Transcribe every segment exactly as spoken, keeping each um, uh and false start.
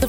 The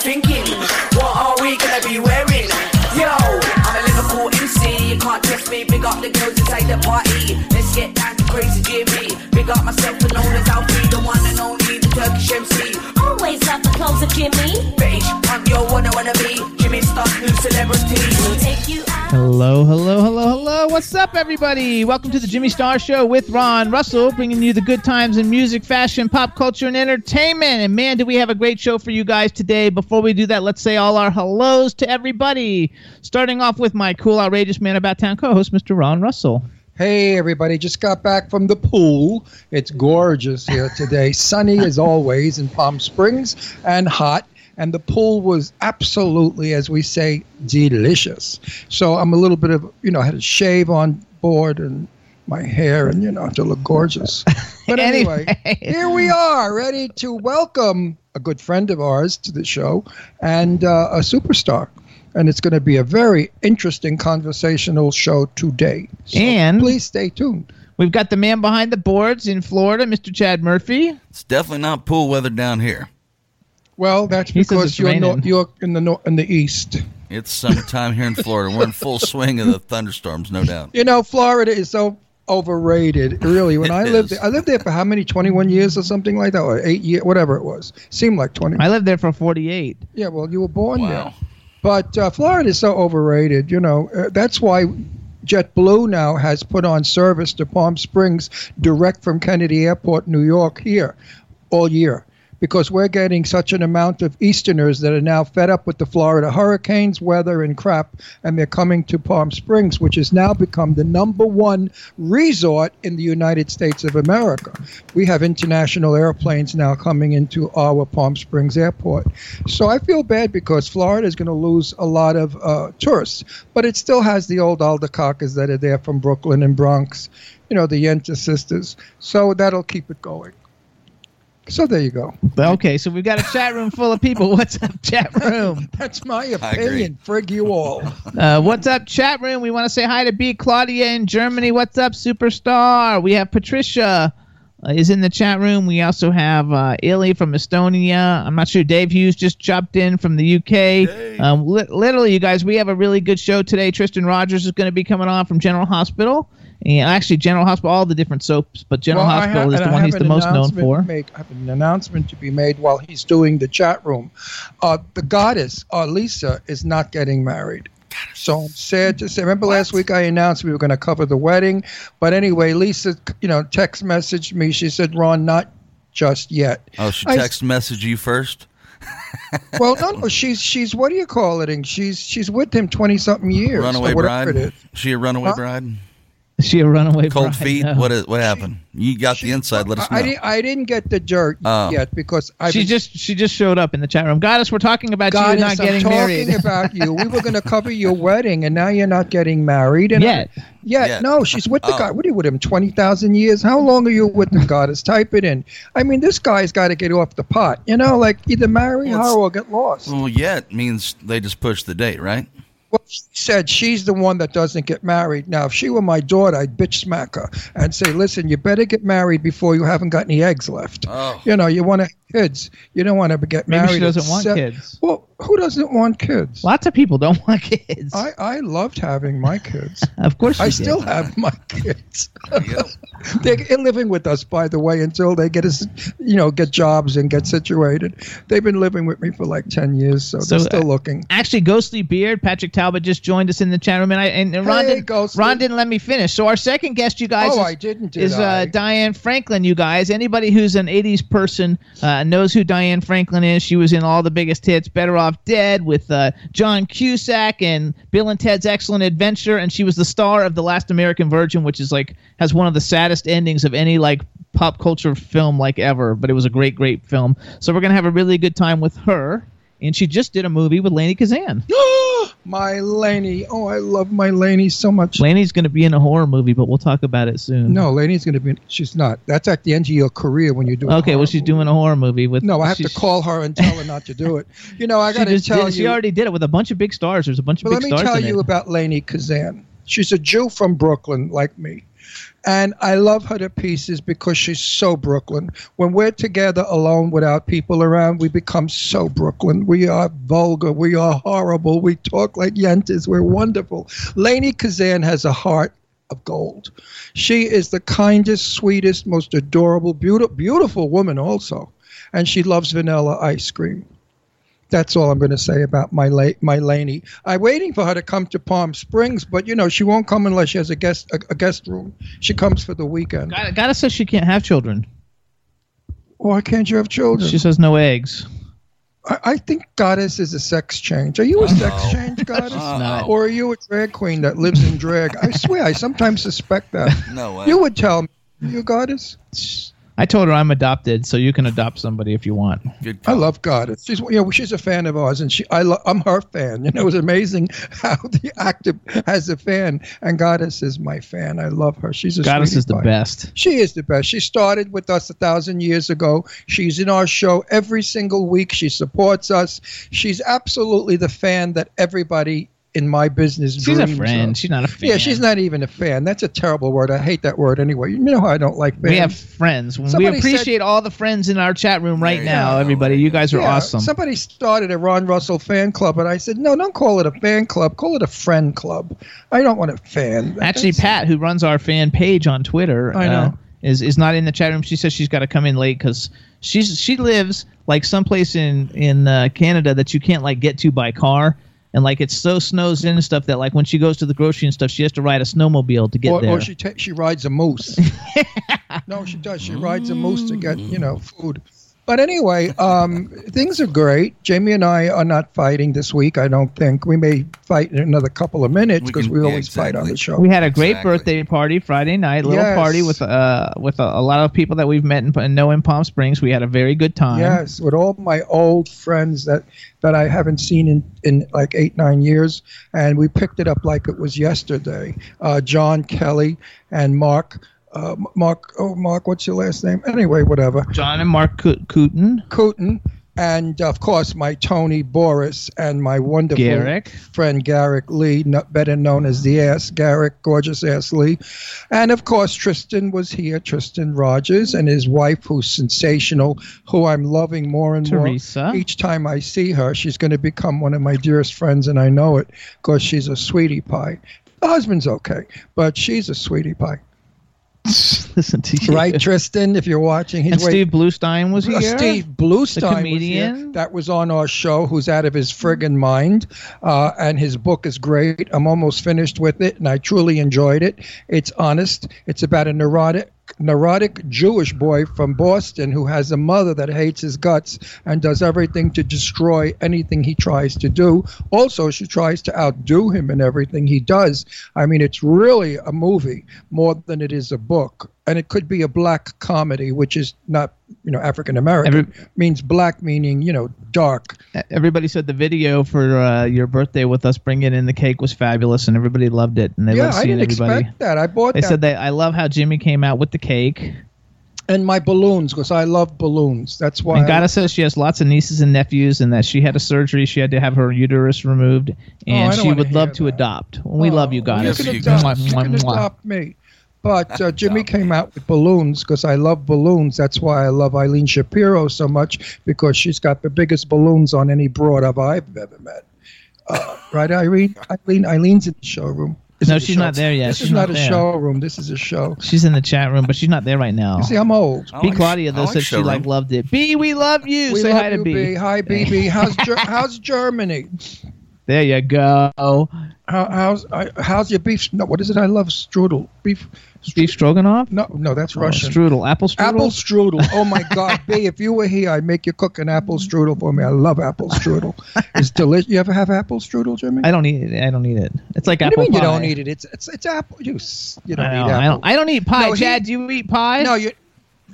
Thinking, what are we gonna be wearing? Yo, I'm a Liverpool M C. You can't test me. Big up the girls inside the party. Let's get down to crazy Jimmy. Big up myself and all the Alfie, the one and only the Turkish M C. Always love the clothes of Jimmy. Bitch, I'm your one I wanna be. Jimmy Star, new celebrity. We'll take you out. Hello, hello, hello, hello. What's up, everybody? Welcome to the Jimmy Star Show with Ron Russell, bringing you the good times in music, fashion, pop culture, and entertainment. And man, do we have a great show for you guys today. Before we do that, let's say all our hellos to everybody. Starting off with my cool, outrageous man about town co-host, Mister Ron Russell. Hey, everybody. Just got back from the pool. It's gorgeous here today. Sunny as always in Palm Springs and hot. And the pool was absolutely, as we say, delicious. So I'm a little bit of, you know, I had a shave on board and my hair and, you know, to look gorgeous. But anyway, here we are, ready to welcome a good friend of ours to the show and uh, a superstar. And it's going to be a very interesting conversational show today. So and please stay tuned. We've got the man behind the boards in Florida, Mister Chad Murphy. It's definitely not pool weather down here. Well, that's he because you're, no, you're in the no, in the east. It's summertime here in Florida. We're in full swing of the thunderstorms, no doubt. You know, Florida is so overrated, really. When I is. lived there, I lived there for how many, twenty-one years or something like that, or eight years, whatever it was. Seemed like twenty. I lived there for forty-eight. Yeah, well, you were born wow. there. But uh, Florida is so overrated, you know. Uh, that's why JetBlue now has put on service to Palm Springs direct from Kennedy Airport, New York, here all year. because we're getting such an amount of Easterners that are now fed up with the Florida hurricanes, weather, and crap, and they're coming to Palm Springs, which has now become the number one resort in the United States of America. We have international airplanes now coming into our Palm Springs airport. So I feel bad because Florida is going to lose a lot of uh, tourists, but it still has the old aldecockers that are there from Brooklyn and Bronx, you know, the Yenta sisters. So that'll keep it going. So there you go. Okay, so we've got a chat room full of people. What's up, chat room? That's my opinion. Frig you all. Uh, what's up, chat room? We want to say hi to B. Claudia in Germany. What's up, superstar? We have Patricia uh, is in the chat room. We also have uh, Illy from Estonia. I'm not sure. Dave Hughes just jumped in from the U K. Um, li- literally, you guys, we have a really good show today. Tristan Rogers is going to be coming on from General Hospital. Yeah, actually, General Hospital, all the different soaps, but General well, Hospital have, is the one he's the most known for. Make, I have an announcement to be made while he's doing the chat room. Uh, the goddess, uh, Lisa, is not getting married. So I'm sad to say. Remember what? Last week I announced we were going to cover the wedding, but anyway, Lisa, you know, text messaged me. She said, "Ron, not just yet." Oh, she text I, messaged you first? Well, no, no, she's she's what do you call it? And she's she's with him twenty something years. Runaway bride. It is. She a runaway huh? bride? Is she a runaway Cold bride? Feet? No. What, is, what happened? She, you got she, the inside. Let us know. I, didn't, I didn't get the dirt uh, yet because I she been, just she just showed up in the chat room. Goddess, we're talking about Goddess, you not I'm getting married. Goddess, I'm talking about you. We were going to cover your wedding, and now you're not getting married. And yet. I, yet. Yet. No, she's with the oh. guy. What are you with him, twenty thousand years? How long are you with the goddess? Type it in. I mean, this guy's got to get off the pot. You know, like either marry well, her or get lost. Well, yet means they just pushed the date, right? Well, she said she's the one that doesn't get married. Now, if she were my daughter, I'd bitch smack her and say, listen, you better get married before you haven't got any eggs left. Oh. You know, you want to have kids. You don't want to get married. Maybe she doesn't want se- kids. Well, who doesn't want kids? Lots of people don't want kids. I, I loved having my kids. Of course you I did. Still have my kids. Yep. They're living with us, by the way, until they get us, you know, get jobs and get situated. They've been living with me for like ten years, so, so they're still uh, looking. Actually, Ghostly Beard, Patrick Talbot just joined us in the chat room, and I and Ron, hey, didn't, Ron didn't let me finish. So our second guest, you guys, oh, is, I didn't, did is I? Uh, Diane Franklin. You guys, anybody who's an eighties person uh, knows who Diane Franklin is. She was in all the biggest hits, Better Off Dead, with uh, John Cusack and Bill and Ted's Excellent Adventure, and she was the star of The Last American Virgin, which is like has one of the saddest endings of any like pop culture film like ever. But it was a great, great film. So we're gonna have a really good time with her. And she just did a movie with Lainey Kazan. My Lainey. Oh, I love my Lainey so much. Lainey's going to be in a horror movie, but we'll talk about it soon. No, Lainey's going to be in, she's not. That's at the end of your career when you do it. Okay, well, she's movie. doing a horror movie with. No, I have to call her and tell her not to do it. You know, I got to tell did, you. She already did it with a bunch of big stars. There's a bunch of big stars in it. But let me tell you about Lainey Kazan. She's a Jew from Brooklyn, like me. And I love her to pieces because she's so Brooklyn. When we're together alone without people around, we become so Brooklyn. We are vulgar. We are horrible. We talk like yentas. We're wonderful. Lainey Kazan has a heart of gold. She is the kindest, sweetest, most adorable, beautiful, beautiful woman also. And she loves vanilla ice cream. That's all I'm going to say about my La- my Lainey. I'm waiting for her to come to Palm Springs, but, you know, she won't come unless she has a guest a, a guest room. She comes for the weekend. Gotta, gotta says she can't have children. Why can't you have children? She says no eggs. I think Goddess is a sex change. Are you a sex oh. change, Goddess? No. Or are you a drag queen that lives in drag? I swear, I sometimes suspect that. No way. You would tell me. You, Goddess? I told her I'm adopted, so you can adopt somebody if you want. Good I love Goddess. She's, you know, she's a fan of ours, and she, I lo- I'm her fan. You know, it was amazing how the actor has a fan, and Goddess is my fan. I love her. She's a Goddess is the fan. best. She is the best. She started with us a thousand years ago. She's in our show every single week. She supports us. She's absolutely the fan that everybody in my business dreams. She's a friend. Of. She's not a fan. Yeah, she's not even a fan. That's a terrible word. I hate that word anyway. You know how I don't like fans. We have friends. We appreciate said, all the friends in our chat room right yeah, now, yeah, everybody. You guys are yeah, awesome. Somebody started a Ron Russell fan club, and I said, no, don't call it a fan club. Call it a friend club. I don't want a fan. That Actually, Pat, who runs our fan page on Twitter, I know. Uh, is, is not in the chat room. She says she's got to come in late because she's she lives like someplace in, in uh, Canada that you can't like get to by car. And, like, it so snows in and stuff that, like, when she goes to the grocery and stuff, she has to ride a snowmobile to get or, there. Or she ta- she rides a moose. No, she does. She rides a moose to get, you know, food. But anyway, um, things are great. Jamie and I are not fighting this week, I don't think. We may fight in another couple of minutes because we, we always exactly. fight on the show. We had a great exactly. birthday party Friday night, little yes. party with uh with a, a lot of people that we've met and, and know in Palm Springs. We had a very good time. Yes, with all my old friends that, that I haven't seen in, in like eight, nine years. And we picked it up like it was yesterday. Uh, John Kelly and Mark. Uh, Mark, oh, Mark, what's your last name? Anyway, whatever. John and Mark Cooten. Cooten. And, of course, my Tony Boris and my wonderful Garrick. friend Garrick Lee, not better known as the Ass Garrick, Gorgeous Ass Lee. And, of course, Tristan was here, Tristan Rogers, and his wife, who's sensational, who I'm loving more and Teresa. more. Each time I see her, she's going to become one of my dearest friends, and I know it because she's a sweetie pie. The husband's okay, but she's a sweetie pie. Listen to you. Right, Tristan, if you're watching. He's and Steve Bluestein was here. Steve Bluestein, the comedian. Was here. That was on our show, who's out of his friggin' mind. Uh, and his book is great. I'm almost finished with it, and I truly enjoyed it. It's honest. It's about a neurotic neurotic Jewish boy from Boston who has a mother that hates his guts and does everything to destroy anything he tries to do. Also, she tries to outdo him in everything he does. I mean, it's really a movie more than it is a book. And it could be a black comedy, which is not, you know, African-American. Every, means black meaning, you know, dark. Everybody said the video for uh, your birthday with us bringing in the cake was fabulous, and everybody loved it. And they yeah, I didn't everybody. expect that. I bought they that. They said, they, I love how Jimmy came out with the cake. And my balloons, because I love balloons. That's why. And Gata I, says she has lots of nieces and nephews, and that she had a surgery. She had to have her uterus removed, and oh, she would love to that. adopt. Well, we oh, love you, Gata. You can adopt, you can adopt me. But uh, Jimmy came out with balloons because I love balloons. That's why I love Eileen Shapiro so much, because she's got the biggest balloons on any broad I've ever met. Uh, right, Irene? Eileen, Eileen's in the showroom. This no, she's show. not there yet. This she's is not, not a showroom. This is a show. She's in the chat room, but she's not there right now. You see, I'm old. B. Like, Claudia, though, like said showroom. she like, loved it. B, we love you. We Say love hi you, to B. B. Hi, B. B. How's, Ger- how's Germany? There you go. How, how's I, how's your beef? No, what is it? I love strudel. Beef, strudel. Beef stroganoff? No, no, that's oh, Russian. Strudel. Apple strudel? Apple strudel. Oh, my God. B, if you were here, I'd make you cook an apple strudel for me. I love apple strudel. It's delicious. You ever have apple strudel, Jimmy? I don't eat it. I don't eat it. It's like what apple do you mean pie. You don't eat it? It's it's, it's apple. You, you don't I know, eat apple. I don't, I don't eat pie. No, Chad, he, do you eat pie? No, you.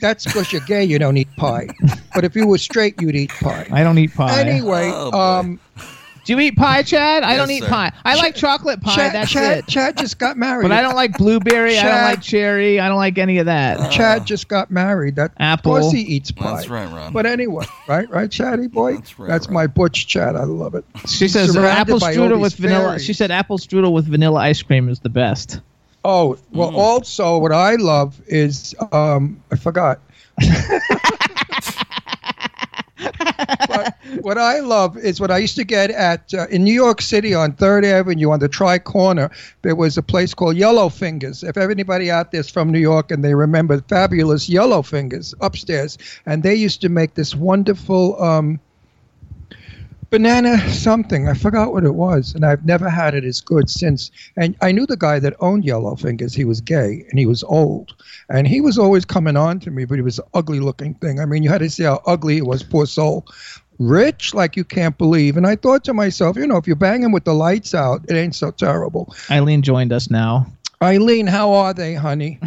That's because you're gay. You don't eat pie. But if you were straight, you'd eat pie. I don't eat pie. Anyway, oh, um... do you eat pie, Chad? I yes, don't eat sir. pie. I Ch- like chocolate pie. Chad, that's Chad, it. Chad just got married. But I don't like blueberry. Chad, I don't like cherry. I don't like any of that. Uh, Chad just got married. That, Apple. Of course he eats pie. That's right, Ron. But anyway, right, right, Chatty boy? That's right. That's Ron. my butch Chad. I love it. She He's says apple strudel with vanilla. Fairies. She said apple strudel with vanilla ice cream is the best. Oh, well, mm. also what I love is, um, I forgot. But what I love is what I used to get at uh, in New York City on Third Avenue on the Tri-Corner. There was a place called Yellow Fingers. If anybody out there is from New York and they remember fabulous Yellow Fingers upstairs, and they used to make this wonderful um, banana something. I forgot what it was, and I've never had it as good since. And I knew the guy that owned Yellow Fingers. He was gay, and he was old. And he was always coming on to me, but he was an ugly-looking thing. I mean, you had to see how ugly he was, poor soul. Rich like you can't believe. And I thought to myself, you know, if you bang him with the lights out, it ain't so terrible. Eileen joined us now. Eileen, how are they, honey?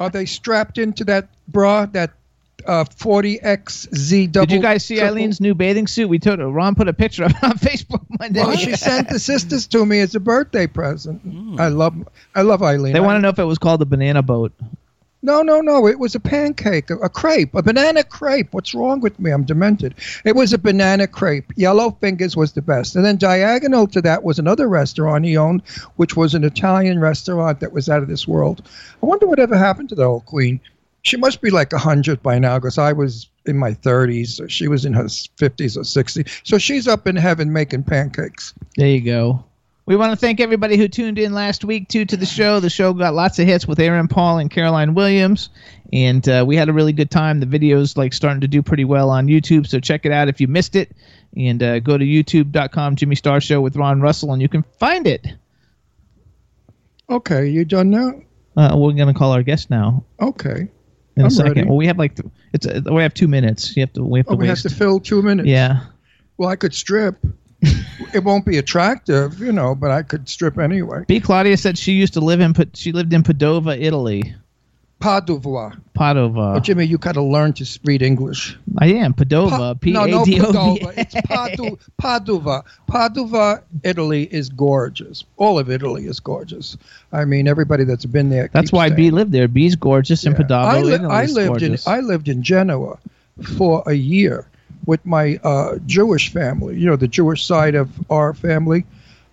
Are they strapped into that bra, that uh, forty X Z double? Did you guys see triple? Eileen's new bathing suit? We told her. Ron put a picture up on Facebook Monday. Well, she sent the sisters to me as a birthday present. Mm. I love I love Eileen. They want to know if it was called the banana boat. No, no, no. It was a pancake, a, a crepe, a banana crepe. What's wrong with me? I'm demented. It was a banana crepe. Yellow Fingers was the best. And then diagonal to that was another restaurant he owned, which was an Italian restaurant that was out of this world. I wonder what ever happened to the old queen. She must be like one hundred by now, because I was in my thirties. Or she was in her fifties or sixties. So she's up in heaven making pancakes. There you go. We want to thank everybody who tuned in last week, too, to the show. The show got lots of hits with Aaron Paul and Caroline Williams, and uh, we had a really good time. The video's like starting to do pretty well on YouTube, so check it out if you missed it. And uh, go to youtube dot com, Jimmy Star Show with Ron Russell, and you can find it. Okay, you done now? Uh, we're going to call our guest now. Okay. In I'm a second. Ready. Well, we have like th- It's uh, we have two minutes. You have to. We have oh, to. We waste. have to fill two minutes. Yeah. Well, I could strip. It won't be attractive, you know, but I could strip anyway. B. Claudia said she used to live in. She lived in Padova, Italy. Padova. Padova. Oh, Jimmy, you gotta learn to read English. I am Padova. P A D O V A. No, no, Padova. It's Padu- Padova. Padova, Italy is gorgeous. All of Italy is gorgeous. I mean, everybody that's been there. That's why saying. B lived there. B's gorgeous, yeah. And Padova. I, li- I lived gorgeous. in I lived in Genoa for a year with my uh, Jewish family. You know, the Jewish side of our family.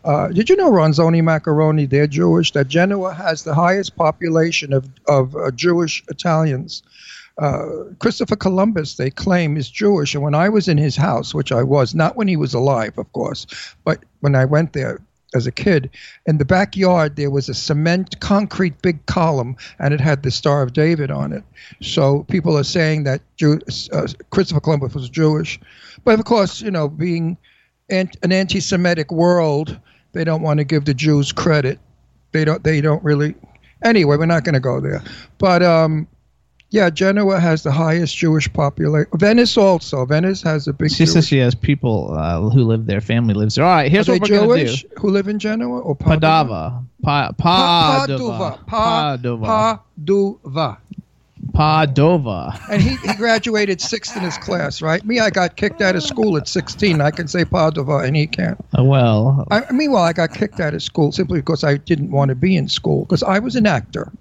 Uh, did you know Ronzoni Macaroni, they're Jewish, that Genoa has the highest population of, of uh, Jewish Italians. Uh, Christopher Columbus, they claim, is Jewish. And when I was in his house, which I was, not when he was alive, of course, but when I went there as a kid, in the backyard there was a cement, concrete, big column, and it had the Star of David on it. So people are saying that Jew- uh, Christopher Columbus was Jewish. But of course, you know, being... And an anti-Semitic world, they don't want to give the Jews credit. They don't. They don't really. Anyway, we're not going to go there. But um, yeah, Genoa has the highest Jewish population. Venice also. Venice has a big. She Jewish says she has people uh, who live there. Family lives there. All right, here's what we're going to do. Who live in Genoa or Padova? Padova. Pa- Padova. Padova. Padova. Padova. And he, he graduated sixth in his class, right? Me, I got kicked out of school at sixteen. I can say Padova, and he can't. Oh, well. I, meanwhile, I got kicked out of school simply because I didn't want to be in school, because I was an actor,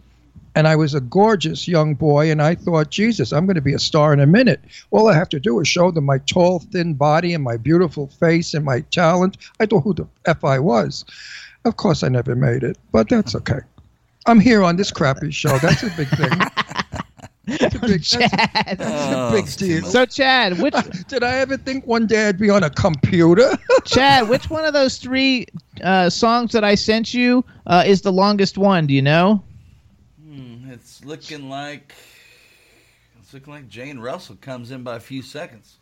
and I was a gorgeous young boy, and I thought, Jesus, I'm going to be a star in a minute. All I have to do is show them my tall, thin body and my beautiful face and my talent. I thought who the F I was. Of course, I never made it, but that's okay. I'm here on this crappy show. That's a big thing. That's a big, Chad. That's a, that's oh. a big deal. So, Chad, which did I ever think one day I'd be on a computer? Chad, which one of those three uh, songs that I sent you uh, is the longest one? Do you know? Hmm, it's looking like it's looking like Jane Russell comes in by a few seconds.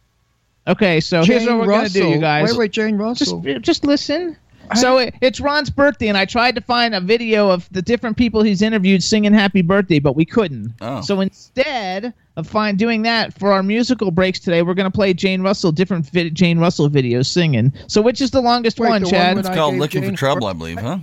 Okay, so Jane here's what we're Russell. gonna do, you guys. Wait, wait, Jane Russell. Just, just listen. So it, it's Ron's birthday, and I tried to find a video of the different people he's interviewed singing happy birthday, but we couldn't. Oh. So instead of find, doing that for our musical breaks today, we're going to play Jane Russell, different vi- Jane Russell videos singing. So which is the longest Wait, one, the Chad? One it's I called Looking Jane for Trouble, her- I believe, huh?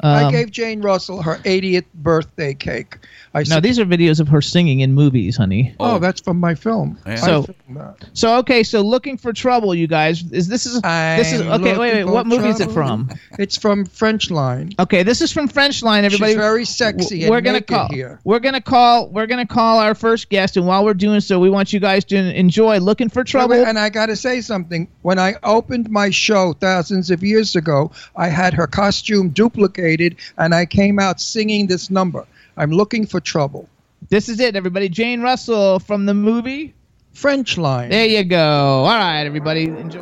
I, um, I gave Jane Russell her eightieth birthday cake. I no, sing- these are videos of her singing in movies, honey. Oh, oh that's from my film. Yeah. So, film, uh, so okay, so Looking for Trouble, you guys. Is this is I'm this is okay? Wait, wait. What trouble. movie is it from? It's from French Line. Okay, this is from French Line. Everybody, she's very sexy. We're and gonna call. Here. We're gonna call. We're gonna call our first guest, and while we're doing so, we want you guys to enjoy Looking for Trouble. And I gotta say something. When I opened my show thousands of years ago, I had her costume duplicated. And I came out singing this number. I'm looking for trouble. This is it, everybody. Jane Russell from the movie French Line. There you go. All right, everybody. Enjoy.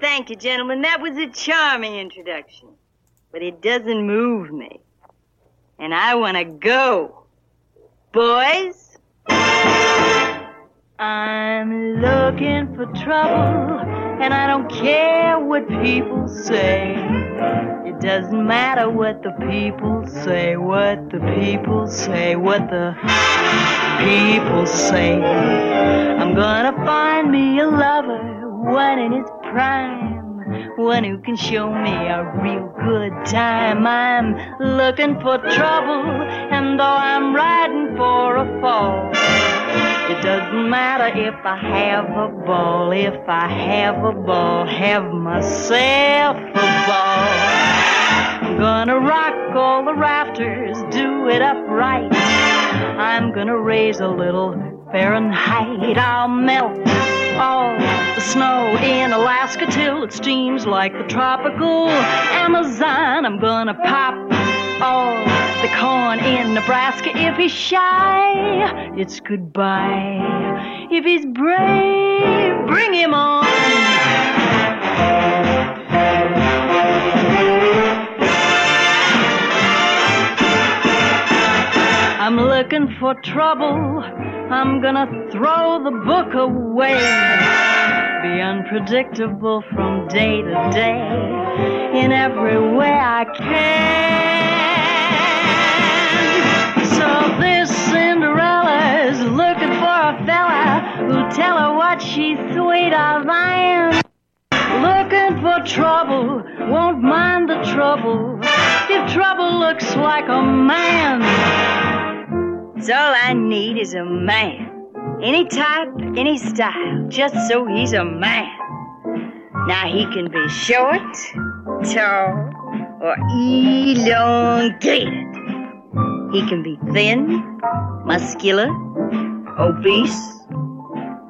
Thank you, gentlemen. That was a charming introduction. But it doesn't move me. And I want to go. Boys? I'm looking for trouble, and I don't care what people say. It doesn't matter what the people say, what the people say, what the people say. I'm gonna find me a lover, one in his prime, one who can show me a real good time. I'm looking for trouble, and though I'm riding for a fall, it doesn't matter if I have a ball, if I have a ball, have myself a ball. I'm gonna rock all the rafters, do it upright. I'm gonna raise a little Fahrenheit. I'll melt all the snow in Alaska till it steams like the tropical Amazon. I'm gonna pop all the corn in Nebraska. If he's shy, it's goodbye. If he's brave, bring him on. I'm looking for trouble. I'm gonna throw the book away. be unpredictable from day to day in every way I can. So this Cinderella's looking for a fella who'll tell her what she's sweet of. I am looking for trouble, won't mind the trouble, if trouble looks like a man. It's all I need is a man. Any type, any style, just so he's a man. Now he can be short, tall, or elongated. He can be thin, muscular, obese.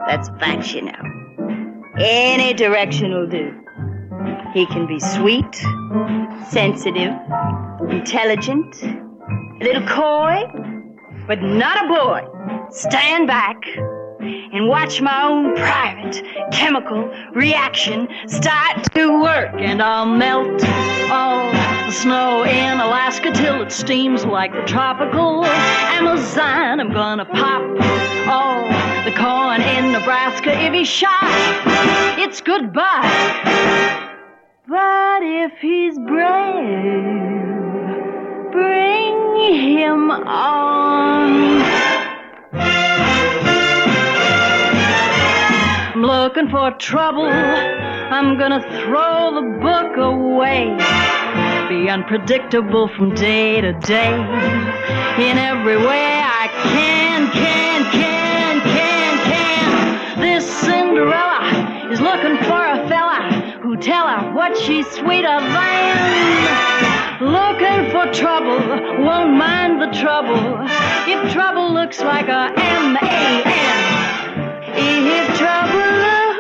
That's facts, you know. Any direction will do. He can be sweet, sensitive, intelligent, a little coy, but not a boy. Stand back and watch my own private chemical reaction start to work. And I'll melt all the snow in Alaska till it steams like the tropical Amazon. I'm gonna pop all the corn in Nebraska. If he's shy, it's goodbye. But if he's brave, bring him on. I'm looking for trouble, I'm gonna throw the book away. Be unpredictable from day to day in every way I can, can, can, can, can. This Cinderella is looking for a fella who tell her what she's sweeter than. Looking for trouble, won't mind the trouble, if trouble looks like a M A N. If trouble looks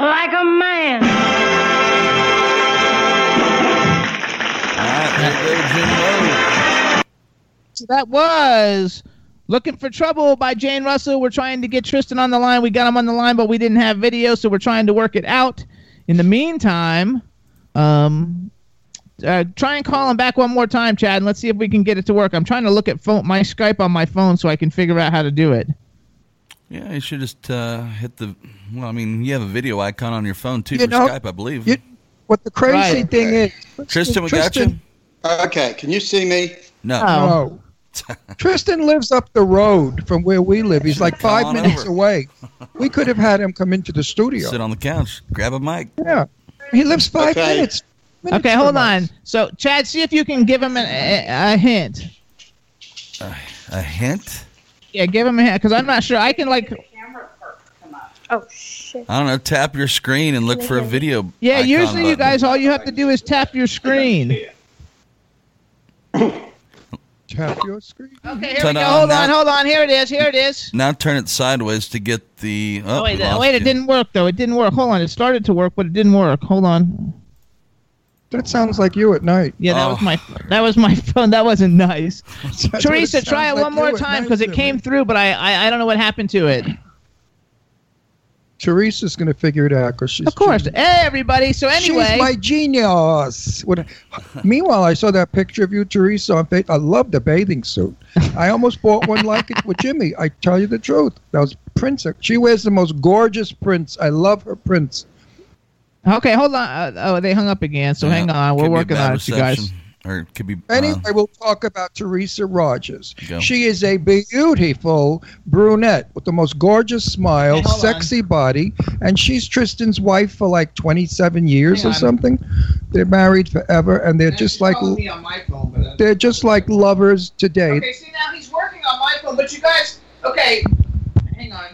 like a man. So that was Looking for Trouble by Jane Russell. We're trying to get Tristan on the line. We got him on the line, but we didn't have video, so we're trying to work it out. In the meantime, um, uh, try and call him back one more time, Chad, and let's see if we can get it to work. I'm trying to look at phone, my Skype on my phone so I can figure out how to do it. Yeah, you should just uh, hit the – well, I mean, you have a video icon on your phone, too, you for know, Skype, I believe. You, what the crazy right. thing is – Tristan, we Tristan, got you? Okay, can you see me? No. Oh. no. Tristan lives up the road from where we live. He's like five minutes over. away. We could have had him come into the studio. Sit on the couch. Grab a mic. Yeah. He lives five okay. minutes. minutes. Okay, hold on. Months. So, Chad, see if you can give him an, a, a hint. Uh, a hint? Yeah, give him a hint, because I'm not sure. I can, like... Oh, shit. I don't know. Tap your screen and look for a video Yeah, icon usually button. You guys, all you have to do is tap your screen. Tap your screen. Okay, here Ta-da. we go. Hold now, on, hold on. Here it is. Here it is. Now turn it sideways to get the... Oh, oh wait, oh, wait it didn't work, though. It didn't work. Hold on. It started to work, but it didn't work. Hold on. That sounds like you at night. Yeah, that oh. was my that was my phone. That wasn't nice. Teresa, try it like one more time, because it came through, but I, I, I don't know what happened to it. Teresa's going to figure it out because she's... Of course. Genius. Hey, everybody. So anyway... She's my genius. What, meanwhile, I saw that picture of you, Teresa. On ba- I love the bathing suit. I almost bought one like it with Jimmy. I tell you the truth. That was Prince. She wears the most gorgeous prints. I love her prints. Okay, hold on. Uh, oh, they hung up again, so yeah, hang on. We're working on it, you guys. Or it could be, uh, anyway, we'll talk about Teresa Rogers. She is a beautiful brunette with the most gorgeous smile, hey, sexy on. body, and she's Tristan's wife for like twenty-seven years yeah, or something. They're married forever, and they're and just like me on my phone, but they're just like lovers today. Okay, see now he's working on my phone, but you guys, okay, hang on.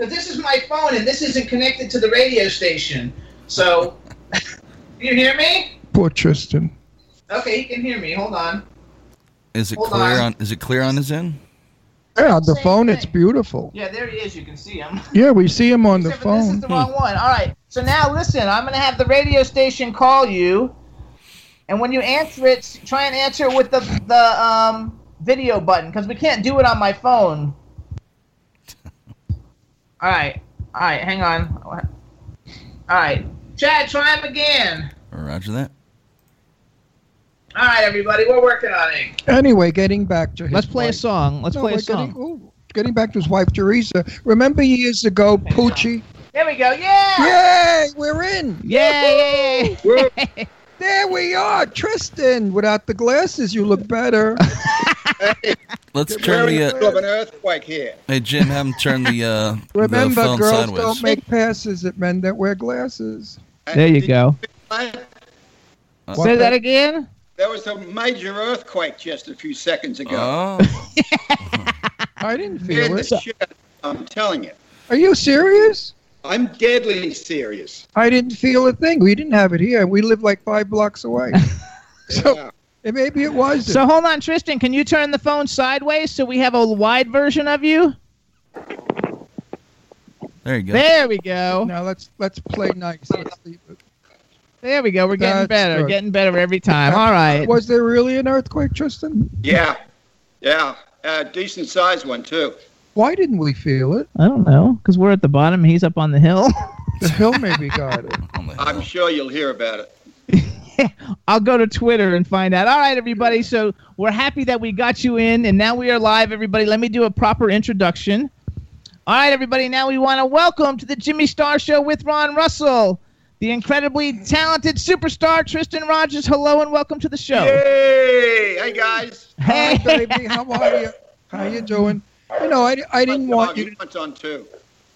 So this is my phone, and this isn't connected to the radio station. So, you hear me? Poor Tristan. Okay, he can hear me. Hold on. Is it Hold clear on. on? Is it clear on his end? Yeah, on the Same phone, thing. It's beautiful. Yeah, there he is. You can see him. Yeah, we see him on Except the phone. This is the wrong one. All right. So now listen. I'm gonna have the radio station call you, and when you answer it, try and answer it with the the um video button, because we can't do it on my phone. All right. All right. Hang on. All right. Chad, try him again. Roger that. All right, everybody, we're working on it. Anyway, getting back to his Let's play point. a song. Let's no, play a song. Getting, getting back to his wife, Teresa, remember years ago, Poochie? There we go. Yeah. Yay, we're in. Yay. We're, there we are. Tristan, without the glasses, you look better. Hey, let's turn the uh, of an earthquake here. Hey, Jim, have him turn the uh remember, the phone girls sideways. Don't make passes at men that wear glasses. There you Did go. You uh, say that again? There was a major earthquake just a few seconds ago. Oh. I didn't feel Dead it. The shit, I'm telling you. Are you serious? I'm deadly serious. I didn't feel a thing. We didn't have it here. We live like five blocks away. So yeah. And maybe it was. So hold on, Tristan. Can you turn the phone sideways so we have a wide version of you? There you go. There we go. Now let's let's play nice. Let's leave it. There we go. We're getting That's better. Good. Getting better every time. All right. Was there really an earthquake, Tristan? Yeah. Yeah. Uh, decent-sized one, too. Why didn't we feel it? I don't know. Because we're at the bottom. He's up on the hill. The hill maybe got it. I'm sure you'll hear about it. Yeah, I'll go to Twitter and find out. All right, everybody. So we're happy that we got you in, and now we are live, everybody. Let me do a proper introduction. All right, everybody. Now we want to welcome to the Jimmy Star Show with Ron Russell, the incredibly talented superstar Tristan Rogers. Hello and welcome to the show. Hey, hey guys. Hey, hi, baby. How are you? How you doing? You know, I, I didn't want on, you. On too.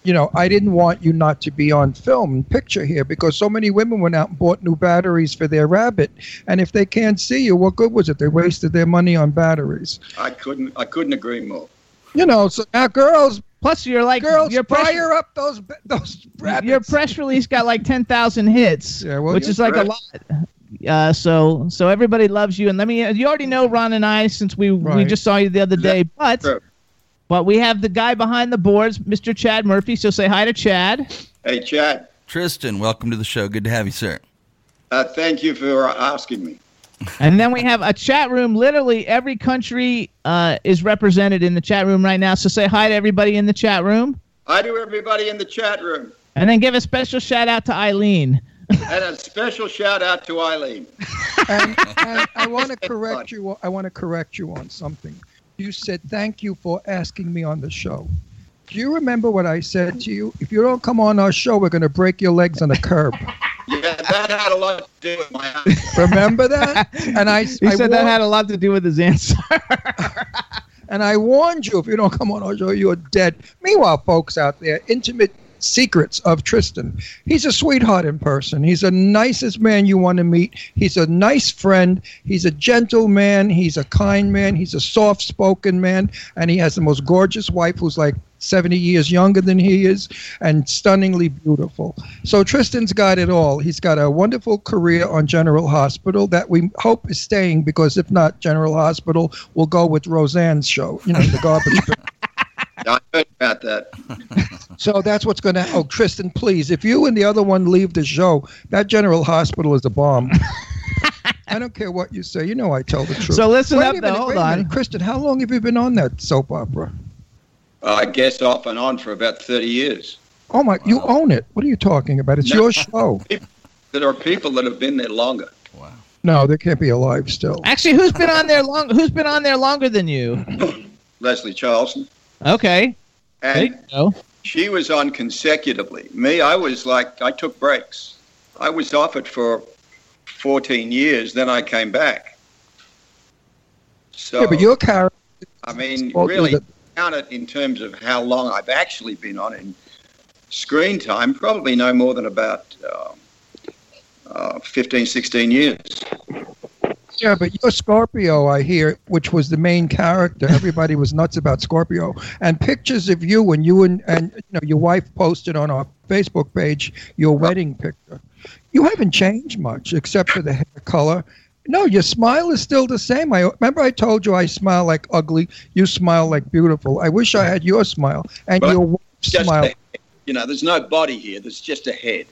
You know, I didn't want you not to be on film and picture here because so many women went out and bought new batteries for their rabbit, and if they can't see you, what good was it? They wasted their money on batteries. I couldn't. I couldn't agree more. You know, so now girls. Plus, you're like girls. Your press, fire up those those rabbits. Your press release got like ten thousand hits, yeah, well, which is like press. a lot. Uh, so so everybody loves you, and let me. You already know Ron and I since we right. we just saw you the other day, but sure. but we have the guy behind the boards, Mister Chad Murphy. So say hi to Chad. Hey, Chad. Tristan, welcome to the show. Good to have you, sir. Uh, thank you for asking me. And then we have a chat room. Literally every country uh, is represented in the chat room right now. So say hi to everybody in the chat room. Hi to everybody in the chat room. And then give a special shout out to Eileen. And a special shout out to Eileen. and, and I want to correct you. I want to correct you on something. You said thank you for asking me on the show. Do you remember what I said to you? If you don't come on our show, we're going to break your legs on the curb. Yeah, that had a lot to do with my answer. Remember that? And I, he I said warned, that had a lot to do with his answer. And I warned you, if you don't come on our show, you're dead. Meanwhile, folks out there, intimate secrets of Tristan. He's a sweetheart in person. He's the nicest man you want to meet. He's a nice friend. He's a gentle man. He's a kind man. He's a soft-spoken man. And he has the most gorgeous wife who's like seventy years younger than he is and stunningly beautiful. So Tristan's got it all. He's got a wonderful career on General Hospital that we hope is staying because if not, General Hospital will go with Roseanne's show, you know, the garbage bin. I heard about that. So that's what's going to happen. Oh, Tristan, please, if you and the other one leave the show, that General Hospital is a bomb. I don't care what you say. You know I tell the truth. So listen wait up, minute, though. Hold on. Kristen, how long have you been on that soap opera? Uh, I guess off and on for about thirty years. Oh, my. Wow. You own it. What are you talking about? It's no, your show. There are people that have been there longer. Wow. No, they can't be alive still. Actually, who's been on there long? Who's been on there longer than you? Leslie Charlson. Okay. And there you go. She was on consecutively. Me, I was like, I took breaks. I was off it for fourteen years, then I came back. So, yeah, but your character. I mean, really, the- count it in terms of how long I've actually been on in screen time, probably no more than about uh, uh, fifteen, sixteen years. Yeah, but your Scorpio, I hear, which was the main character. Everybody was nuts about Scorpio. And pictures of you and you and, and you know your wife posted on our Facebook page your wedding picture. You haven't changed much except for the hair color. No, your smile is still the same. I remember I told you I smile like ugly. You smile like beautiful. I wish I had your smile and but your wife's smile. You know, there's no body here. There's just a head.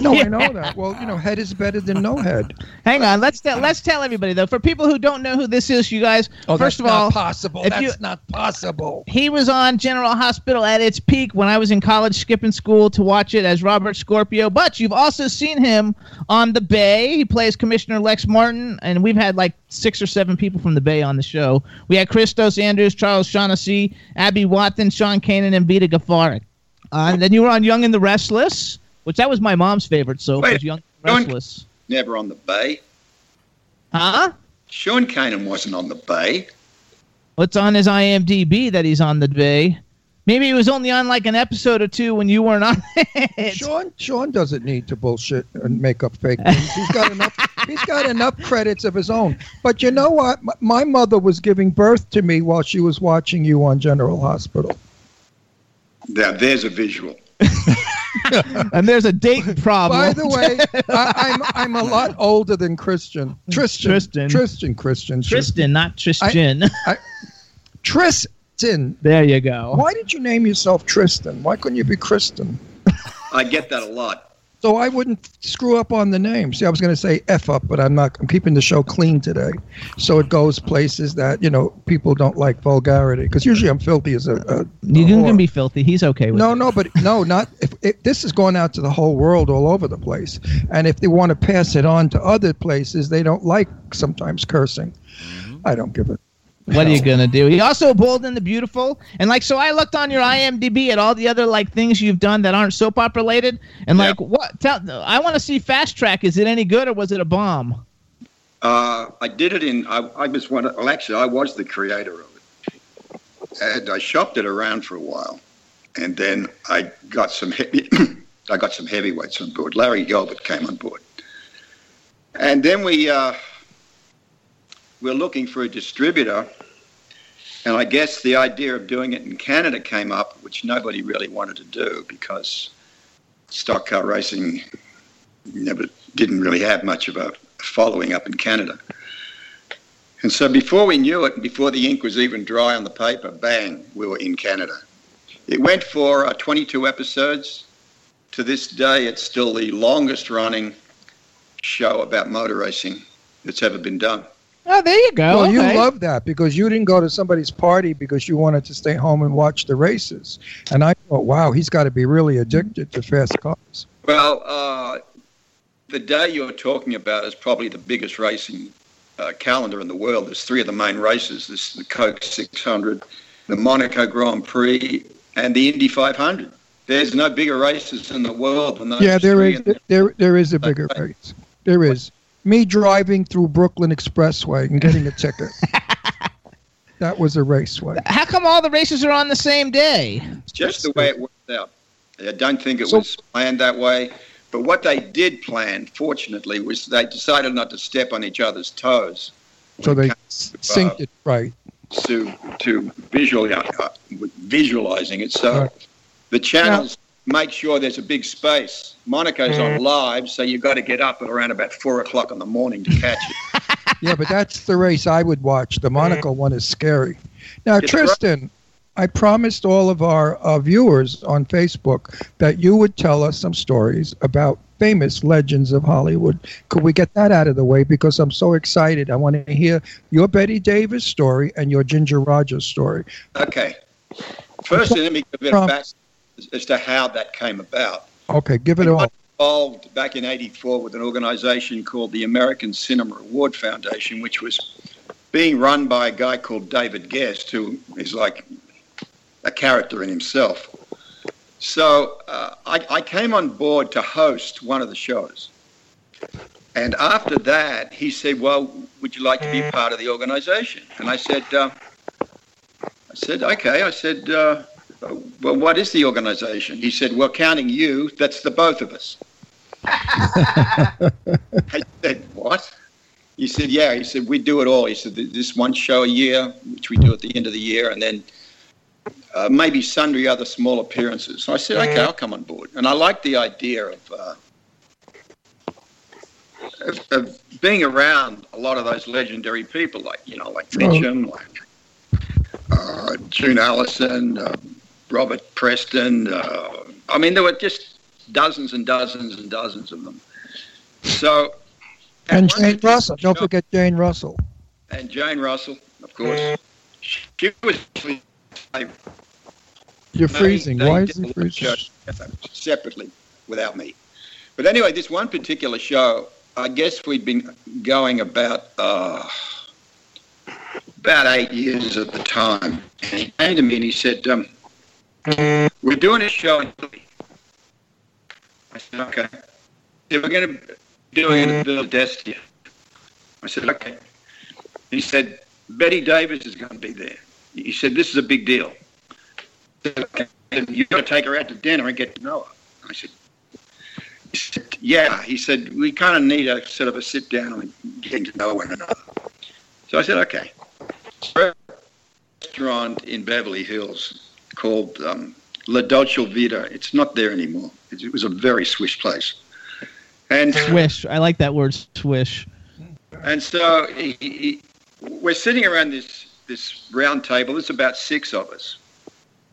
No, yeah. I know that. Well, you know, head is better than no head. Hang on, let's tell let's tell everybody though. For people who don't know who this is, you guys. Oh, first of all, that's not possible. That's you, not possible. He was on General Hospital at its peak when I was in college, skipping school to watch it as Robert Scorpio. But you've also seen him on The Bay. He plays Commissioner Lex Martin, and we've had like six or seven people from The Bay on the show. We had Christos Andrews, Charles Shaughnessy, Abby Watson, Sean Kanan, and Vita Gaffarik. Uh, and then you were on Young and the Restless. Which that was my mom's favorite soap. Wait, was Young and Restless. Never on The Bay. Huh? Sean Kanan wasn't on The Bay. What's on his I M D B that he's on The Bay? Maybe he was only on like an episode or two when you weren't on it. Sean Sean doesn't need to bullshit and make up fake names. He's got enough. He's got enough credits of his own. But you know what? My mother was giving birth to me while she was watching you on General Hospital. Now there's a visual. And there's a dating problem. By the way, I, I'm I'm a lot older than Christian. Tristan. Tristan. Tristan. Christian. Tristan, Tristan. Not Tristan. I, I, Tristan. There you go. Why did you name yourself Tristan? Why couldn't you be Kristen? I get that a lot. So I wouldn't screw up on the name. See, I was going to say F up, but I'm not. I'm keeping the show clean today, so it goes places that you know people don't like vulgarity. Because usually I'm filthy as a. a You're going to be filthy. He's okay with. No, it. no, but no, not. If, if this is going out to the whole world, all over the place, and if they want to pass it on to other places, they don't like sometimes cursing. I don't give a. What are you going to do? He also Bold and the Beautiful. And, like, so I looked on your I M D B at all the other, like, things you've done that aren't soap opera related. And, yeah. like, what? Tell, I want to see Fast Track. Is it any good or was it a bomb? Uh, I did it in, I, I was one, well, actually, I was the creator of it. And I shopped it around for a while. And then I got some, heavy, I got some heavyweights on board. Larry Gilbert came on board. And then we, uh, we're looking for a distributor, and I guess the idea of doing it in Canada came up, which nobody really wanted to do because stock car racing never didn't really have much of a following up in Canada. And so before we knew it, before the ink was even dry on the paper, bang, we were in Canada. It went for uh, twenty-two episodes. To this day, it's still the longest-running show about motor racing that's ever been done. Oh, there you go. Well, okay. You love that because you didn't go to somebody's party because you wanted to stay home and watch the races. And I thought, wow, he's got to be really addicted to fast cars. Well, uh, the day you're talking about is probably the biggest racing uh, calendar in the world. There's three of the main races. There's the Coke six hundred, the Monaco Grand Prix, and the Indy five hundred. There's no bigger races in the world than those yeah, there three. Yeah, there, there is a bigger okay. race. There is. Me driving through Brooklyn Expressway and getting a ticket. That was a raceway. How come all the races are on the same day? It's just the way it worked out. I don't think it so, was planned that way. But what they did plan, fortunately, was they decided not to step on each other's toes. So they synced it right. To, to visually, uh, visualizing it. So right. The channels... Now, make sure there's a big space. Monaco's on live, so you've got to get up at around about four o'clock in the morning to catch it. Yeah, but that's the race I would watch. The Monaco one is scary. Now, it's Tristan, right. I promised all of our uh, viewers on Facebook that you would tell us some stories about famous legends of Hollywood. Could we get that out of the way? Because I'm so excited. I want to hear your Betty Davis story and your Ginger Rogers story. Okay. First, let me give a bit of background as to how that came about. Okay, give it all. I was involved back in eighty-four with an organization called the American Cinema Award Foundation, which was being run by a guy called David Guest, who is like a character in himself. So uh, I, I came on board to host one of the shows. And after that, he said, well, would you like to be part of the organization? And I said, uh, I said, okay. I said... Uh, well, what is the organization? He said, well, counting you, that's the both of us. I said, what? He said, yeah. He said, we do it all. He said, this one show a year, which we do at the end of the year, and then uh, maybe sundry other small appearances. So I said, okay, I'll come on board. And I like the idea of, uh, of, of being around a lot of those legendary people, like, you know, like Mitchum, like uh, June Allison, uh, Robert Preston. Uh, I mean, there were just dozens and dozens and dozens of them. So, and Jane Russell, don't forget Jane Russell. And Jane Russell, of course. She was. You're freezing. Why is it freezing? Separately, without me. But anyway, this one particular show, I guess we'd been going about uh, about eight years at the time. And he came to me and he said, um, we're doing a show in Italy. I said, okay. Said, we're going to do it in Villa d'Este. I said, okay. He said, Betty Davis is going to be there. He said, this is a big deal. I said, okay. You've got to take her out to dinner and get to know her. I said, he said, yeah. He said, we kind of need a sort of a sit down and getting to know one another. So I said, okay. A restaurant in Beverly Hills called um, La Dolce Vita. It's not there anymore. It was a very swish place. And swish. I like that word, swish. And so he, he, we're sitting around this, this round table. There's about six of us.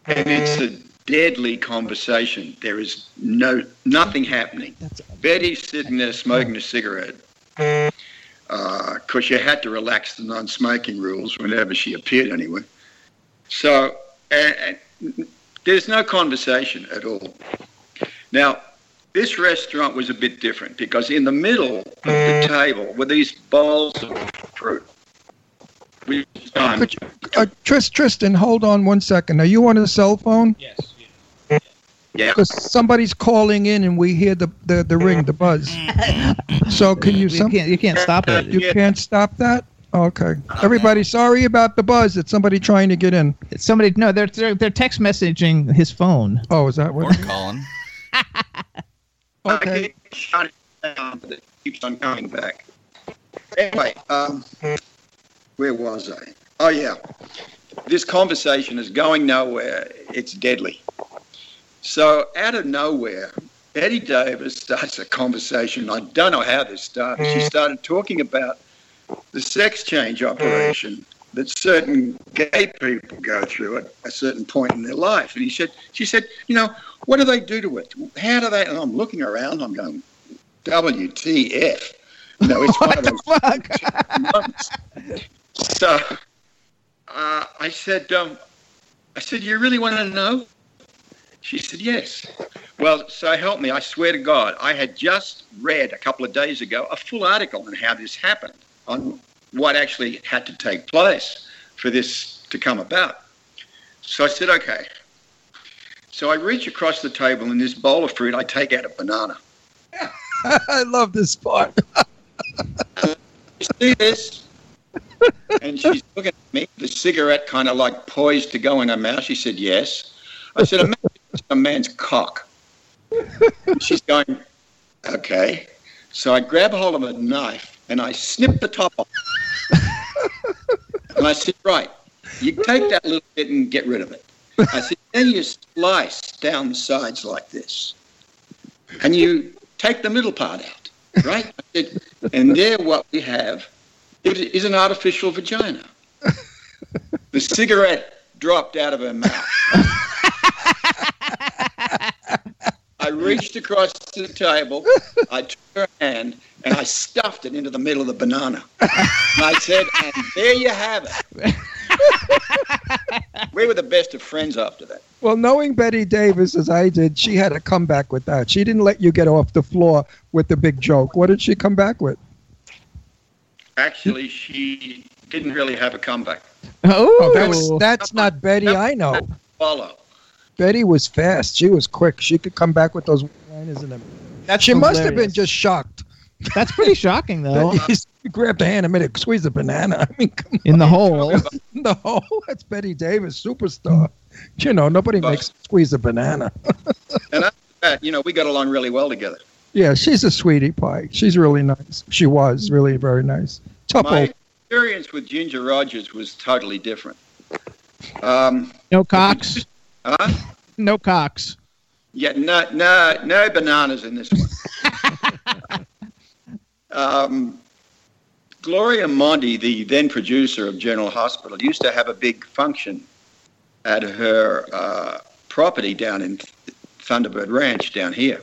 And it's a deadly conversation. There is no nothing happening. That's Betty's sitting there smoking a cigarette because uh, she had to relax the non-smoking rules whenever she appeared anyway. So and, and there's no conversation at all. Now, this restaurant was a bit different because in the middle of the table were these bowls of fruit. You, uh, Trist, Tristan, hold on one second. Are you on a cell phone? Yes. Yeah. Because yeah. somebody's calling in and we hear the, the, the ring, the buzz. So can you... Some, you, can't, you can't stop it. You yeah. can't stop that? Okay. Everybody, sorry about the buzz. It's somebody trying to get in. It's somebody... No, they're, they're, they're text messaging his phone. Oh, is that what... Or calling. Okay. Shut it down, but it keeps on coming back. Anyway, um... where was I? Oh, yeah. This conversation is going nowhere. It's deadly. So out of nowhere, Betty Davis starts a conversation. I don't know how this started. She started talking about the sex change operation that certain gay people go through at a certain point in their life. And he said, she said, you know, what do they do to it? How do they? And I'm looking around. I'm going, W T F. No, it's what one the of those fuck? So uh, I said, um, I said, you really want to know? She said, yes. Well, so help me. I swear to God, I had just read a couple of days ago a full article on how this happened, on what actually had to take place for this to come about. So I said, okay. So I reach across the table in this bowl of fruit. I take out a banana. I love this part. You see this? And she's looking at me, the cigarette kind of like poised to go in her mouth. She said, yes. I said, imagine a man's cock. And she's going, okay. So I grab a hold of a knife and I snip the top off. And I said, right, you take that little bit and get rid of it. I said, then you slice down the sides like this. And you take the middle part out, right? I said, and there what we have is an artificial vagina. The cigarette dropped out of her mouth. I reached across the table, I took her hand, and I stuffed it into the middle of the banana. And I said, and there you have it. We were the best of friends after that. Well, knowing Betty Davis as I did, she had a comeback with that. She didn't let you get off the floor with the big joke. What did she come back with? Actually, she didn't really have a comeback. Oh, oh that was, that's not Betty I know. Follow. Betty was fast. She was quick. She could come back with those liners in them. She hilarious. Must have been just shocked. That's pretty shocking, though. You grabbed a hand and made it squeeze a banana. I mean, come in on. The hole. In the hole. That's Betty Davis, superstar. You know, nobody but, makes squeeze a banana. And after that, you know, we got along really well together. Yeah, she's a sweetie pie. She's really nice. She was really very nice. Tough My old. Experience with Ginger Rogers was totally different. Um, no cocks? Huh? No cocks. Yeah, no, no, no bananas in this one. Um, Gloria Monty, the then producer of General Hospital, used to have a big function at her uh, property down in Thunderbird Ranch down here.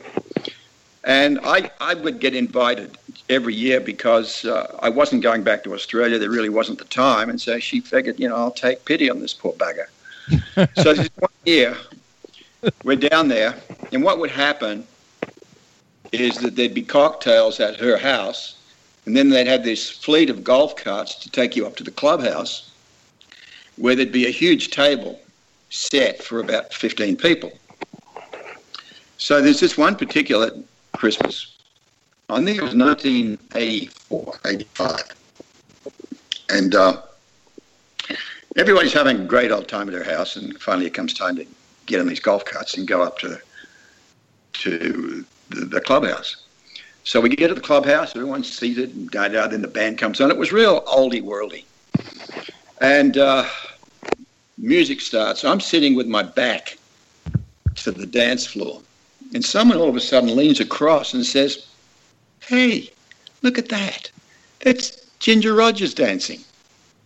And I, I would get invited every year because uh, I wasn't going back to Australia. There really wasn't the time. And so she figured, you know, I'll take pity on this poor bugger. So this one year, we're down there. And what would happen is that there'd be cocktails at her house. And then they'd have this fleet of golf carts to take you up to the clubhouse where there'd be a huge table set for about fifteen people. So there's this one particular Christmas, I think it was nineteen eighty-four, eighty-five, and uh, everybody's having a great old time at their house, and finally it comes time to get on these golf carts and go up to, to the, the clubhouse. So we get to the clubhouse, everyone's seated, and da da. Then the band comes on. It was real oldie-worldy. And uh, music starts. I'm sitting with my back to the dance floor. And someone all of a sudden leans across and says, "Hey, look at that. That's Ginger Rogers dancing."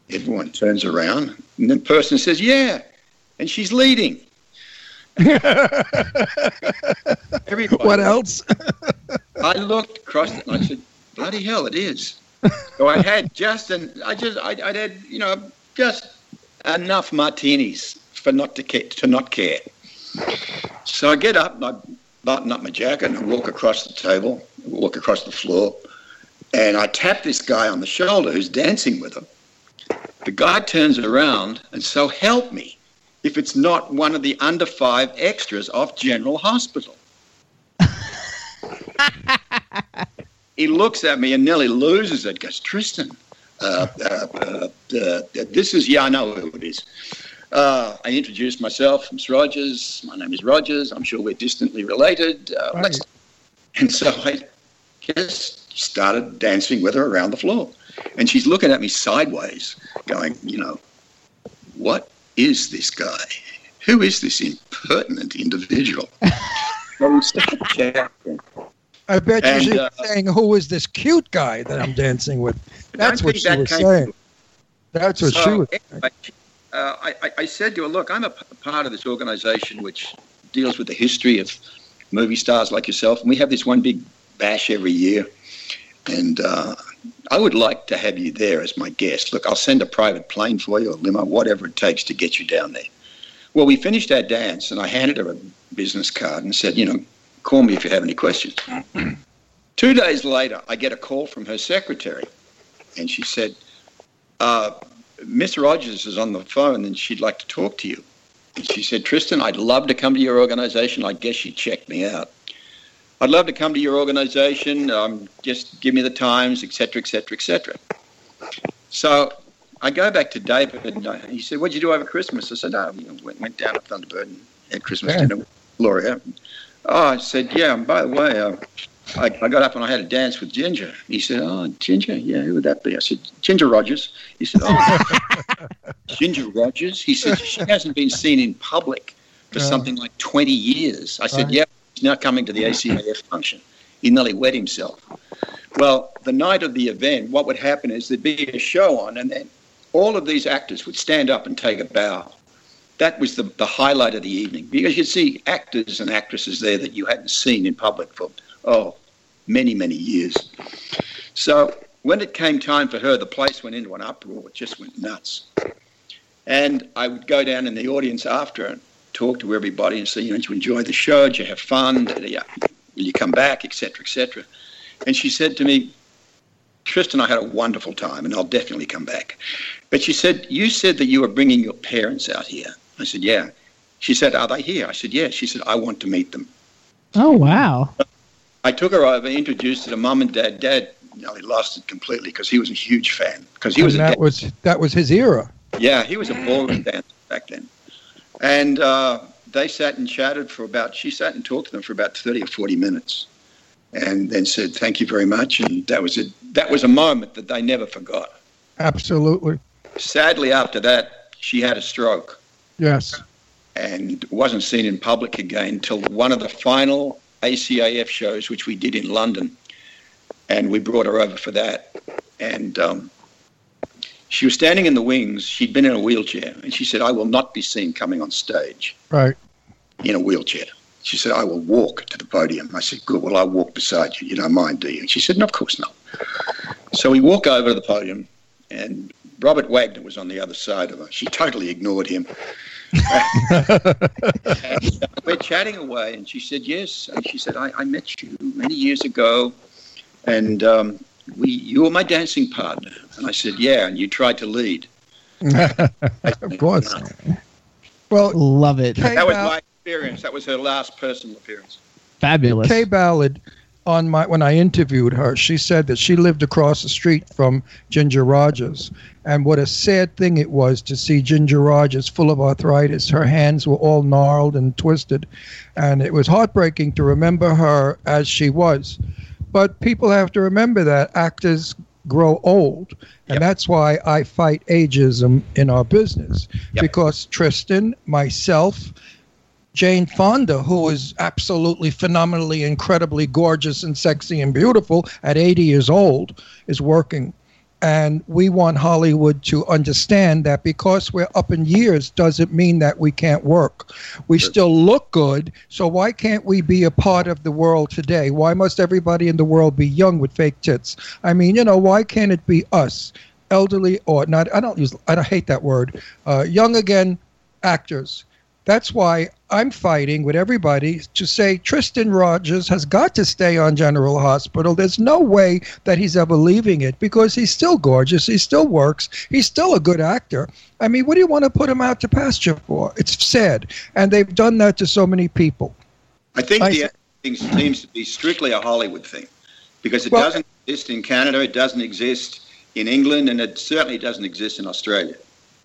Everyone turns around, and the person says, "Yeah, and she's leading." Everybody. What else? I looked across it and I said, "Bloody hell, it is!" So I had just and I just I I had you know just enough martinis for not to care, to not care. So I get up and I button up my jacket and I walk across the table, walk across the floor, and I tap this guy on the shoulder who's dancing with him. The guy turns around and so help me if it's not one of the under five extras off General Hospital. He looks at me and nearly loses it. Goes, "Tristan, uh, uh, uh, uh, this is, yeah, I know who it is." Uh, I introduced myself. "I'm Rogers. My name is Rogers. I'm sure we're distantly related." Uh, right. let's... And so I just started dancing with her around the floor. And she's looking at me sideways going, you know, what is this guy? Who is this impertinent individual? I bet and, you she's uh, saying, "Who is this cute guy that I'm dancing with?" That's what she that was saying. That's what so, she was saying. Anyway, uh, I, I said to her, "Look, I'm a part of this organization which deals with the history of movie stars like yourself, and we have this one big bash every year, and uh, I would like to have you there as my guest. Look, I'll send a private plane for you, a limo, whatever it takes to get you down there." Well, we finished our dance, and I handed her a business card and said, you know, "Call me if you have any questions." Two days later, I get a call from her secretary, and she said, uh, "Miss Rogers is on the phone, and she'd like to talk to you." And she said, "Tristan, I'd love to come to your organization." I guess she checked me out. "I'd love to come to your organization. Um, just give me the times, et cetera, et cetera, et cetera." So I go back to David, and I, he said, "What'd you do over Christmas?" I said, "Oh, you know, went, went down to Thunderbird and had Christmas yeah. dinner with Gloria." Oh, I said, "Yeah, and by the way, uh, I, I got up and I had a dance with Ginger." He said, "Oh, Ginger? Yeah, who would that be?" I said, "Ginger Rogers." He said, "Oh, Ginger Rogers?" He said, "She hasn't been seen in public for yeah. something like twenty years. I said, right. "Yeah, she's now coming to the A C A F function." He nearly wet himself. Well, the night of the event, what would happen is there'd be a show on, and then all of these actors would stand up and take a bow. That was the, the highlight of the evening, because you'd see actors and actresses there that you hadn't seen in public for, oh, many, many years. So when it came time for her, the place went into an uproar. It just went nuts. And I would go down in the audience after and talk to everybody and say, you know, "Did you enjoy the show? Did you have fun? Did you, will you come back, et cetera, et cetera?" And she said to me, "Tristan, I had a wonderful time, and I'll definitely come back." But she said, "You said that you were bringing your parents out here." I said, "Yeah." She said, "Are they here?" I said, "Yeah." She said, "I want to meet them." Oh, wow. I took her over, introduced her to Mum and Dad. Dad nearly lost it completely because he was a huge fan. Because he was that, a was that was his era. Yeah, he was a ballroom dancer back then. And uh, they sat and chatted for about, she sat and talked to them for about thirty or forty minutes. And then said, "Thank you very much." And that was it. That was a moment that they never forgot. Absolutely. Sadly, after that, she had a stroke. Yes. And wasn't seen in public again till one of the final A C A F shows, which we did in London. And we brought her over for that. And um, she was standing in the wings. She'd been in a wheelchair. And she said, "I will not be seen coming on stage." Right. In a wheelchair. She said, I will walk to the podium. I said, good, well, I'll walk beside you. You don't mind, do you? And she said, no, of course not. So we walk over to the podium, and Robert Wagner was on the other side of her. She totally ignored him. And uh, we're chatting away, and she said, yes. And she said, I, I met you many years ago, and um, we you were my dancing partner. And I said, yeah, and you tried to lead. Said, of course. No. Well, love it. K-Ball, that was my experience. That was her last personal appearance. Fabulous. Kay Ballard, on my when I interviewed her, she said that she lived across the street from Ginger Rogers, and what a sad thing it was to see Ginger Rogers full of arthritis. Her hands were all gnarled and twisted, and it was heartbreaking to remember her as she was. But people have to remember that actors grow old, and yep. That's why I fight ageism in our business, yep. Because Tristan, myself, Jane Fonda, who is absolutely phenomenally, incredibly gorgeous and sexy and beautiful at eighty years old, is working. And we want Hollywood to understand that because we're up in years doesn't mean that we can't work. We still look good, so why can't we be a part of the world today? Why must everybody in the world be young with fake tits? I mean, you know, why can't it be us, elderly or not? I don't use, I don't hate that word. Uh, young again actors. That's why I'm fighting with everybody to say Tristan Rogers has got to stay on General Hospital. There's no way that he's ever leaving it because he's still gorgeous. He still works. He's still a good actor. I mean, what do you want to put him out to pasture for? It's sad. And they've done that to so many people. I think I, the thing seems to be strictly a Hollywood thing because it well, doesn't exist in Canada. It doesn't exist in England, and it certainly doesn't exist in Australia.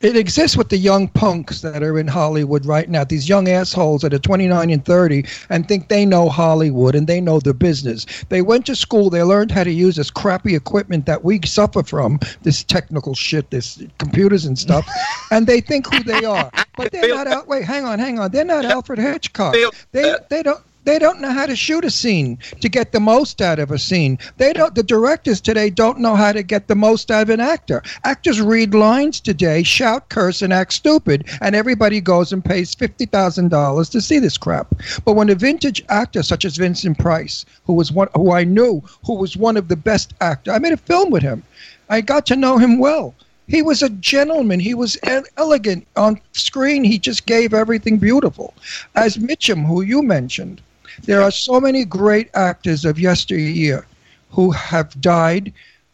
It exists with the young punks that are in Hollywood right now, these young assholes that are twenty-nine and thirty and think they know Hollywood and they know the business. They went to school. They learned how to use this crappy equipment that we suffer from, this technical shit, this computers and stuff, and they think who they are. But they're not out. Wait, hang on, hang on. They're not Alfred Hitchcock. They they don't. They don't know how to shoot a scene to get the most out of a scene. They don't. The directors today don't know how to get the most out of an actor. Actors read lines today, shout, curse, and act stupid, and everybody goes and pays fifty thousand dollars to see this crap. But when a vintage actor such as Vincent Price, who was one, who I knew, who was one of the best actors, I made a film with him. I got to know him well. He was a gentleman. He was elegant. On screen, he just gave everything beautiful. As Mitchum, who you mentioned, there are so many great actors of yesteryear who have died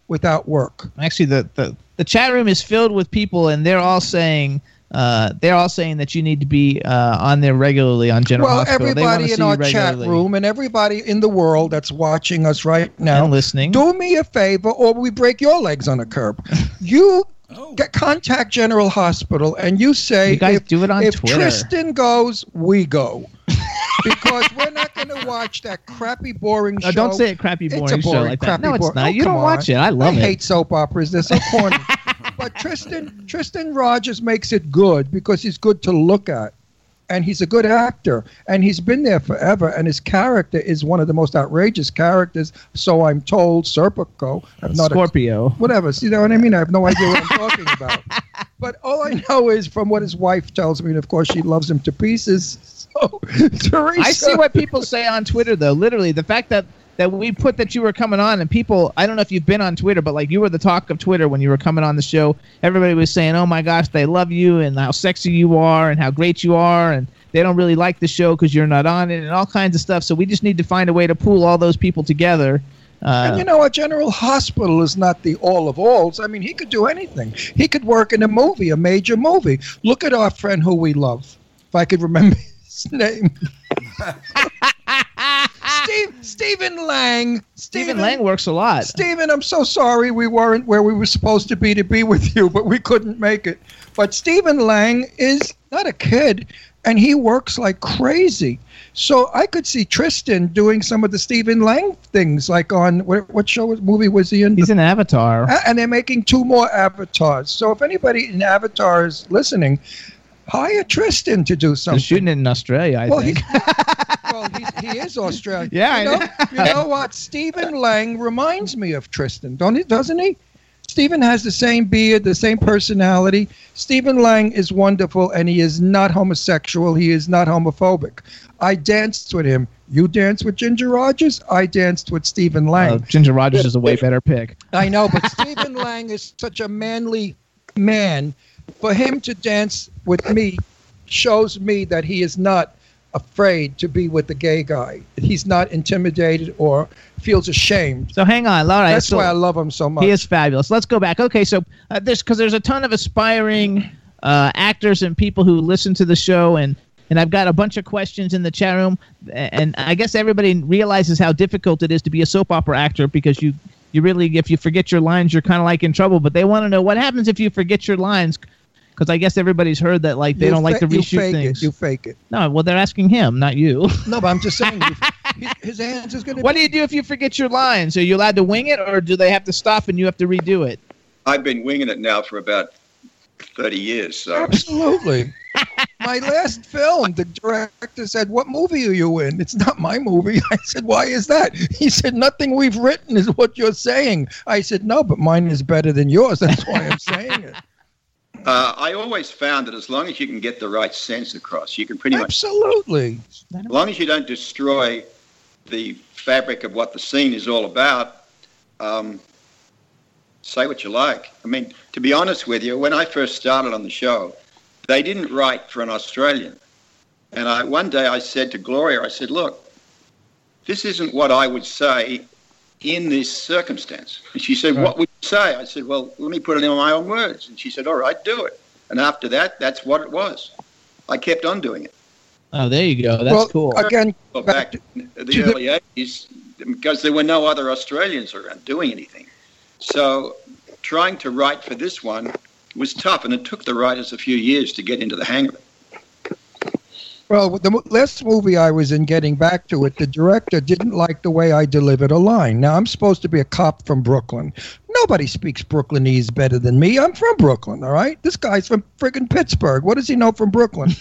without work. Actually, the, the, the chat room is filled with people, and they're all saying uh, they're all saying that you need to be uh, on there regularly on General well, Hospital. Well, everybody in our regularly. chat room and everybody in the world that's watching us right now, and listening, do me a favor, or we break your legs on a curb. You. Oh. Get, contact General Hospital and you say, you guys if, do it on if Twitter. Tristan goes, we go. Because we're not going to watch that crappy, boring show. No, don't say a crappy, boring, it's a boring show like that. No, it's not. Oh, you don't on. watch it. I love I it. I hate soap operas. They're so corny. But Tristan, Tristan Rogers makes it good because he's good to look at. And he's a good actor. And he's been there forever. And his character is one of the most outrageous characters, so I'm told, Serpico. I'm not Scorpio. A, whatever. You know what I mean? I have no idea what I'm talking about. But all I know is from what his wife tells me, and of course she loves him to pieces. So, Teresa. I see what people say on Twitter, though. Literally, the fact that, that we put that you were coming on, and people, I don't know if you've been on Twitter, but like you were the talk of Twitter when you were coming on the show. Everybody was saying, oh my gosh, they love you and how sexy you are and how great you are, and they don't really like the show because you're not on it and all kinds of stuff. So we just need to find a way to pool all those people together. Uh, and you know, a General Hospital is not the all of alls. I mean, he could do anything. He could work in a movie, a major movie. Look at our friend who we love, if I could remember his name. Steve, Stephen Lang. Stephen, Stephen Lang works a lot. Stephen, I'm so sorry we weren't where we were supposed to be to be with you, but we couldn't make it. But Stephen Lang is not a kid, and he works like crazy. So I could see Tristan doing some of the Stephen Lang things, like on what, what show, what movie was he in? He's in Avatar. And they're making two more Avatars. So if anybody in Avatar is listening, hire Tristan to do something. He's shooting in Australia, I well, think. He, well, he, he is Australian. Yeah, you know, I know. You know what? Stephen Lang reminds me of Tristan, don't he? Doesn't he? Stephen has the same beard, the same personality. Stephen Lang is wonderful, and he is not homosexual. He is not homophobic. I danced with him. You danced with Ginger Rogers. I danced with Stephen Lang. Uh, Ginger Rogers is a way better pick. I know, but Stephen Lang is such a manly man. For him to dance with me shows me that he is not afraid to be with the gay guy. He's not intimidated or feels ashamed. So hang on, Laura. That's so, why I love him so much. He is fabulous. Let's go back. Okay, so uh, this because there's a ton of aspiring uh, actors and people who listen to the show, and and I've got a bunch of questions in the chat room, and I guess everybody realizes how difficult it is to be a soap opera actor because you you really if you forget your lines you're kind of like in trouble. But they want to know what happens if you forget your lines. Because I guess everybody's heard that, like, they you don't fa- like to reshoot you fake things. It, you fake it. No, well, they're asking him, not you. No, but I'm just saying, you, his answer's going to. What be- do you do if you forget your lines? Are you allowed to wing it, or do they have to stop and you have to redo it? I've been winging it now for about thirty years. So. Absolutely. My last film, the director said, "What movie are you in?" It's not my movie. I said, "Why is that?" He said, "Nothing we've written is what you're saying." I said, "No, but mine is better than yours. That's why I'm saying it." Uh, I always found that as long as you can get the right sense across, you can pretty much... Absolutely. As long as you don't destroy the fabric of what the scene is all about, um, say what you like. I mean, to be honest with you, when I first started on the show, they didn't write for an Australian. And I, one day I said to Gloria, I said, "Look, this isn't what I would say in this circumstance." And she said, right. "What would you say?" I said, "Well, let me put it in my own words." And she said, "All right, do it." And after that, that's what it was. I kept on doing it. Oh, there you go. That's well, cool. Again, well, back to the early eighties, because there were no other Australians around doing anything. So trying to write for this one was tough, and it took the writers a few years to get into the hang of it. Well, the last movie I was in, getting back to it, the director didn't like the way I delivered a line. Now, I'm supposed to be a cop from Brooklyn. Nobody speaks Brooklynese better than me. I'm from Brooklyn, all right? This guy's from friggin' Pittsburgh. What does he know from Brooklyn?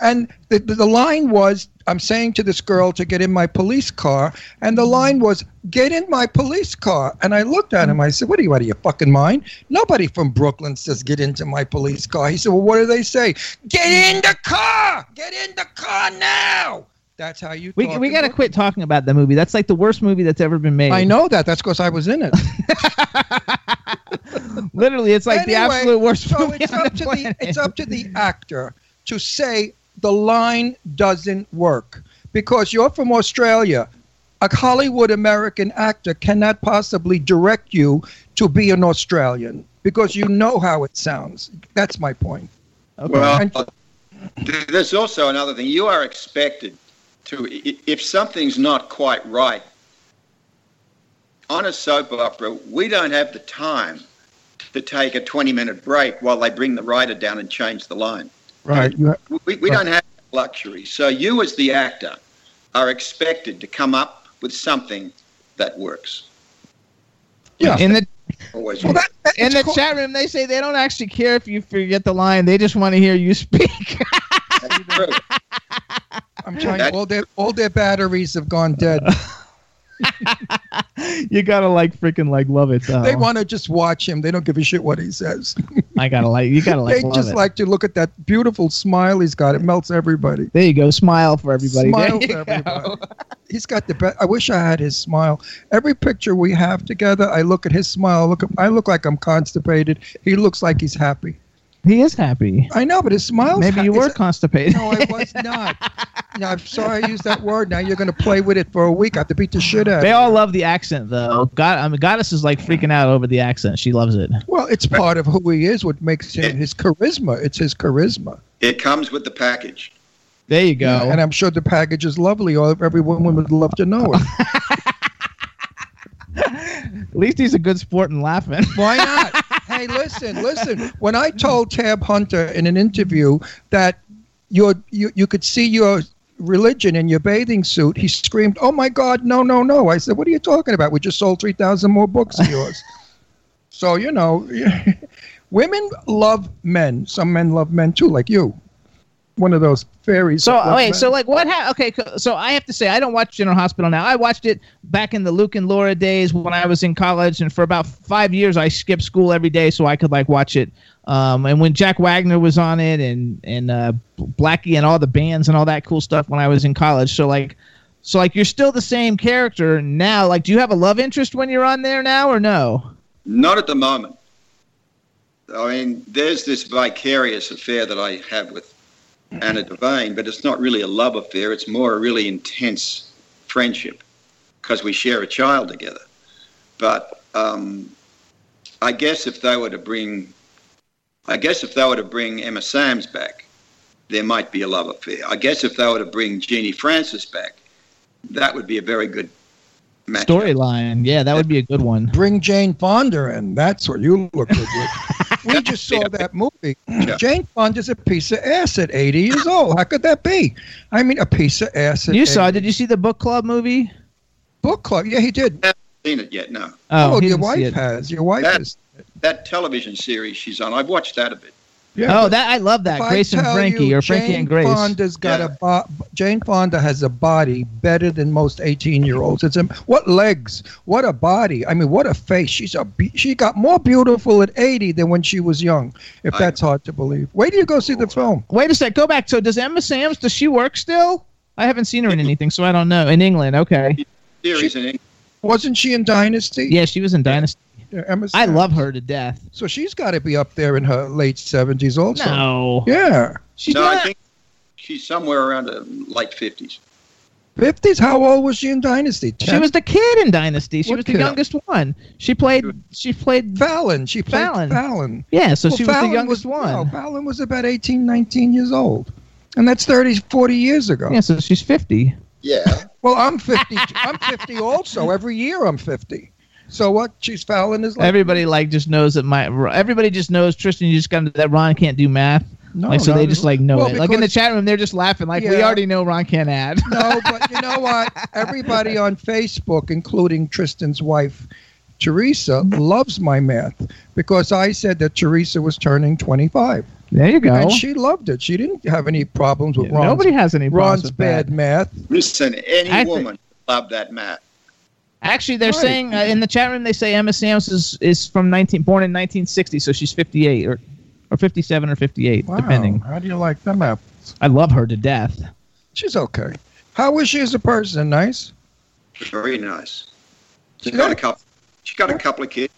And the, the, the line was, I'm saying to this girl to get in my police car, and the line was, "Get in my police car." And I looked at him. I said, "What are you, out of your fucking mind? Nobody from Brooklyn says, 'Get into my police car.'" He said, "Well, what do they say? 'Get in the car! Get in the car now!'" That's how you We We got to quit talking about the movie. That's like the worst movie that's ever been made. I know that. That's because I was in it. Literally, it's like anyway, the absolute worst so movie it's on up the to planet. The, it's up to the actor to say the line doesn't work. Because you're from Australia, a Hollywood American actor cannot possibly direct you to be an Australian because you know how it sounds. That's my point. Okay. Well, and, uh, there's also another thing. You are expected to, if something's not quite right, on a soap opera, we don't have the time to take a twenty-minute break while they bring the writer down and change the line. Right. We, we right. don't have that luxury. So you as the actor are expected to come up with something that works. Yeah. In the Always well, that, that, in the cool. chat room, they say they don't actually care if you forget the line. They just want to hear you speak. That's true. I'm trying. That's all their all their batteries have gone dead. You gotta like freaking like love it. Though. They want to just watch him. They don't give a shit what he says. I gotta like you gotta like. They love just it. Like to look at that beautiful smile he's got. It melts everybody. There you go. Smile for everybody. Smile there for everybody. Go. He's got the best. I wish I had his smile. Every picture we have together, I look at his smile. I look. At, I look like I'm constipated. He looks like he's happy. He is happy. I know, but his smile. Maybe ha- you were constipated. No, I was not. No, I'm sorry I used that word. Now you're going to play with it for a week. I have to beat the shit out of it. They all love the accent, though. God, I mean, Goddess is like freaking out over the accent. She loves it. Well, it's part of who he is, what makes him his charisma. It's his charisma. It comes with the package. There you go. Yeah, and I'm sure the package is lovely, or every woman would love to know it. At least he's a good sport and laughing. Why not? Hey, listen, listen. When I told Tab Hunter in an interview that your you you could see your religion in your bathing suit, he screamed, "Oh my God, no, no, no!" I said, "What are you talking about? We just sold three thousand more books of yours." So you know, women love men. Some men love men too, like you. one of those fairies. So wait, okay, so like what? Ha- okay, so I have to say I don't watch General Hospital now. I watched it back in the Luke and Laura days when I was in college, and for about five years I skipped school every day so I could like watch it. Um, and when Jack Wagner was on it, and and uh, Blackie and all the bands and all that cool stuff when I was in college. So like, so like you're still the same character now. Like, do you have a love interest when you're on there now or no? Not at the moment. I mean, there's this vicarious affair that I have with Anna Devane, but it's not really a love affair. It's more a really intense friendship because we share a child together. But um, I guess if they were to bring, I guess if they were to bring Emma Sams back, there might be a love affair. I guess if they were to bring Jeannie Francis back, that would be a very good match. Storyline, yeah, that would be a good one. Bring Jane Fonda in. That's where you look good. We just saw that movie. Yeah. Jane Fonda's a piece of ass at eighty years old. How could that be? I mean, a piece of ass at You eighty. Saw, did you see the book club movie? Book club? Yeah, he did. I haven't seen it yet, no. Oh, oh your wife has. Your wife that, has. That television series she's on, I've watched that a bit. Yeah, oh, that I love that. Grace and Frankie, you, or Frankie Jane and Grace. Fonda's got yeah. a bo- Jane Fonda has a body better than most eighteen-year-olds. It's a, what legs, what a body. I mean, what a face. She's a be- she got more beautiful at eighty than when she was young. If I, that's hard to believe. Wait till you go see the film. Wait a sec. Go back. So does Emma Sams? Does she work still? I haven't seen her in anything, so I don't know. In England, okay. Series in England. Wasn't she in Dynasty? Yeah, she was in Dynasty. Emma Sams. I love her to death. So she's got to be up there in her late seventies also. No. Yeah. She's no, not... I think she's somewhere around the late fifties. fifties? How old was she in Dynasty? ten? She was the kid in Dynasty. She what was kid? The youngest one. She played She played Fallon. She played Fallon. Fallon. Yeah, so well, she was Fallon the youngest was, one. No, Fallon was about eighteen, nineteen years old. And that's thirty, forty years ago. Yeah, so she's fifty. Yeah. Well, I'm fifty. I'm fifty also. Every year I'm fifty. So what? She's Fallon is like everybody like just knows that my everybody just knows Tristan. You just got to that Ron can't do math. No, like so no, they just like know well, it. Like in the chat room, they're just laughing. Like yeah. we already know Ron can't add. No, but you know what? Everybody on Facebook, including Tristan's wife, Teresa, loves my math because I said that Teresa was turning twenty-five. There you go. And she loved it. She didn't have any problems with yeah, Ron's. Nobody has any problems Ron's with bad that. Math. Listen, any I woman loved that math. Actually, they're right. saying uh, in the chat room they say Emma Sams is, is from nineteen born in nineteen sixty, so she's fifty-eight or, or fifty-seven or fifty-eight, wow. depending. How do you like them apples? I love her to death. She's okay. How is she as a person? Nice. Very nice. She got a couple. She got a couple of kids.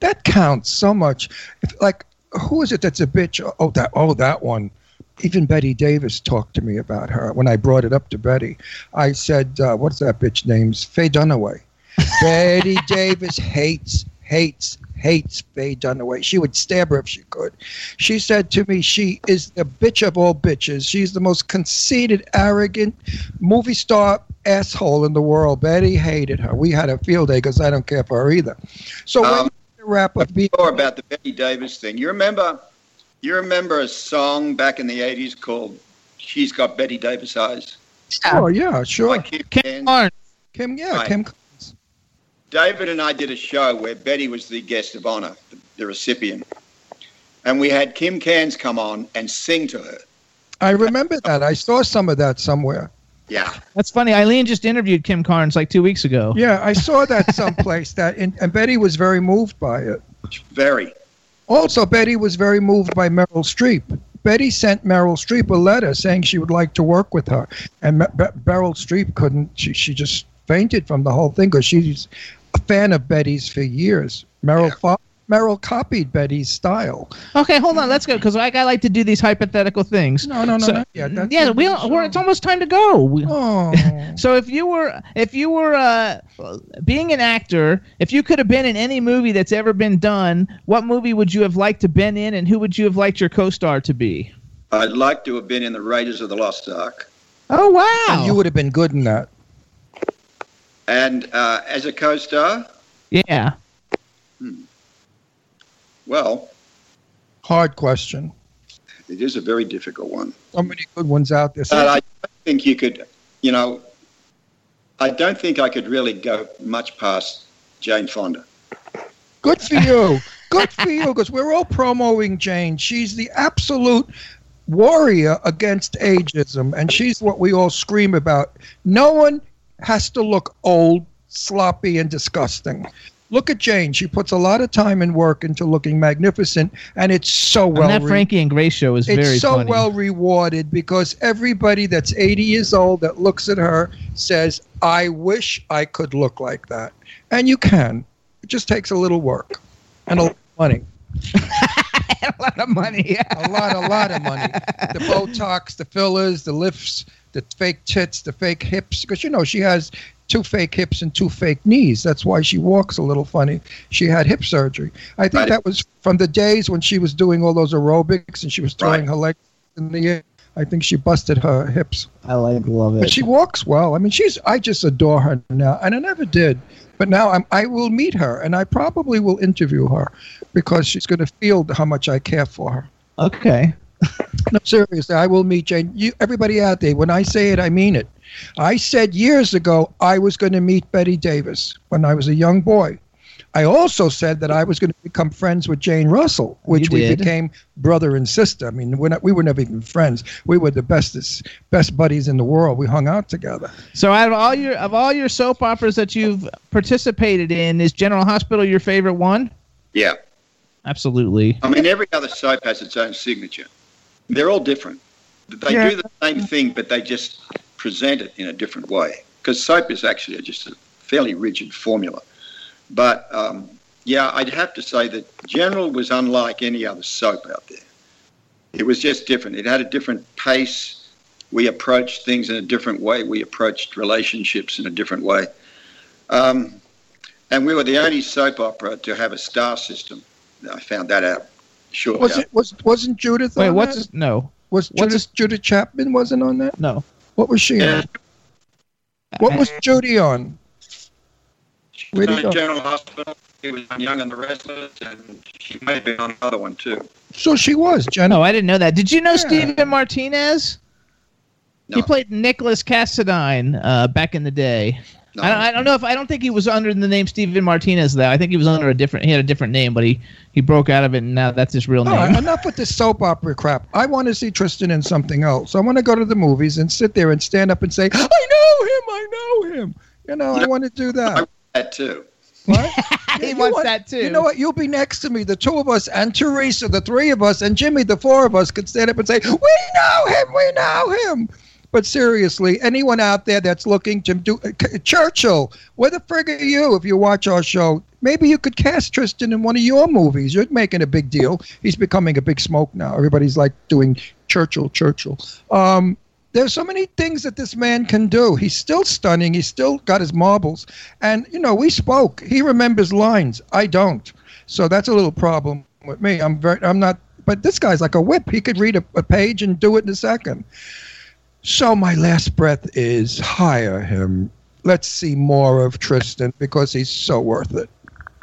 That counts so much. If, like, who is it that's a bitch? Oh, that. Oh, that one. Even Betty Davis talked to me about her when I brought it up to Betty. I said, uh, what's that bitch name's? Faye Dunaway. Betty Davis hates, hates, hates Faye Dunaway. She would stab her if she could. She said to me, she is the bitch of all bitches. She's the most conceited, arrogant movie star asshole in the world. Betty hated her. We had a field day because I don't care for her either. So um, when you wrap up B- more about the Betty Davis thing, you remember... You remember a song back in the eighties called She's Got Betty Davis Eyes? Oh, yeah, sure. Kim Kim, Kim yeah, right. Kim Carnes. David and I did a show where Betty was the guest of honor, the, the recipient. And we had Kim Cairns come on and sing to her. I remember that. I saw some of that somewhere. Yeah. That's funny. Eileen just interviewed Kim Carnes like two weeks ago. Yeah, I saw that someplace. that in, And Betty was very moved by it. Very. Also, Betty was very moved by Meryl Streep. Betty sent Meryl Streep a letter saying she would like to work with her. And Me- Be- Meryl Streep couldn't. She, she just fainted from the whole thing because she's a fan of Betty's for years. Meryl yeah. fo- Meryl copied Betty's style. Okay, hold on. Let's go because I, I like to do these hypothetical things. No, no, no. So, not yet. That's yeah, we we're, it's almost time to go. We, oh. So if you were, if you were uh, being an actor, if you could have been in any movie that's ever been done, what movie would you have liked to have been in, and who would you have liked your co-star to be? I'd like to have been in the Raiders of the Lost Ark. Oh wow! And you would have been good in that. And uh, as a co-star? Yeah. Hmm. Well, hard question. It is a very difficult one. So many good ones out there. But I don't think you could, you know, I don't think I could really go much past Jane Fonda. Good for you. Good for you, because we're all promoting Jane. She's the absolute warrior against ageism, and she's what we all scream about. No one has to look old, sloppy, and disgusting. Look at Jane. She puts a lot of time and work into looking magnificent, and it's so well. And that Frankie re- and Grace show is it's very so funny. well rewarded because everybody that's eighty years old that looks at her says, "I wish I could look like that," and you can. It just takes a little work and a lot of money. a lot of money. a lot, a lot of money. The Botox, the fillers, the lifts, the fake tits, the fake hips. Because you know she has two fake hips and two fake knees. That's why she walks a little funny. She had hip surgery. I think right. that was from the days when she was doing all those aerobics and she was throwing right. her legs in the air. I think she busted her hips. I like love it. But she walks well. I mean, she's. I just adore her now, and I never did. But now I'm, I will meet her, and I probably will interview her because she's going to feel how much I care for her. Okay. No, seriously, I will meet Jane. You, everybody out there, when I say it, I mean it. I said years ago I was going to meet Bette Davis when I was a young boy. I also said that I was going to become friends with Jane Russell, which we became brother and sister. I mean, we're not, we were never even friends. We were the bestest, best buddies in the world. We hung out together. So out of all your of all your soap operas that you've participated in, is General Hospital your favorite one? Yeah. Absolutely. I mean, every other soap has its own signature. They're all different. They yeah. do the same thing, but they just present it in a different way. Because soap is actually just a fairly rigid formula. But, um, yeah, I'd have to say that General was unlike any other soap out there. It was just different. It had a different pace. We approached things in a different way. We approached relationships in a different way. Um, and we were the only soap opera to have a star system. I found that out. Sure. Was it, was, wasn't Judith Wait, on what's that? His, no. Was what's Judith, his, Judith Chapman wasn't on that? No. What was she yeah. on? What was Judy on? She was on General Hospital. She was on Young and the Restless, and she may have been on another one, too. So she was, General. Oh, I didn't know that. Did you know yeah. Steven Martinez? No. He played Nicholas Cassadine uh, back in the day. No. I, don't, I don't know if I don't think he was under the name Steven Martinez though. I think he was under a different. He had a different name, but he, he broke out of it, and now that's his real name. Right, enough with this soap opera crap. I want to see Tristan in something else. I want to go to the movies and sit there and stand up and say, "I know him, I know him." You know, I want to do that. I want that too. What? he yeah, wants want, that too. You know what? You'll be next to me, the two of us, and Teresa, the three of us, and Jimmy, the four of us, could stand up and say, "We know him, we know him." But seriously, anyone out there that's looking to do uh, K- Churchill, where the frig are you if you watch our show? Maybe you could cast Tristan in one of your movies. You're making a big deal. He's becoming a big smoke now. Everybody's like doing Churchill, Churchill. Um, there's so many things that this man can do. He's still stunning. He's still got his marbles. And, you know, we spoke. He remembers lines. I don't. So that's a little problem with me. I'm very, I'm not. But this guy's like a whip. He could read a, a page and do it in a second. So my last breath is hire him. Let's see more of Tristan because he's so worth it.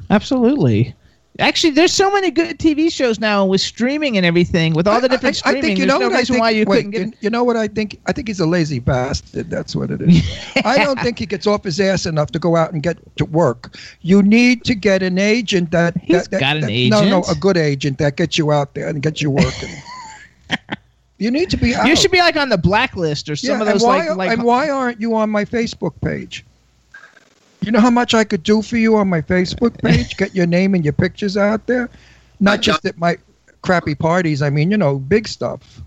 Absolutely. Actually, there's so many good T V shows now with streaming and everything, with all the different I, I, streaming. I think, you there's know no reason why you wait, couldn't get you, you know what I think? I think he's a lazy bastard. That's what it is. I don't think he gets off his ass enough to go out and get to work. You need to get an agent that... He's that, that, got an that, agent. No, no, a good agent that gets you out there and gets you working. You need to be out. You should be like on the blacklist or some yeah, of those. And why, like, like, and why aren't you on my Facebook page? You know how much I could do for you on my Facebook page? Get your name and your pictures out there. Not just at my crappy parties. I mean, you know, big stuff.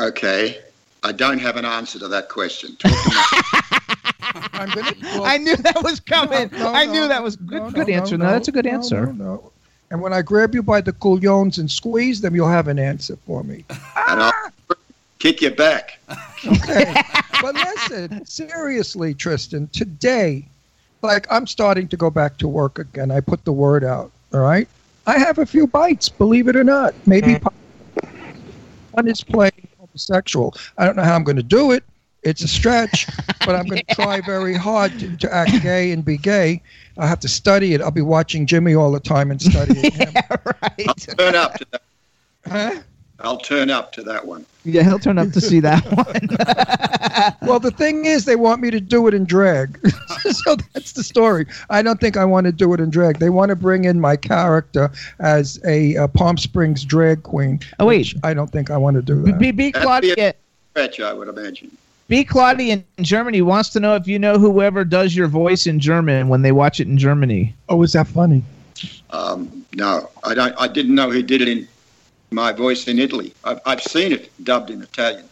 Okay. I don't have an answer to that question. Talk to my- I'm gonna, well, I knew that was coming. No, no, I knew no, that was good. No, good no, answer. No, no, that's a good no, answer. No, no, no. And when I grab you by the coulones and squeeze them, you'll have an answer for me. And ah! I'll kick you back. Okay. But listen, seriously, Tristan, today, like I'm starting to go back to work again. I put the word out, all right? I have a few bites, believe it or not. Maybe one is playing homosexual. I don't know how I'm going to do it. It's a stretch, but I'm going to try very hard to, to act gay and be gay. I have to study it. I'll be watching Jimmy all the time and studying him. Yeah, right. I'll turn up to that. Huh? I'll turn up to that one. Yeah, he'll turn up to see that one. Well, the thing is, they want me to do it in drag. So that's the story. I don't think I want to do it in drag. They want to bring in my character as a, a Palm Springs drag queen. Oh, wait. I don't think I want to do that. B. B. Claudia. Fetch, I would imagine. B. Claudia in Germany wants to know if you know whoever does your voice in German when they watch it in Germany. Oh, is that funny? Um, no, I don't. I didn't know who did it in my voice in Italy. I've, I've seen it dubbed in Italian.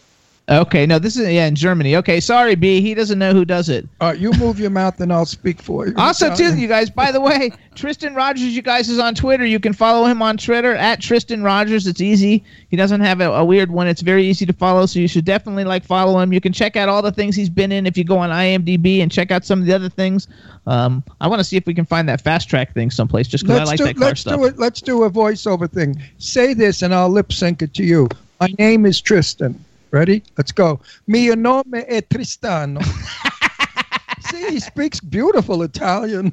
Okay, no, this is yeah in Germany. Okay, sorry, B. He doesn't know who does it. All right, you move your mouth and I'll speak for you. Also, too, you guys, by the way, Tristan Rogers, you guys, is on Twitter. You can follow him on Twitter, at Tristan Rogers. It's easy. He doesn't have a, a weird one. It's very easy to follow, so you should definitely, like, follow him. You can check out all the things he's been in if you go on IMDb and check out some of the other things. Um, I want to see if we can find that fast track thing someplace just because I like do, that car let's stuff. Do it, let's do a voiceover thing. Say this and I'll lip sync it to you. My name is Tristan. Ready? Let's go. Mio nome è Tristano. See, he speaks beautiful Italian.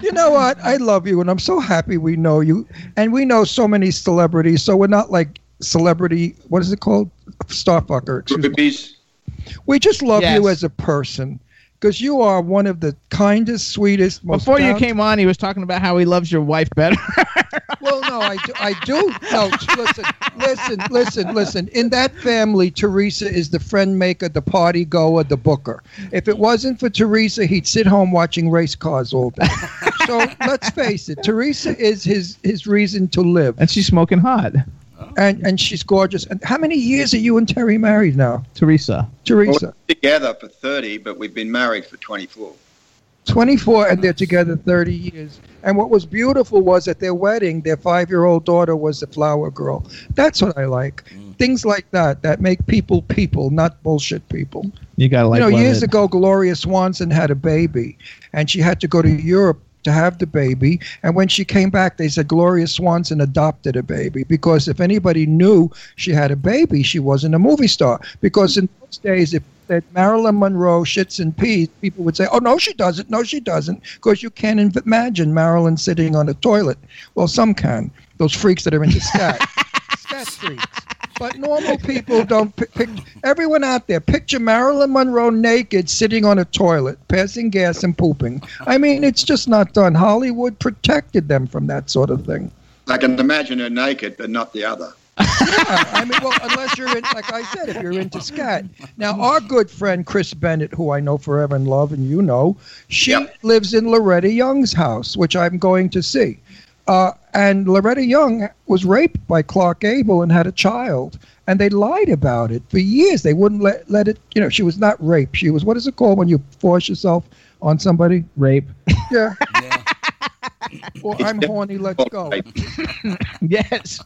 You know what? I love you, and I'm so happy we know you. And we know so many celebrities, so we're not like celebrity, what is it called? Starfucker, excuse me. We just love yes. you as a person. Because you are one of the kindest, sweetest, most Before talented. You came on, he was talking about how he loves your wife better. Well, no, I do. I do. No, listen, listen, listen, listen. In that family, Teresa is the friend maker, the party goer, the booker. If it wasn't for Teresa, he'd sit home watching race cars all day. So let's face it, Teresa is his, his reason to live. And she's smoking hot. And and she's gorgeous. And how many years are you and Terry married now? Teresa. Teresa. Well, we're together for thirty, but we've been married for twenty-four. twenty-four, and they're together thirty years. And what was beautiful was at their wedding, their five-year-old daughter was the flower girl. That's what I like. Mm. Things like that, that make people people, not bullshit people. You gotta like. You know, one years it. ago, Gloria Swanson had a baby, and she had to go to Europe to have the baby, and when she came back they said Gloria Swanson adopted a baby, because if anybody knew she had a baby, she wasn't a movie star, because in those days if that Marilyn Monroe shits and peas, people would say, oh no she doesn't, no she doesn't, because you can't imagine Marilyn sitting on a toilet. Well, some can, those freaks that are into scat scat freaks. But normal people don't pick, pick. Everyone out there, picture Marilyn Monroe naked sitting on a toilet, passing gas and pooping. I mean, it's just not done. Hollywood protected them from that sort of thing. I can imagine her naked, but not the other. Yeah, I mean, well, unless you're in, like I said, if you're into scat. Now, our good friend Chris Bennett, who I know forever and love, and you know, she yep. lives in Loretta Young's house, which I'm going to see. Uh, and Loretta Young was raped by Clark Gable and had a child. And they lied about it for years. They wouldn't let let it, you know, she was not raped. She was, what is it called when you force yourself on somebody? Rape. Yeah. yeah. Or I'm horny, let's go. Yes.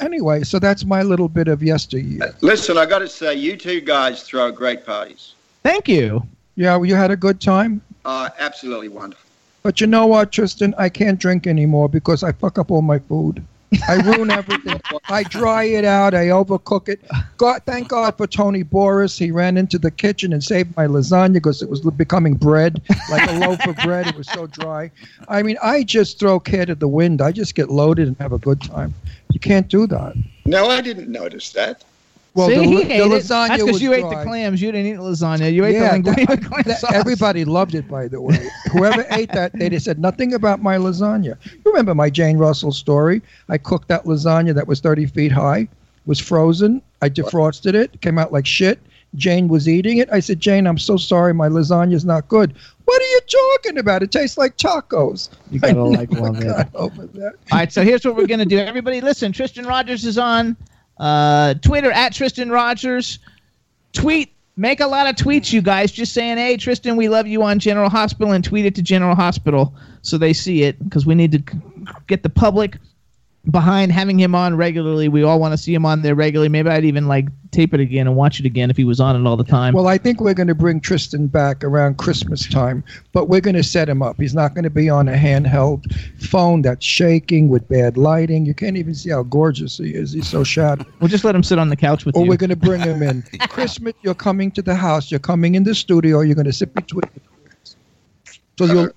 Anyway, so that's my little bit of yesteryear. Uh, listen, I got to say, you two guys throw great parties. Thank you. Yeah, well, you had a good time? Uh, absolutely wonderful. But you know what, Tristan? I can't drink anymore because I fuck up all my food. I ruin everything. I dry it out. I overcook it. God, thank God for Tony Boris. He ran into the kitchen and saved my lasagna because it was becoming bread, like a loaf of bread. It was so dry. I mean, I just throw care to the wind. I just get loaded and have a good time. You can't do that. No, I didn't notice that. Well, see, the, he ate the lasagna. That's because you dry. ate the clams. You didn't eat the lasagna. You ate yeah, the linguine that, clam that, sauce. Everybody loved it, by the way. Whoever ate that, they just said nothing about my lasagna. You remember my Jane Russell story? I cooked that lasagna that was thirty feet high, was frozen. I defrosted it, came out like shit. Jane was eating it. I said, Jane, I'm so sorry. My lasagna's not good. What are you talking about? It tastes like tacos. You gotta like one of it. All right, so here's what we're gonna do. Everybody, listen. Tristan Rogers is on Uh, Twitter at Tristan Rogers. Tweet. Make a lot of tweets, you guys, just saying, hey, Tristan, we love you on General Hospital, and tweet it to General Hospital so they see it, because we need to get the public behind having him on regularly. We all want to see him on there regularly. Maybe I'd even like tape it again and watch it again if he was on it all the time. Well, I think we're going to bring Tristan back around Christmas time, but we're going to set him up. He's not going to be on a handheld phone that's shaking with bad lighting. You can't even see how gorgeous he is. He's so shattered. We'll just let him sit on the couch with or you. Or we're going to bring him in. Christmas, you're coming to the house. You're coming in the studio. You're going to sit between the twins. So you'll...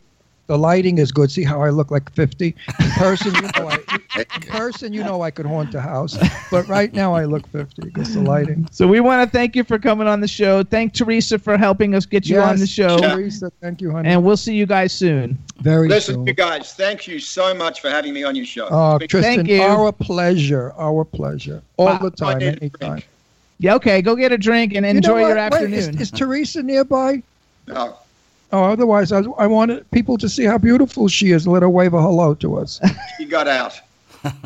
The lighting is good. See how I look like fifty? In person, you know, I, In person, you know I could haunt a house. But right now I look fifty because the lighting. So we want to thank you for coming on the show. Thank Teresa for helping us get you yes, on the show. Teresa, thank you, honey. And we'll see you guys soon. Very Listen, soon. Listen, you guys, thank you so much for having me on your show. Oh, uh, Tristan, thank you. Our pleasure. Our pleasure. All wow. the time, anytime. Yeah, okay, go get a drink and enjoy you know your afternoon. Wait, is, is Teresa nearby? No. Oh, otherwise, I, I wanted people to see how beautiful she is. Let her wave a hello to us. She got out.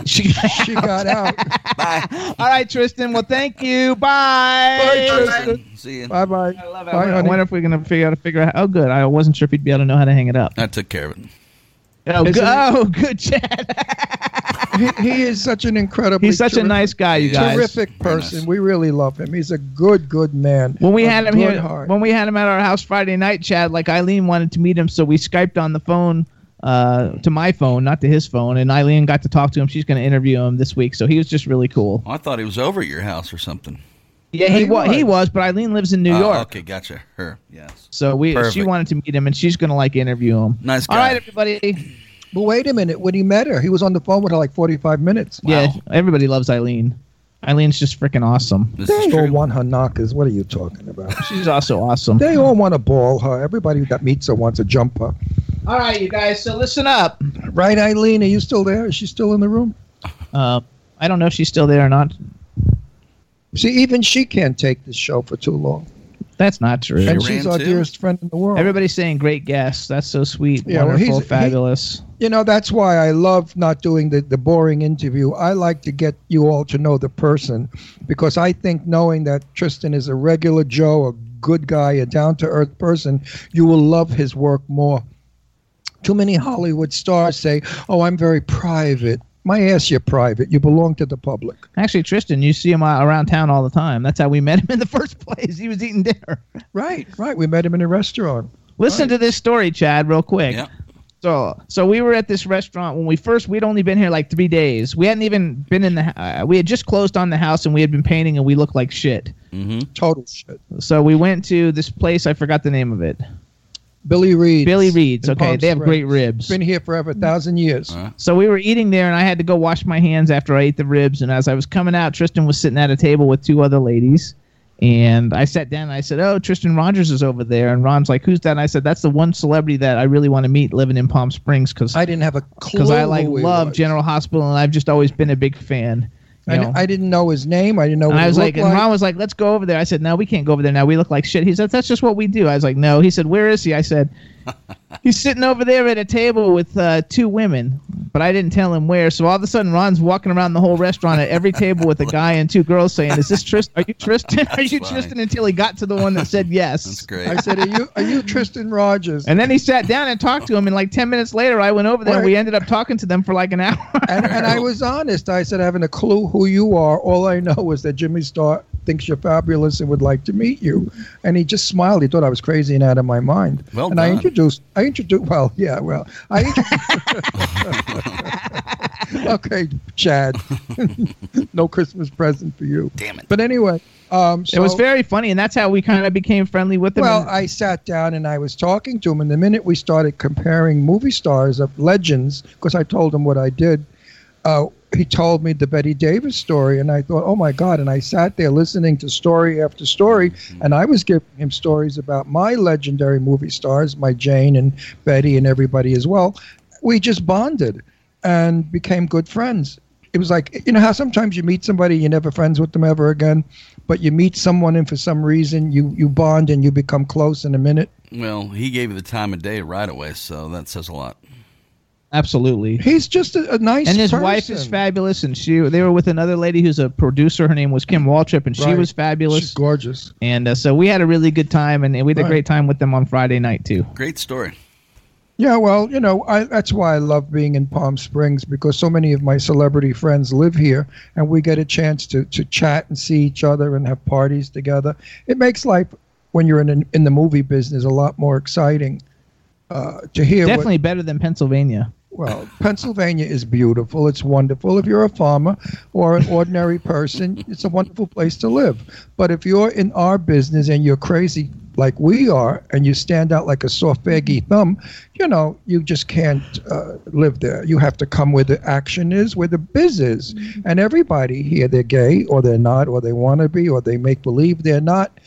she, got she got out. Bye. All right, Tristan. Well, thank you. Bye. Bye, Tristan. See you. Bye, bye. I love it. Bye, I wonder if we're gonna figure out figure out. Oh, good. I wasn't sure if he'd be able to know how to hang it up. I took care of it. Oh, good, oh good, Chad. he, he is such an incredible. He's such terrific, a nice guy, you guys. Terrific person. Nice. We really love him. He's a good, good man. When we a had him here, heart. when we had him at our house Friday night, Chad, like Eileen wanted to meet him, so we Skyped on the phone uh, to my phone, not to his phone, and Eileen got to talk to him. She's going to interview him this week, so he was just really cool. I thought he was over at your house or something. Yeah, he, he was. was. He was, but Eileen lives in New uh, York. Okay, gotcha. Her, yes. So we, Perfect. she wanted to meet him, and she's gonna like interview him. Nice guy. All right, everybody. But wait a minute. When he met her, he was on the phone with her like forty-five minutes. Wow. Yeah, everybody loves Eileen. Eileen's just freaking awesome. This they all want her knockers. What are you talking about? She's also awesome. They all want to ball her. Everybody that meets her wants to jump her. All right, you guys. So listen up. Right, Eileen. Are you still there? Is she still in the room? Uh, I don't know if she's still there or not. See, even she can't take this show for too long. That's not true. And she's our too. dearest friend in the world. Everybody's saying great guest. That's so sweet. Yeah, Wonderful, well, fabulous. He, you know, that's why I love not doing the, the boring interview. I like to get you all to know the person because I think knowing that Tristan is a regular Joe, a good guy, a down-to-earth person, you will love his work more. Too many Hollywood stars say, oh, I'm very private. My ass, you're private. You belong to the public. Actually, Tristan, you see him around town all the time. That's how we met him in the first place. He was eating dinner. Right, right. We met him in a restaurant. Listen right. to this story, Chad, real quick. Yeah. So so we were at this restaurant when we first, we'd only been here like three days. We hadn't even been in the, uh, we had just closed on the house and we had been painting and we looked like shit. Mm-hmm. Total shit. So we went to this place, I forgot the name of it. Billy Reed's. Billy Reed's. Okay, they have great ribs. Been here forever, a thousand years. Uh-huh. So we were eating there, and I had to go wash my hands after I ate the ribs. And as I was coming out, Tristan was sitting at a table with two other ladies. And I sat down, and I said, oh, Tristan Rogers is over there. And Ron's like, who's that? And I said, that's the one celebrity that I really want to meet living in Palm Springs. Cause, I didn't have a clue. Because I like love was. General Hospital, and I've just always been a big fan. You know? I, I didn't know his name. I didn't know what he looked like. And Ron was like, let's go over there. I said, no, we can't go over there now. We look like shit. He said, that's just what we do. I was like, no. He said, where is he? I said, he's sitting over there at a table with uh, two women. But I didn't tell him where. So all of a sudden, Ron's walking around the whole restaurant at every table with a guy and two girls saying, is this Tristan? Are you Tristan? Are you Tristan? Until he got to the one that said yes. That's great. I said, are you are you Tristan Rogers? And then he sat down and talked to him. And like ten minutes later, I went over there. Right. And we ended up talking to them for like an hour. And, and I was honest. I said, I haven't a clue who you are. All I know is that Jimmy Starr thinks you're fabulous and would like to meet you. And he just smiled. He thought I was crazy and out of my mind. Well and done. I introduced, I introduced, well, yeah, well, I introduced, okay, Chad, no Christmas present for you. Damn it. But anyway. Um, so, it was very funny, and that's how we kind of became friendly with him. Well, I sat down and I was talking to him, and the minute we started comparing movie stars of legends, because I told him what I did, uh, he told me the Betty Davis story, and I thought, oh, my God. And I sat there listening to story after story, and I was giving him stories about my legendary movie stars, my Jane and Betty and everybody as well. We just bonded and became good friends. It was like, you know how sometimes you meet somebody, you're never friends with them ever again, but you meet someone and for some reason you, you bond and you become close in a minute? Well, he gave you the time of day right away, so that says a lot. Absolutely. He's just a, a nice person. And his person. wife is fabulous, and she they were with another lady who's a producer. Her name was Kim Waltrip, and right. she was fabulous. She's gorgeous. And uh, so we had a really good time, and we had right. a great time with them on Friday night, too. Great story. Yeah, well, you know, I, that's why I love being in Palm Springs, because so many of my celebrity friends live here, and we get a chance to, to chat and see each other and have parties together. It makes life, when you're in, an, in the movie business, a lot more exciting uh, to hear. Definitely what, better than Pennsylvania. Well, Pennsylvania is beautiful. It's wonderful. If you're a farmer or an ordinary person, it's a wonderful place to live. But if you're in our business and you're crazy like we are and you stand out like a soft baggy thumb, you know, you just can't uh, live there. You have to come where the action is, where the biz is. Mm-hmm. And everybody here, they're gay or they're not, or they want to be, or they make believe they're not.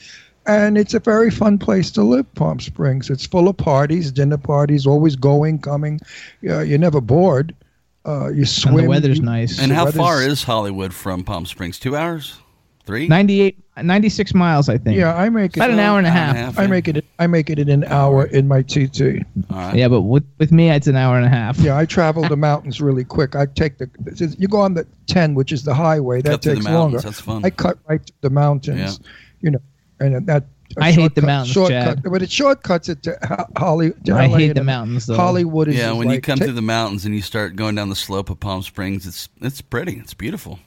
And it's a very fun place to live, Palm Springs. It's full of parties, dinner parties, always going, coming. Uh, you're never bored. Uh, you swim. And the weather's you, nice. And how far is Hollywood from Palm Springs? Two hours? Three? ninety-eight, ninety-six miles, I think. Yeah, I make it. About an hour and a half. half. I make it I make it in an hour in my T T. Right. Yeah, but with, with me, it's an hour and a half. Yeah, I travel the mountains really quick. I take the You go on the ten, which is the highway. That cut takes the longer. That's fun. I cut right through the mountains. Yeah. You know. And that I hate the mountains, shortcut, Chad. But it shortcuts it to Hollywood. I hate the mountains, though. Hollywood is yeah. When like, you come t- through the mountains and you start going down the slope of Palm Springs, it's it's pretty. It's beautiful.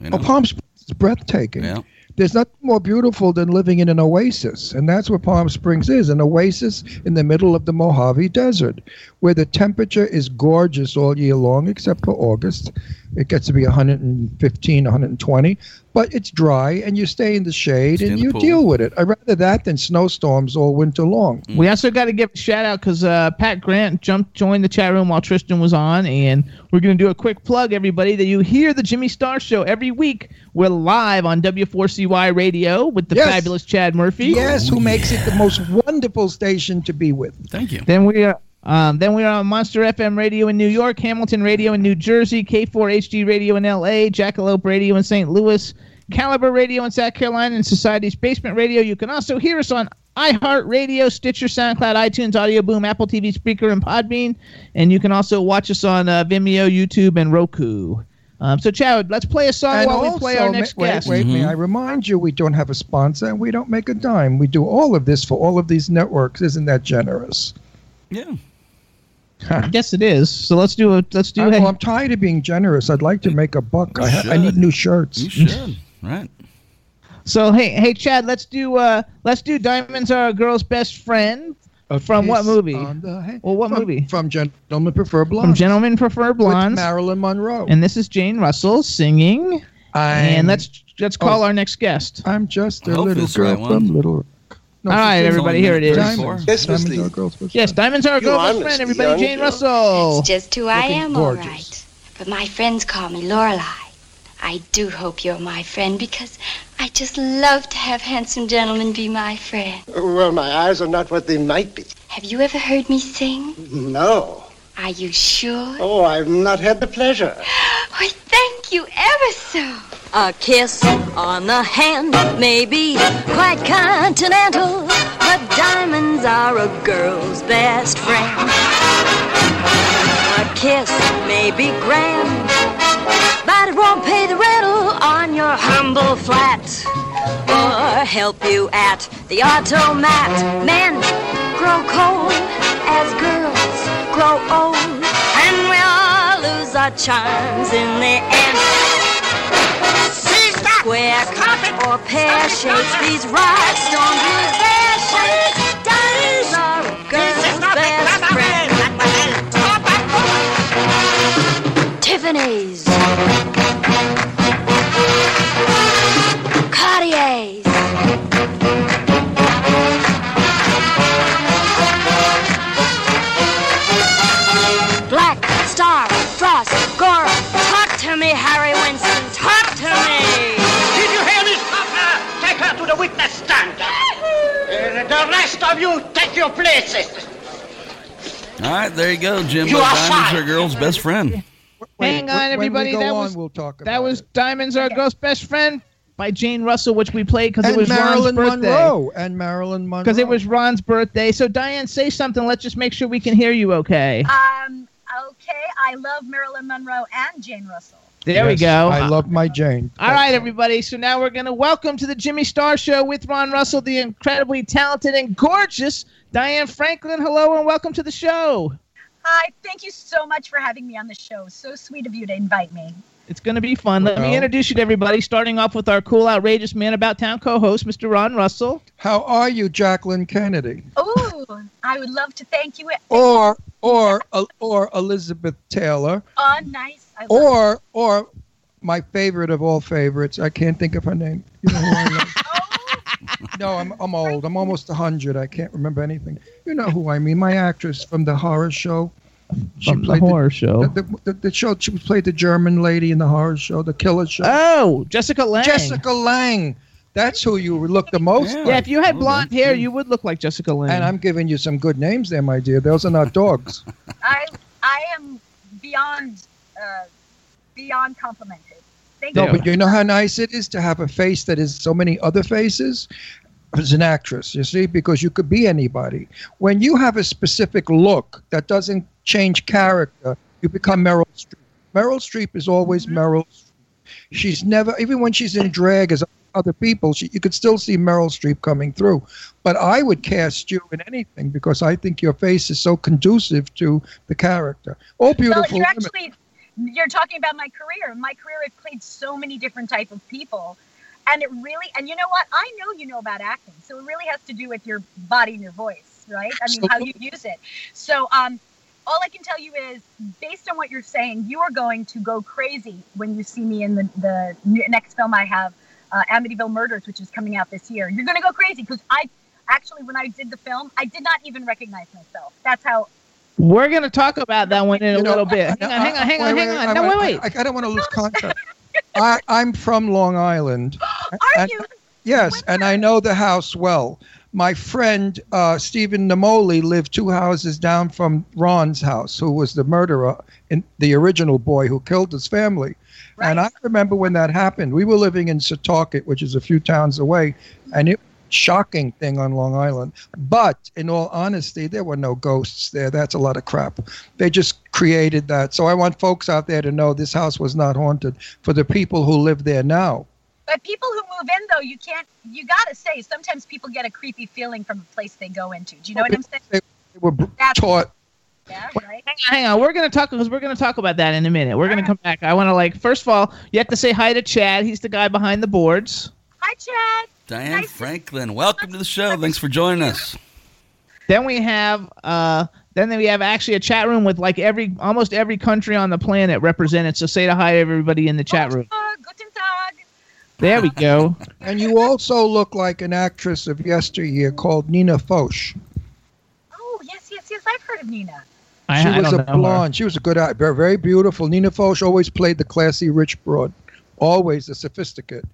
You know? Oh, Palm Springs is breathtaking. Yeah. There's nothing more beautiful than living in an oasis, and that's what Palm Springs is, an oasis in the middle of the Mojave Desert, where the temperature is gorgeous all year long, except for August. It gets to be one fifteen, one twenty, but it's dry, and you stay in the shade, stay and you pool. Deal with it. I'd rather that than snowstorms all winter long. Mm. We also got to give a shout-out because uh, Pat Grant jumped, joined the chat room while Tristan was on, and we're going to do a quick plug, everybody, that you hear the Jimmy Star Show every week. We're live on W four C Radio with the yes. fabulous Chad Murphy. Yes, who makes yeah. it the most wonderful station to be with. Thank you. Then we are um, then we are on Monster F M Radio in New York, Hamilton Radio in New Jersey, K four H D Radio in L A, Jackalope Radio in Saint Louis, Caliber Radio in South Carolina, and Society's Basement Radio. You can also hear us on iHeartRadio, Stitcher, SoundCloud, iTunes, Audio Boom, Apple T V, Spreaker, and Podbean. And you can also watch us on uh, Vimeo, YouTube, and Roku. Um, so, Chad, let's play a song and while also, we play our next wait, guest. Wait, wait, mm-hmm. may I remind you, we don't have a sponsor and we don't make a dime. We do all of this for all of these networks. Isn't that generous? Yeah. Huh. Yes, it is. So let's do it. Let's do it. Well, I'm tired of being generous. I'd like to make a buck. I, ha- I need new shirts. You should. Right. So hey, hey, Chad, let's do uh, let's do Diamonds Are a Girl's Best Friend. A from what movie? The, well, what from, movie? From Gentlemen Prefer Blondes. From Gentlemen Prefer Blondes. With Marilyn Monroe. And this is Jane Russell singing. I'm, and let's let's call oh, our next guest. I'm just a little girl right from Little Rock. No, all right, everybody, here it is. Diamonds. Yes, Diamonds are a girl's best yes, friend. Diamonds are a girl's best friend, everybody. Jane girl. Russell. It's just who I Looking am, gorgeous. All right. But my friends call me Lorelei. I do hope you're my friend because I just love to have handsome gentlemen be my friend. Well, my eyes are not what they might be. Have you ever heard me sing? No. Are you sure? Oh, I've not had the pleasure. Why, thank you ever so. A kiss on the hand may be quite continental, but diamonds are a girl's best friend. A kiss may be grand, but it won't pay the rental on your humble flat or help you at the automat. Men grow cold as girls grow old, and we all lose our charms in the end. Square or pear shapes, these rocks don't lose their shape. Diamonds are a girl's best friend. Tiffany's, Cartier's, Black Star, Frost, Gore. Talk to me, Harry Winston. Talk to me. Did you hear this, Papa? Take her to the witness stand. And the rest of you, take your places. All right, there you go, Jim. You are Diamonds are a girl's best friend. Wait, Hang on, everybody. That on, was we'll talk that was it. Diamonds Are a Girl's Best Friend by Jane Russell, which we played because it was Marilyn Ron's birthday. Monroe. And Marilyn Monroe. Because it was Ron's birthday. So, Diane, say something. Let's just make sure we can hear you okay. Um. Okay. I love Marilyn Monroe and Jane Russell. There yes, we go. I love my Jane. All right, everybody. So now we're going to welcome to the Jimmy Star Show with Ron Russell, the incredibly talented and gorgeous Diane Franklin. Hello and welcome to the show. Hi, thank you so much for having me on the show. So sweet of you to invite me. It's going to be fun. Let well, me introduce you to everybody, starting off with our cool, outrageous man about town co-host, Mister Ron Russell. How are you, Jacqueline Kennedy? Oh, I would love to thank you. Or, or uh, or Elizabeth Taylor. Oh, nice. I love or it. Or my favorite of all favorites. I can't think of her name. You know who I mean? No, I'm I'm old. I'm almost a hundred. I can't remember anything. You know who I mean? My actress from the horror show. She from the horror the, show. The, the, the, the show she played the German lady in the horror show, the killer show. Oh, Jessica Lange. Jessica Lange. That's who you look the most yeah. like. Yeah, if you had blonde hair, you would look like Jessica Lange. And I'm giving you some good names there, my dear. Those are not dogs. I I am beyond uh, beyond complimented. Thank no, you. No, but you know how nice it is to have a face that is so many other faces? As an actress, you see, because you could be anybody. When you have a specific look that doesn't change character, you become Meryl Streep. Meryl Streep is always mm-hmm. Meryl Streep. She's never, even when she's in drag as other people, she, you could still see Meryl Streep coming through. But I would cast you in anything because I think your face is so conducive to the character. Oh, beautiful well, you're women. Actually, you're talking about my career. In my career, I've played so many different type of people. And it really, and you know what? I know you know about acting. So it really has to do with your body and your voice, right? I mean, how you use it. So um, all I can tell you is, based on what you're saying, you are going to go crazy when you see me in the, the next film I have, Uh, Amityville Murders, which is coming out this year. You're going to go crazy because I actually, when I did the film, I did not even recognize myself. That's how. We're going to talk about that one in a you know, little bit. No, hang on, hang on, hang on, hang on. No, wait, wait. wait. I, I don't want to lose contact. I, I'm from Long Island. Are and, you? Yes, and I know the house well. My friend uh, Stephen Namoli lived two houses down from Ron's house, who was the murderer, in, the original boy who killed his family. Right. And I remember when that happened. We were living in Setauket, which is a few towns away, and it was a shocking thing on Long Island. But in all honesty, there were no ghosts there. That's a lot of crap. They just created that. So I want folks out there to know this house was not haunted for the people who live there now. But people who move in, though, you can't, you got to say, sometimes people get a creepy feeling from the place they go into. Do you know well, what I'm saying? They, they were That's taught. Yeah, right. Hang on, hang on. We're going to talk because we're going to talk about that in a minute. We're all going right. to come back. I want to, like, first of all, you have to say hi to Chad. He's the guy behind the boards. Hi, Chad. Diane nice Franklin. To- welcome to the show. Thanks for joining us. Then we have, uh, then we have actually a chat room with, like, every, almost every country on the planet represented. So say hi to everybody in the chat room. Guten Tag. There we go. And you also look like an actress of yesteryear called Nina Foch. Oh, yes, yes, yes. I've heard of Nina. I, she I was a blonde. Her. She was a good actor. Very beautiful. Nina Foch always played the classy rich broad. Always the sophisticate.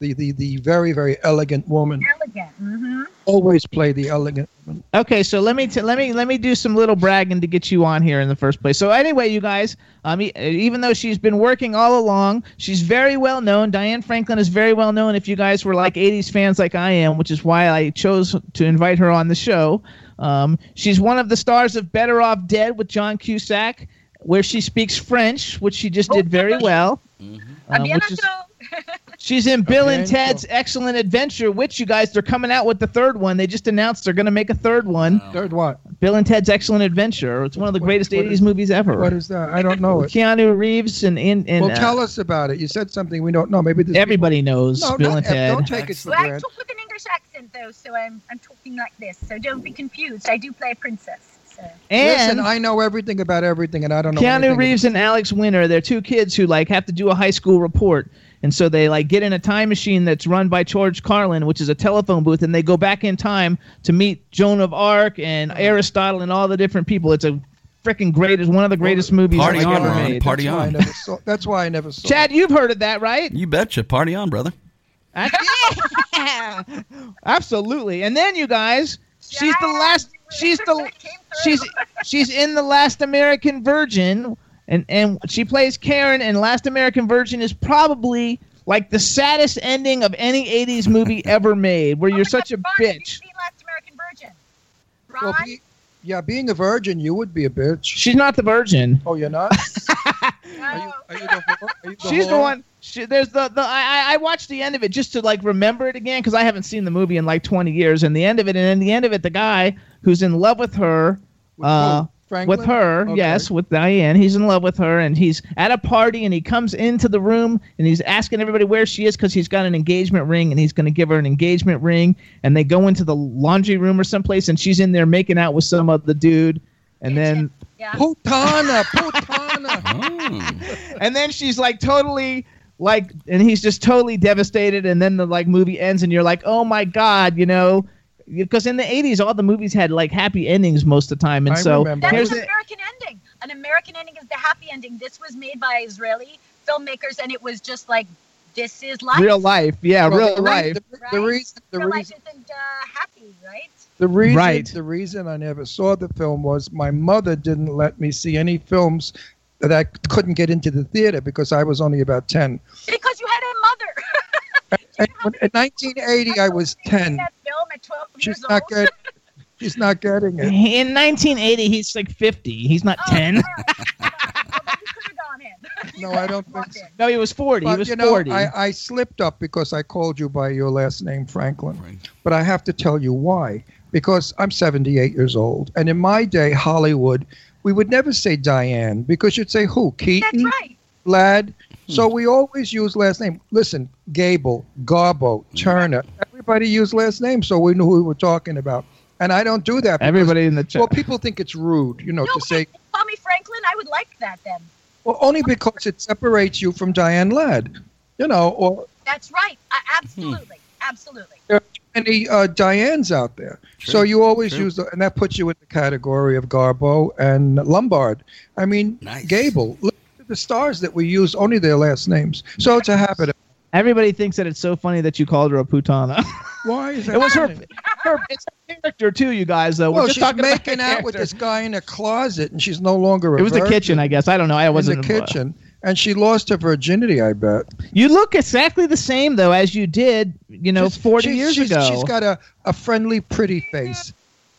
The the, the very, very elegant woman. Elegant. Mm-hmm. Always play the elegant woman. Okay, so let me t- let me let me do some little bragging to get you on here in the first place. So anyway, you guys, um, e- even though she's been working all along, she's very well known. Diane Franklin is very well known. If you guys were like eighties fans like I am, which is why I chose to invite her on the show. Um, she's one of the stars of Better Off Dead with John Cusack, where she speaks French, which she just did very well. Mm-hmm. Um, which is, she's in Bill okay, and Ted's cool. Excellent Adventure, which, you guys, they're coming out with the third one. They just announced they're going to make a third one. Wow. Third what? Bill and Ted's Excellent Adventure. It's one of the greatest what, what eighties is, movies ever. What is that? I don't know it. Keanu Reeves and... and, and well, uh, tell us about it. You said something we don't know. Maybe this Everybody people... knows no, Bill not, and Ted. Don't take it for well, granted. I talk with an English accent, though, so I'm, I'm talking like this. So don't be confused. I do play a princess. And listen, I know everything about everything, and I don't know Keanu Reeves and Alex Winter, they're two kids who, like, have to do a high school report. And so they, like, get in a time machine that's run by George Carlin, which is a telephone booth, and they go back in time to meet Joan of Arc and Aristotle and all the different people. It's a freaking great. It's one of the greatest movies Party ever on, made. Party that's on. Why I never saw, that's why I never saw Chad, it. You've heard of that, right? You betcha. Party on, brother. Yeah. Absolutely. And then, you guys, she's the last... She's the she's she's in The Last American Virgin, and, and she plays Karen, and Last American Virgin is probably like the saddest ending of any eighties movie ever made, where oh you're such God, a Ron, bitch. Have you seen Last American Virgin? Ron? Well, be, yeah, being a virgin, you would be a bitch. She's not the virgin. Oh, you're not? No. Are you, are you the, are you the she's whore? The one. She, there's the, the I, I watched the end of it just to, like, remember it again because I haven't seen the movie in like twenty years. And the end of it, and in the end of it, the guy who's in love with her, with, uh, with her, okay. Yes, with Diane, he's in love with her, and he's at a party, and he comes into the room, and he's asking everybody where she is because he's got an engagement ring, and he's going to give her an engagement ring, and they go into the laundry room or someplace, and she's in there making out with some other dude. And then yeah. Potana, Potana. Oh. And then she's like totally like, and he's just totally devastated. And then the like movie ends and you're like, oh my God, you know, because in the eighties, all the movies had like happy endings most of the time. And I so remember. That was an American ending. An American ending is the happy ending. This was made by Israeli filmmakers. And it was just like, this is life. Real life. Yeah. Well, real the life. The, right? the reason, the real reason, life isn't uh, happy, right? The reason, right. the reason I never saw the film was my mother didn't let me see any films that I couldn't get into the theater because I was only about ten. Because you had a mother. and, and, in nineteen eighty, I was ten. That film at twelve she's years not old. Get, she's not getting it. In nineteen eighty, he's like fifty. He's not oh, ten. Yeah. No, I don't think so. No, he was forty. But, he was you know, forty. I, I slipped up because I called you by your last name, Franklin. Right. But I have to tell you why. Because I'm seventy-eight years old. And in my day, Hollywood, we would never say Diane because you'd say who? Keaton? That's right. Ladd? Hmm. So we always use last name. Listen, Gable, Garbo, Turner. Everybody used last name so we knew who we were talking about. And I don't do that. Because, everybody in the chat. Well, people think it's rude, you know, no, to say. Call me Franklin. I would like that then. Well, only because it separates you from Diane Ladd, you know. Or that's right. Uh, absolutely. Hmm. Absolutely. There are many uh, Dianes out there. True. So you always True. use, the, and that puts you in the category of Garbo and Lombard. I mean, nice. Gable. Look at the stars that we use, only their last names. So it's a habit. Everybody thinks that it's so funny that you called her a putana. Why is that? It was her, her, it's her character too, you guys. Though well, we're just she's talking making about out character. With this guy in a closet, and she's no longer. A it was virgin. The kitchen, I guess. I don't know. I wasn't in the involved. Kitchen, and she lost her virginity. I bet. You look exactly the same though as you did, you know, she's, forty she's, years she's, ago. She's got a, a friendly, pretty face.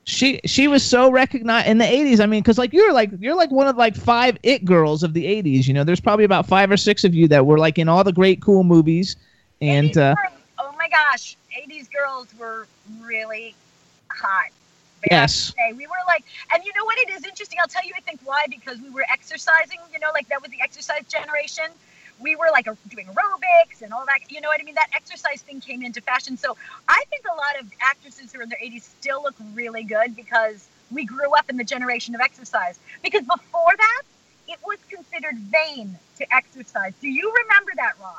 She she was so recognized in the eighties. I mean, because like you're like you're like one of like five it girls of the eighties. You know, there's probably about five or six of you that were like in all the great cool movies. And uh, oh my gosh, eighties girls were really hot. Yes, we were like, and you know what? It is interesting. I'll tell you, I think why because we were exercising. You know, like that was the exercise generation. We were like doing aerobics and all that. You know what I mean? That exercise thing came into fashion. So I think a lot of actresses who are in their eighties still look really good because we grew up in the generation of exercise. Because before that, it was considered vain to exercise. Do you remember that, Ron?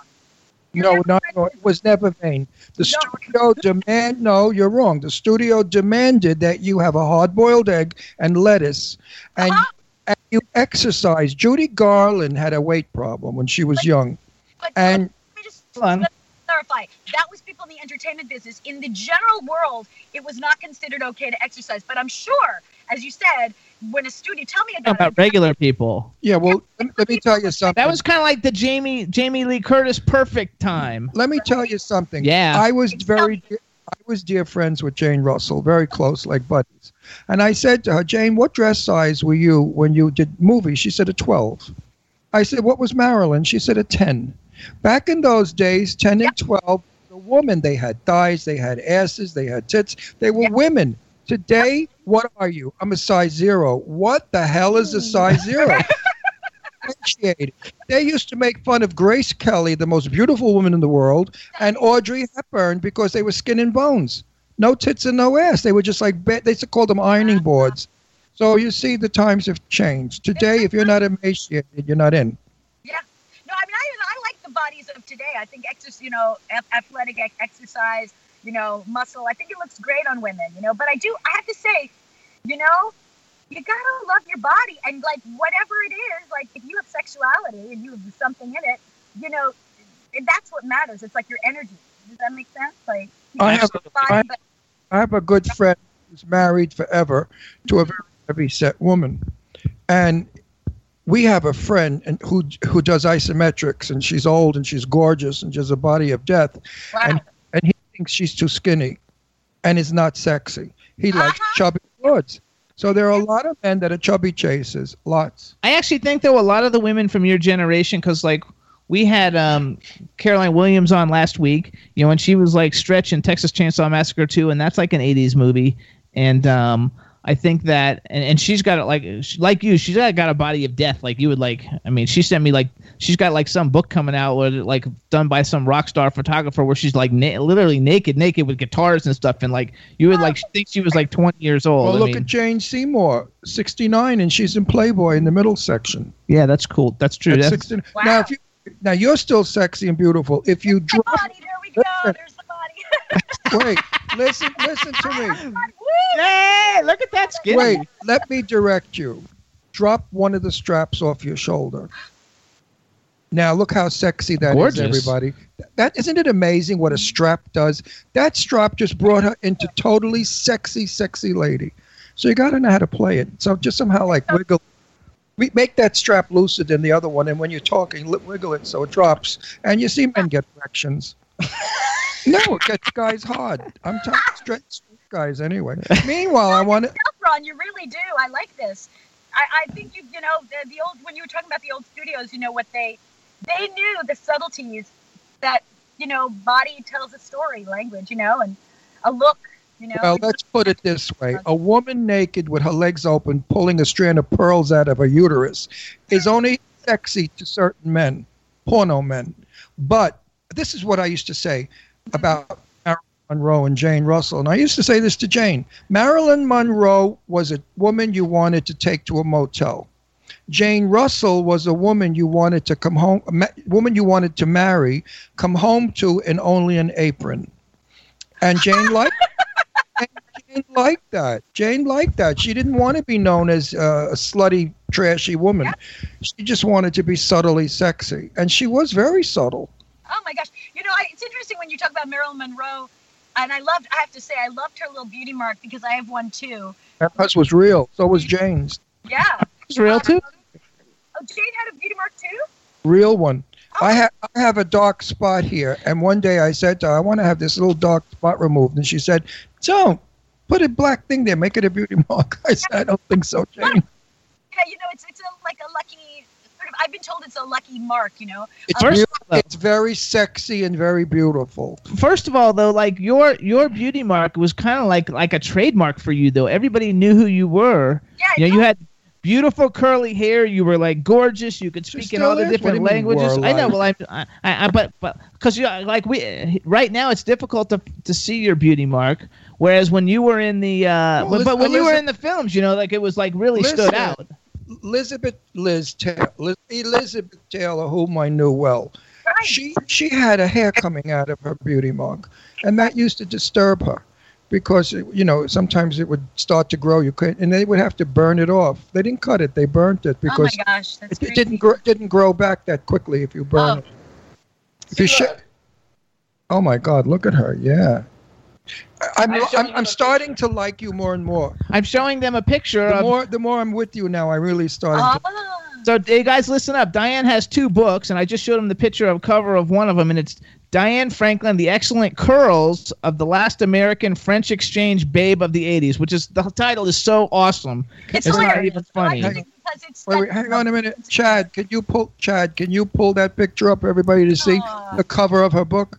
No, no, no, it was never vain. The no. studio demand. No, you're wrong. The studio demanded that you have a hard-boiled egg and lettuce and. Uh-huh. And you exercise. Judy Garland had a weight problem when she was but, young. But and let me just clarify. That was people in the entertainment business. In the general world, it was not considered okay to exercise. But I'm sure, as you said, when a studio, tell me about, about it, regular people. Yeah, well, let, let me tell you something. That was kind of like the Jamie Jamie Lee Curtis perfect time. Let me tell you something. Yeah, I was very I was dear friends with Jane Russell, very close, like buddies. And I said to her, Jane, what dress size were you when you did movies? She said, a twelve. I said, what was Marilyn? She said, a ten. Back in those days, ten yep. and twelve, the woman, they had thighs, they had asses, they had tits. They were yep. women. Today, yep. what are you? I'm a size zero. What the hell is a size zero? They used to make fun of Grace Kelly, the most beautiful woman in the world, and Audrey Hepburn because they were skin and bones. No tits and no ass. They were just like, they used to call them ironing boards. So you see the times have changed. Today, if you're not emaciated, you're not in. Yeah. No, I mean, I, I like the bodies of today. I think, exercise, you know, athletic exercise, you know, muscle. I think it looks great on women, you know. But I do, I have to say, you know, you got to love your body. And, like, whatever it is, like, if you have sexuality and you have something in it, you know, that's what matters. It's like your energy. Does that make sense? Like, I have, body, I, but- I have a good friend who's married forever to a very heavy set woman. And we have a friend and who who does isometrics, and she's old and she's gorgeous and she has a body of death. Wow. And, and he thinks she's too skinny and is not sexy. He uh-huh. likes chubby broads. So there are a lot of men that are chubby chasers, lots. I actually think, though, a lot of the women from your generation, because, like, we had um, Caroline Williams on last week, you know, and she was, like, Stretch in Texas Chainsaw Massacre two, and that's, like, an eighties movie. And um, I think that, and, and she's got it like like you. She's got a body of death like you would like. I mean, she sent me like she's got like some book coming out with like done by some rock star photographer where she's like na- literally naked, naked with guitars and stuff. And like you would like think she was like twenty years old. Well, I look mean, at Jane Seymour, sixty-nine, and she's in Playboy in the middle section. Yeah, that's cool. That's true. That's sixty-nine. Wow. Now, if you, now you're still sexy and beautiful. If you drop, the body, there we go. There's the body. Wait. Listen, listen to me. Hey, look at that skin. Wait, let me direct you. Drop one of the straps off your shoulder. Now, look how sexy that Gorgeous. Is, everybody. That, isn't it amazing what a strap does? That strap just brought her into totally sexy, sexy lady. So you got to know how to play it. So just somehow like wiggle. We make that strap looser than the other one, and when you're talking, wiggle it so it drops. And you see men get erections. No, it gets guys hard. I'm talking straight, straight guys anyway. Meanwhile, no, I want to. Ron, you really do. I like this. I, I think you you know the, the old when you were talking about the old studios. You know what they they knew the subtleties that you know body tells a story, language, you know, and a look. You know. Well, let's put it this way: a woman naked with her legs open, pulling a strand of pearls out of her uterus, is only sexy to certain men, porno men. But this is what I used to say about Marilyn Monroe and Jane Russell. And I used to say this to Jane. Marilyn Monroe was a woman you wanted to take to a motel. Jane Russell was a woman you wanted to come home, a ma- woman you wanted to marry, come home to in only an apron. And Jane liked and Jane liked that. Jane liked that. She didn't want to be known as uh, a slutty, trashy woman. Yep. She just wanted to be subtly sexy. And she was very subtle. Oh, my gosh. You know, I, it's interesting when you talk about Marilyn Monroe. And I loved, I have to say, I loved her little beauty mark because I have one, too. That was real. So was Jane's. Yeah. It was real, too. Oh, Jane had a beauty mark, too? Real one. Oh. I, ha- I have a dark spot here. And one day I said to her, I want to have this little dark spot removed. And she said, don't. Put a black thing there. Make it a beauty mark. I said, I don't think so, Jane. Yeah, you know, it's, it's a, like a lucky... I've been told it's a lucky mark, you know. It's, um, it's very sexy and very beautiful. First of all, though, like your your beauty mark was kind of like like a trademark for you, though. Everybody knew who you were. Yeah, you know, know. You had beautiful curly hair. You were like gorgeous. You could speak in all the different languages. I know. Well, I'm, I, I, but but because you like we right now, it's difficult to to see your beauty mark. Whereas when you were in the uh, well, but when Elizabeth, you were in the films, you know, like it was like really Elizabeth. stood out. Elizabeth Liz Taylor, Elizabeth Taylor, whom I knew well, right. she she had a hair coming out of her beauty mark, and that used to disturb her, because it, you know sometimes it would start to grow. You could, and they would have to burn it off. They didn't cut it; they burnt it because oh my gosh, that's it, it didn't grow, didn't grow back that quickly if you burn oh. it. If you sh- oh my God! Look at her, yeah. I'm I'm, I'm starting to like you more and more. I'm showing them a picture. The of... more the more I'm with you now, I really start. Uh, to... So hey guys, listen up. Diane has two books, and I just showed them the picture of cover of one of them, and it's Diane Franklin, The Excellent Curls of the Last American French Exchange Babe of the eighties, which is the title is so awesome. It's, it's not even funny. Hang, it's wait, wait, hang on a minute, Chad. Can you pull Chad? Can you pull that picture up, everybody, to see Aww. the cover of her book?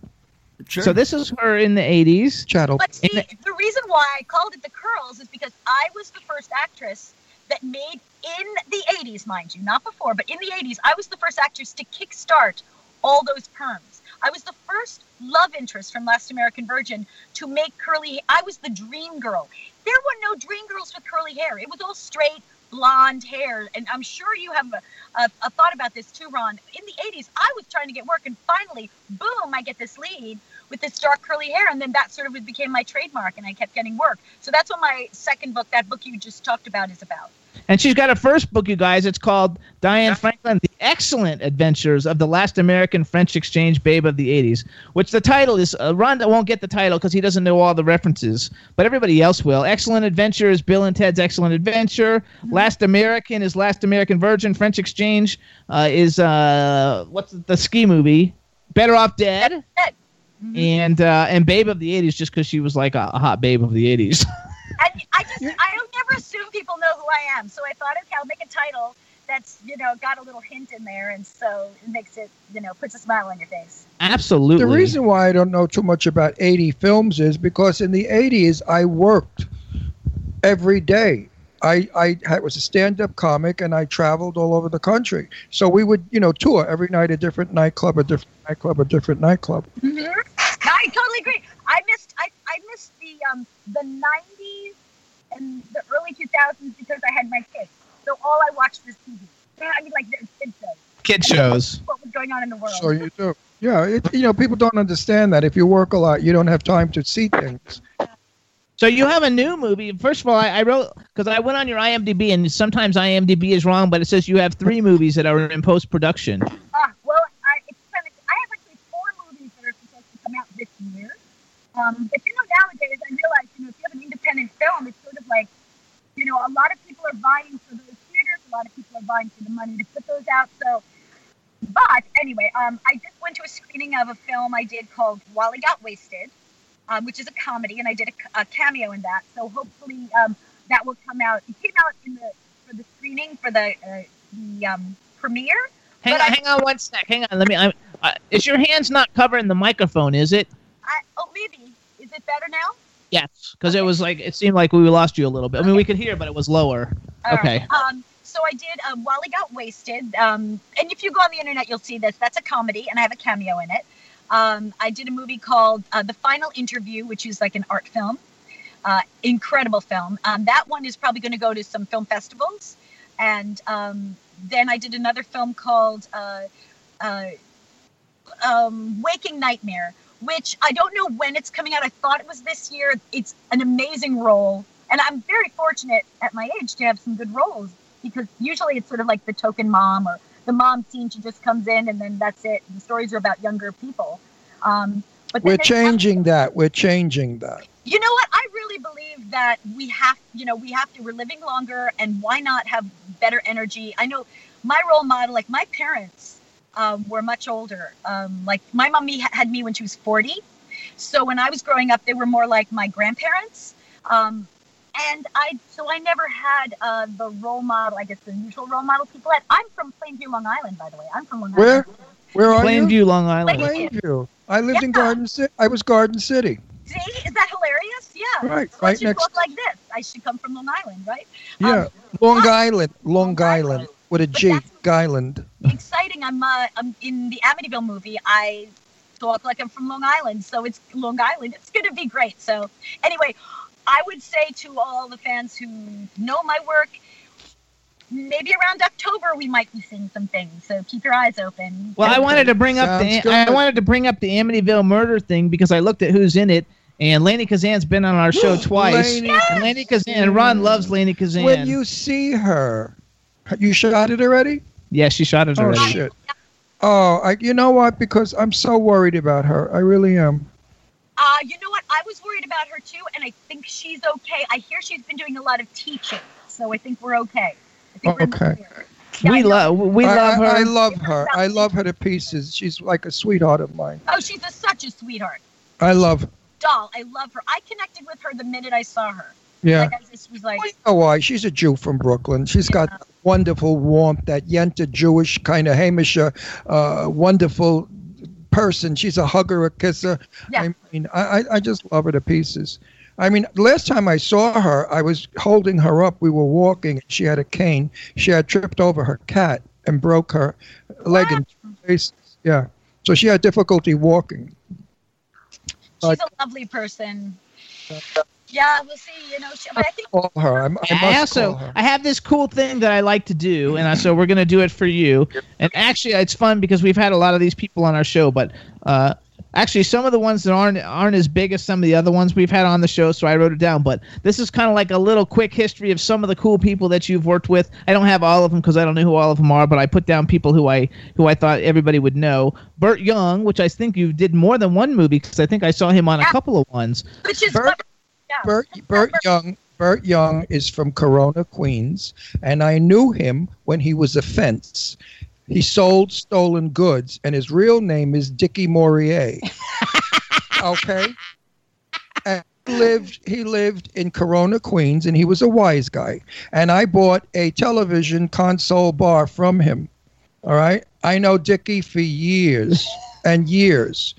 Sure. So this is her in the eighties. Chattel. But see, the-, the reason why I called it The Curls is because I was the first actress that made, in the eighties, mind you, not before, but in the eighties, I was the first actress to kickstart all those perms. I was the first love interest from Last American Virgin to make curly hair. I was the dream girl. There were no dream girls with curly hair. It was all straight, blonde hair. And I'm sure you have a, a, a thought about this too, Ron. In the eighties, I was trying to get work, and finally, boom, I get this lead with this dark curly hair, and then that sort of became my trademark, and I kept getting work. So that's what my second book, that book you just talked about, is about. And she's got her first book, you guys. It's called Diane Franklin, The Excellent Adventures of the Last American French Exchange Babe of the eighties, which the title is uh, – Ron won't get the title because he doesn't know all the references, but everybody else will. Excellent Adventure is Bill and Ted's Excellent Adventure. Mm-hmm. Last American is Last American Virgin. French Exchange uh, is uh, – what's the ski movie? Better Off Dead. Mm-hmm. And uh, and Babe of the eighties, just because she was like a, a hot babe of the eighties. And I just I don't never assume people know who I am, so I thought, okay, I'll make a title that's you know got a little hint in there, and so it makes it you know puts a smile on your face. Absolutely. The reason why I don't know too much about eighty films is because in the eighties I worked. every day. I, I had, was a stand-up comic, and I traveled all over the country. So we would, you know, tour every night, a different nightclub, a different nightclub, a different nightclub. Mm-hmm. No, I totally agree. I missed I, I missed the um the nineties and the early two thousands because I had my kids. So all I watched was T V. I mean, like kid shows. Kid shows. What was going on in the world? So you do. Yeah, it, you know, people don't understand that if you work a lot, you don't have time to see things. So you have a new movie. First of all, I, I wrote, because I went on your IMDb, and sometimes IMDb is wrong, but it says you have three movies that are in post-production. Ah, uh, well, I, it's kind of, I have actually four movies that are supposed to come out this year. Um, but you know, nowadays, I realize, you know, if you have an independent film, it's sort of like, you know, a lot of people are vying for those theaters, a lot of people are vying for the money to put those out. So, but anyway, um, I just went to a screening of a film I did called Wally Got Wasted. Um, which is a comedy, and I did a, a cameo in that. So hopefully um, that will come out. It came out in the for the screening for the uh, the um, premiere. Hang on, I, hang on one sec. Hang on, let me. I, uh, is your hands not covering the microphone? Is it? I, oh, maybe. Is it better now? Yes, because okay. It was like it seemed like we lost you a little bit. I mean, okay. We could hear, but it was lower. All okay. Right. Um, so I did uh, Wally Got Wasted, um, and if you go on the internet, you'll see this. That's a comedy, and I have a cameo in it. Um, I did a movie called uh, The Final Interview, which is like an art film, uh, incredible film. Um, that one is probably going to go to some film festivals. And um, then I did another film called uh, uh, um, Waking Nightmare, which I don't know when it's coming out. I thought it was this year. It's an amazing role. And I'm very fortunate at my age to have some good roles because usually it's sort of like the token mom or the mom scene, she just comes in, and then that's it. The stories are about younger people. Um, but We're changing have, that. We're changing that. You know what? I really believe that we have, you know, we have to, we're living longer, and why not have better energy? I know my role model, like my parents um, were much older. Um, like my mommy had me when she was forty. So when I was growing up, they were more like my grandparents. Um, And I, so I never had uh, the role model, I guess the usual role model people had. I'm from Plainview, Long Island, by the way. I'm from Long Where? Island. Where? Where are Plainview, you? Plainview, Long Island. Plainview. I lived yeah. in Garden City. I was Garden City. See, is that hilarious? Yeah. Right. So right I should next. Look like this. I should come from Long Island, right? Yeah. Um, Long Island. Long, Long Island. Island. With a G. Guyland. Exciting. I'm, uh, I'm in the Amityville movie. I talk like I'm from Long Island. So it's Long Island. It's going to be great. So anyway, I would say to all the fans who know my work, maybe around October we might be seeing some things. So keep your eyes open. Well, I wanted to bring up Sounds the good. I wanted to bring up the Amityville murder thing because I looked at who's in it, and Laney Kazan's been on our show twice. Laney, yes! And Laney Kazan, and Ron loves Laney Kazan. When you see her, you shot it already? Yeah, she shot it already. Oh shit! Oh, I, you know what? Because I'm so worried about her. I really am. Uh, you know what? I was worried about her, too, and I think she's okay. I hear she's been doing a lot of teaching, so I think we're okay. I think oh, we're okay. Yeah, we love we I, love her. I, I love her. I love her to pieces. She's like a sweetheart of mine. Oh, she's a, such a sweetheart. I love her. Doll, I love her. I connected with her the minute I saw her. Yeah. Like I just was like, well, you know why? She's a Jew from Brooklyn. She's yeah. got wonderful warmth, that Yenta Jewish kind of Hamisher, uh, wonderful person. She's a hugger, a kisser. Yeah. I mean, I, I just love her to pieces. I mean, last time I saw her, I was holding her up. We were walking. And she had a cane. She had tripped over her cat and broke her leg in two places. Yeah. So she had difficulty walking. She's but, a lovely person. Uh, yeah, we'll see. You know, she, but I think call her. I, I, must I also call her. I have this cool thing that I like to do, and I, so we're gonna do it for you. And actually, it's fun because we've had a lot of these people on our show, but uh, actually, some of the ones that aren't aren't as big as some of the other ones we've had on the show. So I wrote it down. But this is kind of like a little quick history of some of the cool people that you've worked with. I don't have all of them because I don't know who all of them are, but I put down people who I who I thought everybody would know. Burt Young, which I think you did more than one movie because I think I saw him on a couple of ones. Which is Burt- Burt, Burt Young Burt Young is from Corona, Queens, and I knew him when he was a fence. He sold stolen goods, and his real name is Dickie Morier. Okay? And he lived, he lived in Corona, Queens, and he was a wise guy. And I bought a television console bar from him. All right? I know Dickie for years and years.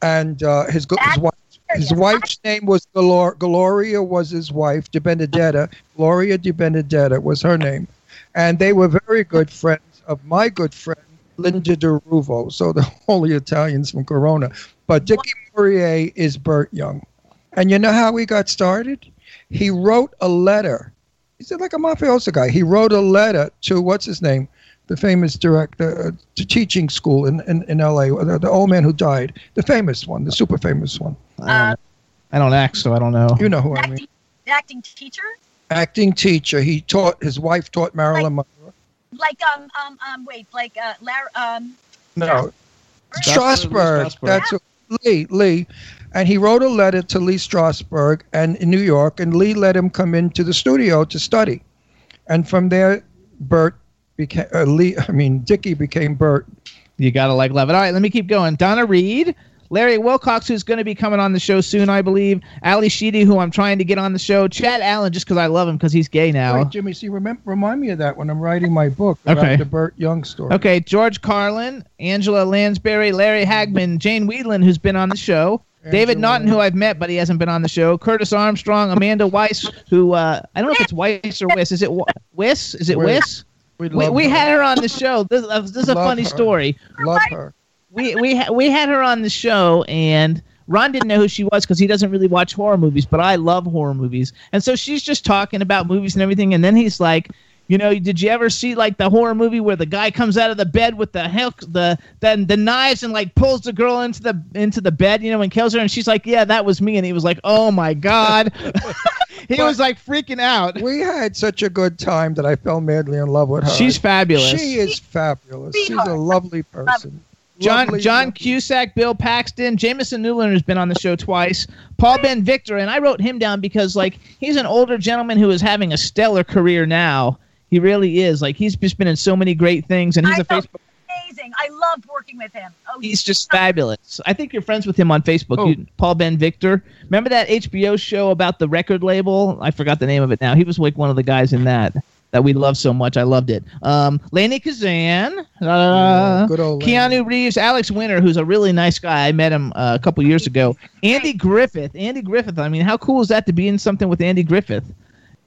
And uh, his, his wife. His wife's name was Galor- Gloria was his wife, De Benedetta. Gloria De Benedetta was her name. And they were very good friends of my good friend, Linda DeRuvo, so the only Italians from Corona. But Dickie Murray is Burt Young. And you know how he got started? He wrote a letter. He's like a mafioso guy. He wrote a letter to, what's his name, the famous director, uh, to teaching school in, in, in L A, the, the old man who died, the famous one, the super famous one. Uh, I don't act, so I don't know. You know who acting, I mean. The acting teacher? Acting teacher. He taught, his wife taught Marilyn Monroe. Like, um, um, um, wait, like, uh, Larry, um. No. Strasberg. Strasberg. That's yeah. a, Lee, Lee. And he wrote a letter to Lee Strasberg and in New York, and Lee let him come into the studio to study. And from there, Bert became, uh, Lee, I mean, Dickie became Bert. You gotta like love it. All right, let me keep going. Donna Reed. Larry Wilcox, who's going to be coming on the show soon, I believe. Ali Sheedy, who I'm trying to get on the show. Chad Allen, just because I love him because he's gay now. Wait, Jimmy, see, remember, remind me of that when I'm writing my book about okay. the Burt Young story. Okay, George Carlin, Angela Lansbury, Larry Hagman, Jane Whelan, who's been on the show. Angela. David Naughton, who I've met, but he hasn't been on the show. Curtis Armstrong, Amanda Weiss, who uh, I don't know if it's Weiss or Wiss. Is it Wiss? Is it Wiss? We, we, we had her on the show. This, uh, this is a love funny her. story. Love her. We we ha- we had her on the show, and Ron didn't know who she was because he doesn't really watch horror movies, but I love horror movies. And so she's just talking about movies and everything, and then he's like, you know, did you ever see, like, the horror movie where the guy comes out of the bed with the hel- the, the the knives and, like, pulls the girl into the into the bed, you know, and kills her? And she's like, yeah, that was me. And he was like, oh, my God. He but was, like, freaking out. We had such a good time that I fell madly in love with her. She's fabulous. She is fabulous. She's a lovely person. John John Cusack, Bill Paxton, Jameson Newland has been on the show twice. Paul Ben Victor, and I wrote him down because, like, he's an older gentleman who is having a stellar career now. He really is. Like, he's just been in so many great things, and he's I a Facebook. Amazing! I loved working with him. Oh, he's just fabulous. I think you're friends with him on Facebook. Oh. You, Paul Ben Victor. Remember that H B O show about the record label? I forgot the name of it now. He was like one of the guys in that. That we love so much. I loved it. Um, Laney Kazan, uh, Good old Keanu Reeves, Alex Winter, who's a really nice guy. I met him uh, a couple years ago. Andy Griffith. Andy Griffith. I mean, how cool is that to be in something with Andy Griffith?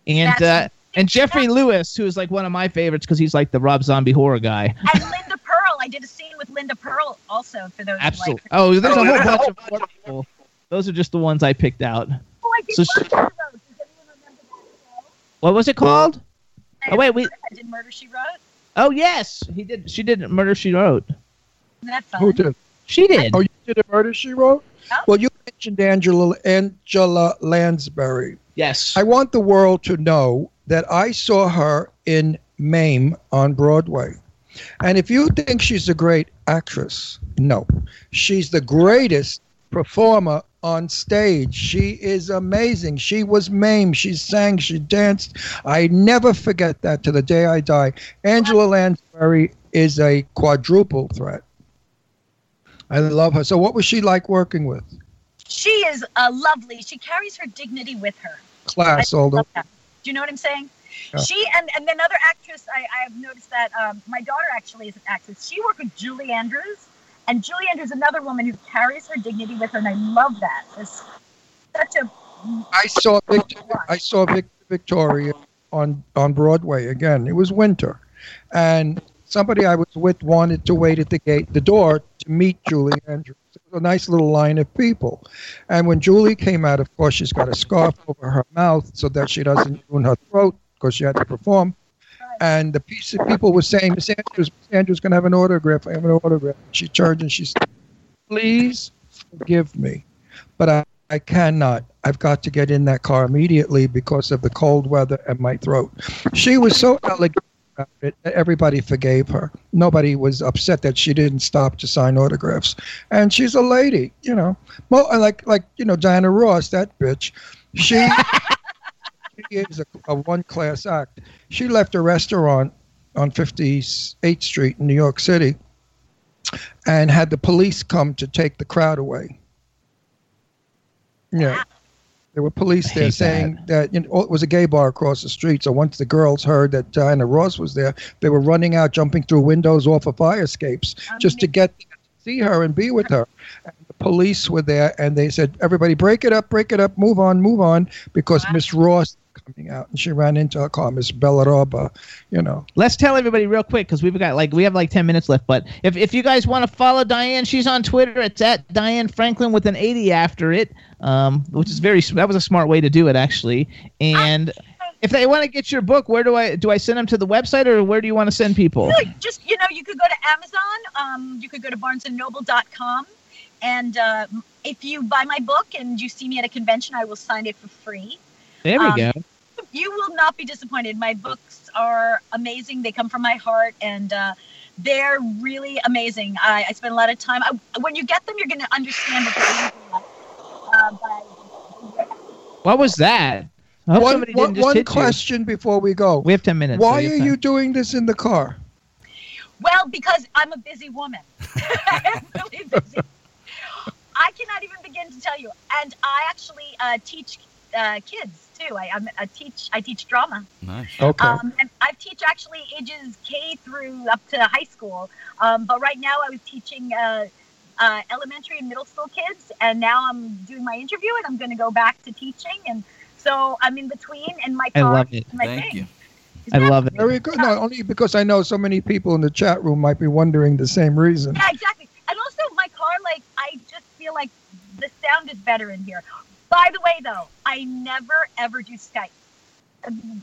And uh, and Jeffrey Lewis, who is like one of my favorites because he's like the Rob Zombie horror guy. And Linda Pearl. I did a scene with Linda Pearl also for those. Absolutely. Like oh, there's oh, a whole yeah. bunch of more people. Those are just the ones I picked out. Oh, I did so she- those. What was it called? Oh wait, we did Murder She Wrote. Oh yes, he did. She did Murder She Wrote. That's fun. Who did? She did. Oh, you did a Murder She Wrote. Oh. Well, you mentioned Angela Angela Lansbury. Yes. I want the world to know that I saw her in Mame on Broadway, and if you think she's a great actress, no, she's the greatest performer on stage. She is amazing. She was maimed. She sang. She danced. I never forget that to the day I die. Angela Lansbury is a quadruple threat. I love her. So what was she like working with? She is uh, lovely. She carries her dignity with her. Class, although. Do you know what I'm saying? Yeah. She and, and another actress, I, I've noticed that um, my daughter actually is an actress. She worked with Julie Andrews. And Julie Andrews, another woman who carries her dignity with her, and I love that. It's such a. I saw Victor, I saw Victor Victoria on, on Broadway again. It was winter, and somebody I was with wanted to wait at the gate, the door, to meet Julie Andrews. It was a nice little line of people, and when Julie came out, of course, she's got a scarf over her mouth so that she doesn't ruin her throat because she had to perform. And the piece of people were saying, Miss Andrews, Miss Andrews going to have an autograph. I have an autograph. She turned and she said, please forgive me, but I, I cannot. I've got to get in that car immediately because of the cold weather and my throat. She was so elegant about it that everybody forgave her. Nobody was upset that she didn't stop to sign autographs. And she's a lady, you know. Well, like, like you know, Diana Ross, that bitch. She... She is a, a one-class act. She left a restaurant on fifty-eighth Street in New York City and had the police come to take the crowd away. Yeah. Wow. There were police there saying that, that you know, it was a gay bar across the street, so once the girls heard that Diana Ross was there, they were running out, jumping through windows off of fire escapes um, just to get to see her and be with her. And the police were there, and they said, everybody, break it up, break it up, move on, move on, because wow. Miss Ross coming out, and she ran into our car, Miss Bellaroba, you know. Let's tell everybody real quick, because we've got like we have like ten minutes left. But if if you guys want to follow Diane, she's on Twitter. It's at Diane Franklin with an eighty after it, um, which is very that was a smart way to do it actually. And I- if they want to get your book, where do I do I send them to the website, or where do you want to send people? Really, just you know, you could go to Amazon. Um, you could go to barnes and noble dot com, and uh, if you buy my book and you see me at a convention, I will sign it for free. There we um, go. You will not be disappointed. My books are amazing. They come from my heart, and uh, they're really amazing. I, I spend a lot of time. I, when you get them, you're going to understand what they're like. Uh, by... What was that? I hope one one, one question you. Before we go. We have ten minutes. Why so are you doing this in the car? Well, because I'm a busy woman. I'm really busy. I cannot even begin to tell you. And I actually uh, teach uh, kids too. I, I'm, I teach I teach drama. Nice. Okay. Um, and I teach actually ages K through up to high school. Um, but right now I was teaching uh, uh, elementary and middle school kids, and now I'm doing my interview, and I'm going to go back to teaching. And so I'm in between, and my car. I love it. Thank you. I love it. Very good. No, only because I know so many people in the chat room might be wondering the same reason. Yeah, exactly. And also my car, like, I just feel like the sound is better in here. By the way, though, I never, ever do Skype.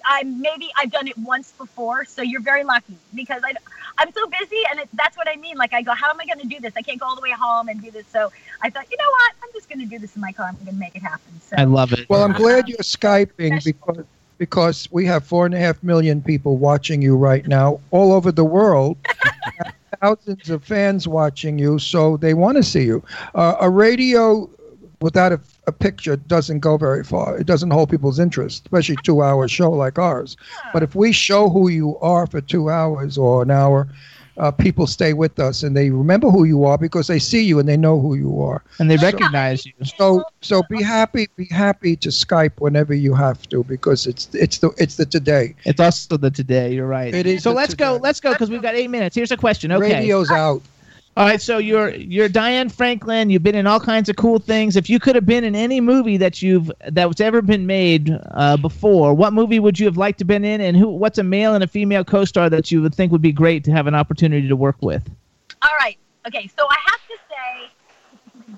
I Maybe I've done it once before, so you're very lucky, because I, I'm so busy, and it, that's what I mean. Like, I go, how am I going to do this? I can't go all the way home and do this. So I thought, you know what? I'm just going to do this in my car. I'm going to make it happen. So. I love it. Well, I'm glad you're Skyping, because because we have four and a half million people watching you right now all over the world. Thousands of fans watching you, so they want to see you. Uh, a radio without a, a picture doesn't go very far. It doesn't hold people's interest, especially a two-hour show like ours. But if we show who you are for two hours or an hour, uh, people stay with us, and they remember who you are because they see you and they know who you are. And they recognize you. So so be happy be happy to Skype whenever you have to, because it's it's the it's the today. It's also the today, you're right. It is. So let's today. go, let's go, because we've got eight minutes. Here's a question. Okay. Radio's out. All right, so you're you're Diane Franklin. You've been in all kinds of cool things. If you could have been in any movie that you've that's ever been made uh, before, what movie would you have liked to have been in? And who? What's a male and a female co-star that you would think would be great to have an opportunity to work with? All right, okay. So I have to say,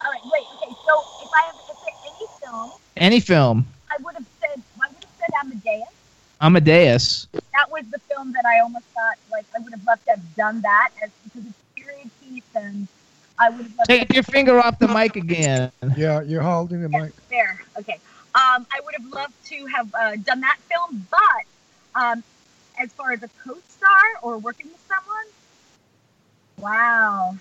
all right, wait, okay. So if I have to pick any film, any film, I would have said I would have said Amadeus. Amadeus. That was the film that I almost got, like, I would have loved to have done that, as, because it's period piece, and I would have loved Take to your finger off the mic again. Yeah, you're holding the yes, mic. There, okay. Um, I would have loved to have uh, done that film, but um, as far as a co-star or working with someone, wow.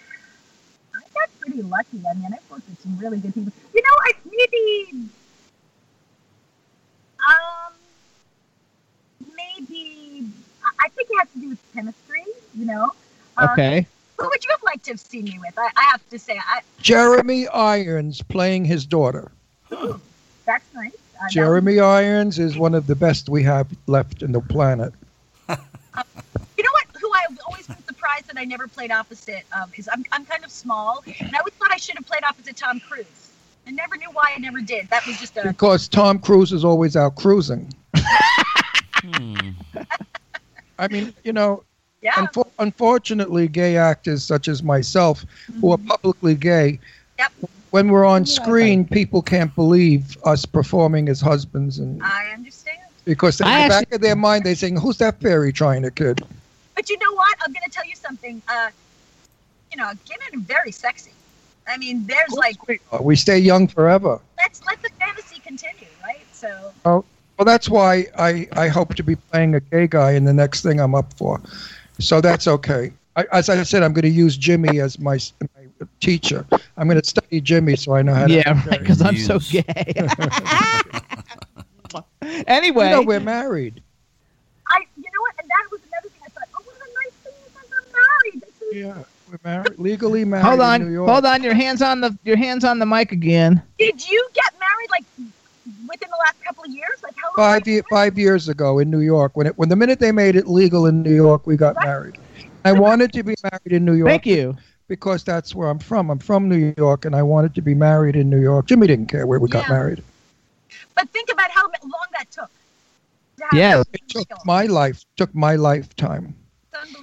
I got pretty lucky. I mean, I've worked with some really good people. You know, I maybe... Um... Maybe, I think it has to do with chemistry, you know? Um, okay. Who would you have liked to have seen me with? I, I have to say. I, Jeremy Irons playing his daughter. Ooh, that's nice. Uh, Jeremy that was- Irons is one of the best we have left in the planet. um, you know what? Who I've always been surprised that I never played opposite um, is I'm, I'm kind of small, and I always thought I should have played opposite Tom Cruise. I never knew why I never did. That was just a... Because Tom Cruise is always out cruising. Hmm. I mean, you know, yeah. unfor- unfortunately, gay actors such as myself, mm-hmm. who are publicly gay, yep. when we're on screen, people can't believe us performing as husbands. And I understand. Because in I the actually- back of their mind, they're saying, who's that fairy trying to kid? But you know what? I'm going to tell you something. Uh, you know, women are very sexy. I mean, there's like... We, we stay young forever. Let's let the fantasy continue, right? So... Oh. Well, that's why I, I hope to be playing a gay guy in the next thing I'm up for. So that's okay. I, as I said, I'm going to use Jimmy as my, my teacher. I'm going to study Jimmy so I know how to... Yeah, right, because I'm so gay. Anyway... You know, we're married. I, you know what? And that was another thing I thought, oh, what a nice thing that we're married. Yeah, we're married. Legally married hold on, in New York. Hold on, your hand's on the your hand's on the mic again. Did you get married, like... within the last couple of years? Like how long five, year, five years ago in New York. When it, when the minute they made it legal in New York, we got right. married. I wanted to be married in New York. Thank you. because that's where I'm from. I'm from New York, and I wanted to be married in New York. Jimmy didn't care where we yeah. got married. But think about how long that took. Yeah, it took my life, took my lifetime.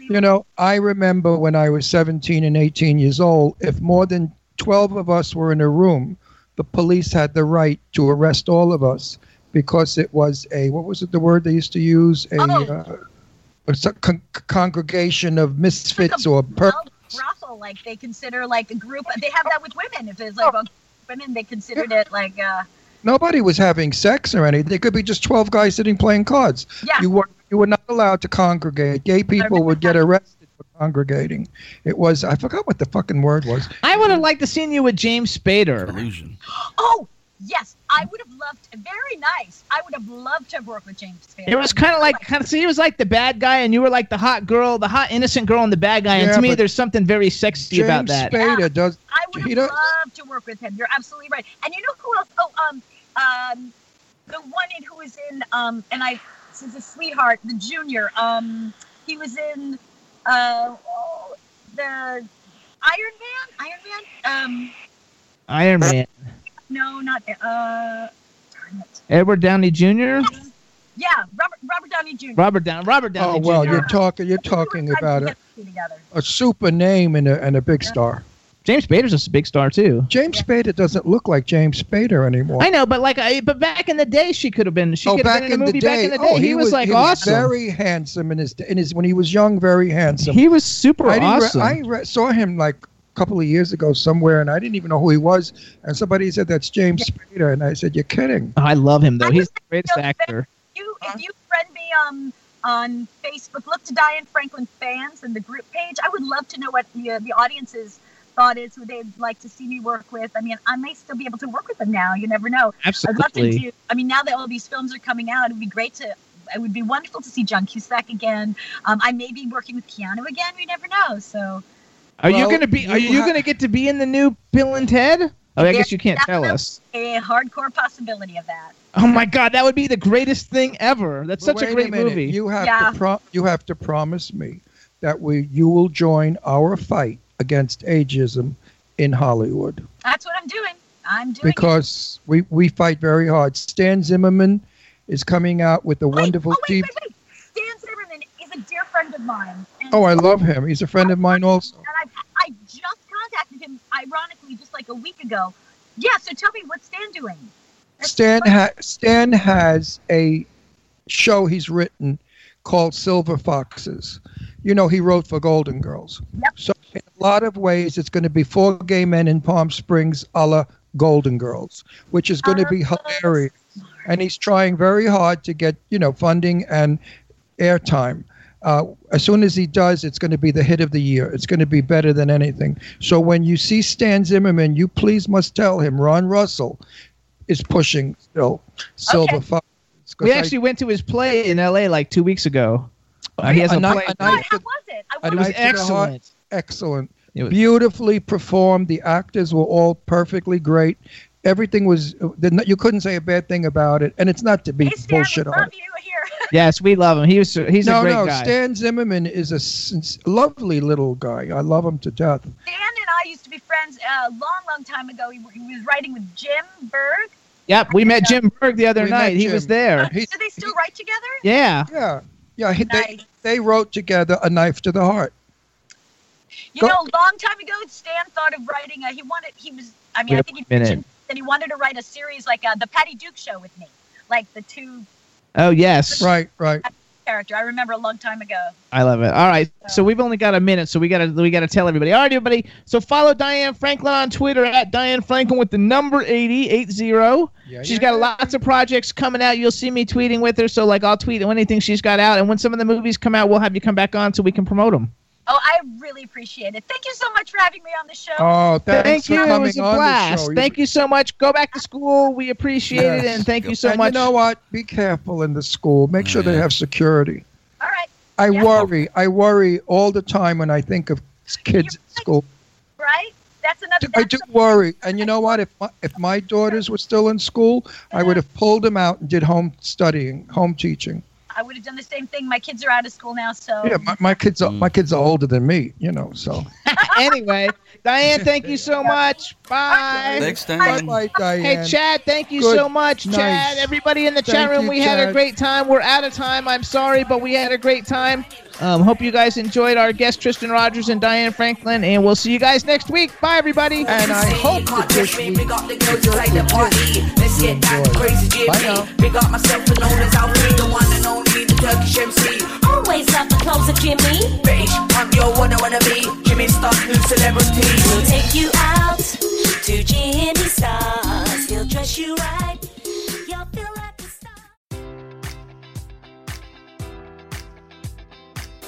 You know, I remember when I was seventeen and eighteen years old, if more than twelve of us were in a room, the police had the right to arrest all of us because it was a, what was it, the word they used to use? A, oh. uh, a con- congregation of misfits or perverts. Brothel, like they consider like a group. They have that with women. If there's like a, women, they considered yeah. it like a... Nobody was having sex or anything. There could be just twelve guys sitting playing cards. Yeah. You were you were not allowed to congregate. Gay people would get arrested for congregating. It was, I forgot what the fucking word was. I would have liked to see you with James Spader. Delusion. Oh, yes. I would have loved, very nice. I would have loved to have worked with James Spader. It was kind of like, kind of, so he was like the bad guy and you were like the hot girl, the hot innocent girl and the bad guy. And yeah, to me, there's something very sexy James about that. James Spader yeah. does. I would have loved to work with him. You're absolutely right. And you know who else? Oh, um. Um, the one in, who was in, um, and I, since a sweetheart, the junior, um, he was in, uh, oh, the Iron Man, Iron Man, um, Iron Man. No, not, uh, darn it. Edward Downey Junior? Yes. Yeah, Robert, Robert Downey Junior. Robert Down, Robert Downey. Oh well, Junior you're talking, you're talking about a, a super name and a and a big yeah. star. James Spader's a big star too. James yeah. Spader doesn't look like James Spader anymore. I know, but like, I, but back in the day, she could have been. She oh, could have been in the movie back in the day. Oh, he, he was, was like he awesome. Was very handsome in his in his when he was young. Very handsome. He was super I awesome. Re- I re- saw him like a couple of years ago somewhere, and I didn't even know who he was. And somebody said that's James yeah. Spader, and I said, "You're kidding." Oh, I love him though. He's the greatest actor. If you, if you friend me um on Facebook, look to Diane Franklin Fans and the group page. I would love to know what the uh, the audience is. Thought is who they'd like to see me work with. I mean, I may still be able to work with them now. You never know. Absolutely. I'd love to do, I mean, now that all these films are coming out, it would be great to. It would be wonderful to see John Cusack again. Um, I may be working with Keanu again. We never know. So, are well, you going to be? Are you, you have, going to get to be in the new Bill and Ted? Oh, I guess you can't tell us. A hardcore possibility of that. Oh my God, that would be the greatest thing ever. That's such a great a movie. You have yeah. to pro- You have to promise me that we you will join our fight against ageism in Hollywood. That's what I'm doing. I'm doing because it. we we fight very hard. Stan Zimmerman is coming out with a wait, wonderful. Oh, wait, wait, wait. Stan Zimmerman is a dear friend of mine. Oh, I love him. He's a friend of mine also. And I I just contacted him, ironically, just like a week ago. Yeah. So tell me, what's Stan doing? That's Stan ha- Stan has a show he's written called Silver Foxes. You know, he wrote for Golden Girls. Yep. So in a lot of ways, it's going to be four gay men in Palm Springs a la Golden Girls, which is going to be hilarious. And he's trying very hard to get, you know, funding and airtime. Uh, as soon as he does, it's going to be the hit of the year. It's going to be better than anything. So when you see Stan Zimmerman, you please must tell him Ron Russell is pushing still Silver okay. Fox. We actually I, went to his play in L A like two weeks ago. Uh, he has a, a play. A night, how was it? I it was excellent. Excellent. It was beautifully performed. The actors were all perfectly great. Everything was, you couldn't say a bad thing about it. And it's not to be hey, Stan, bullshit we love on. You here. Yes, we love him. He was, he's no, a great no, guy. No, no, Stan Zimmerman is a lovely little guy. I love him to death. Stan and I used to be friends a long, long time ago. He, he was writing with Jim Berg. Yep, we met Jim Berg the other we night. He was there. He, Do they still he, write together? Yeah. Yeah. Yeah, he, nice. they, they wrote together A Knife to the Heart. You Go. know, a long time ago, Stan thought of writing. A, he wanted, he was, I mean, Wait I think he mentioned that he wanted to write a series like uh, The Patty Duke Show with me. Like the two. Oh, yes. Right, right. Character. I remember a long time ago. I love it. All right. So, so we've only got a minute, so we gotta we gotta tell everybody. All right, everybody. So follow Diane Franklin on Twitter at Diane Franklin with the number eighty eight zero. Yeah, she's yeah, got yeah. lots of projects coming out. You'll see me tweeting with her. So like I'll tweet anything she's got out, and when some of the movies come out, we'll have you come back on so we can promote them. Oh, I really appreciate it. Thank you so much for having me on the show. Oh, thank you. It was a blast. Thank you so much. Go back to school. We appreciate yes. it, and thank you so and much. You know what? Be careful in the school. Make sure they have security. All right. I yeah. worry. I worry all the time when I think of kids at right. school. Right? That's another. That's I do something. worry, and you know what? If my, if my daughters were still in school, I would have pulled them out and did home studying, home teaching. I would have done the same thing. My kids are out of school now, so yeah, my, my kids are, mm. my kids are older than me, you know. So anyway, Diane, thank you so much. Bye. Thanks, Diane. Bye, Diane. Hey, Chad, thank you Good. so much, nice. Chad. Everybody in the thank chat room, you, we Chad. had a great time. We're out of time. I'm sorry, but we had a great time. Um, hope you guys enjoyed our guests, Tristan Rogers and Diane Franklin, and we'll see you guys next week. Bye, everybody. And I hope that this week you enjoyed. Bye now. Big up myself and owners, I'll be the one and only, the Turkish M C. Always love the clothes of Jimmy. Bitch, I'm your one I wanna be. Jimmy Starr, new celebrity. We'll take you out to Jimmy Starr's. He'll dress you right. You'll feel like a star.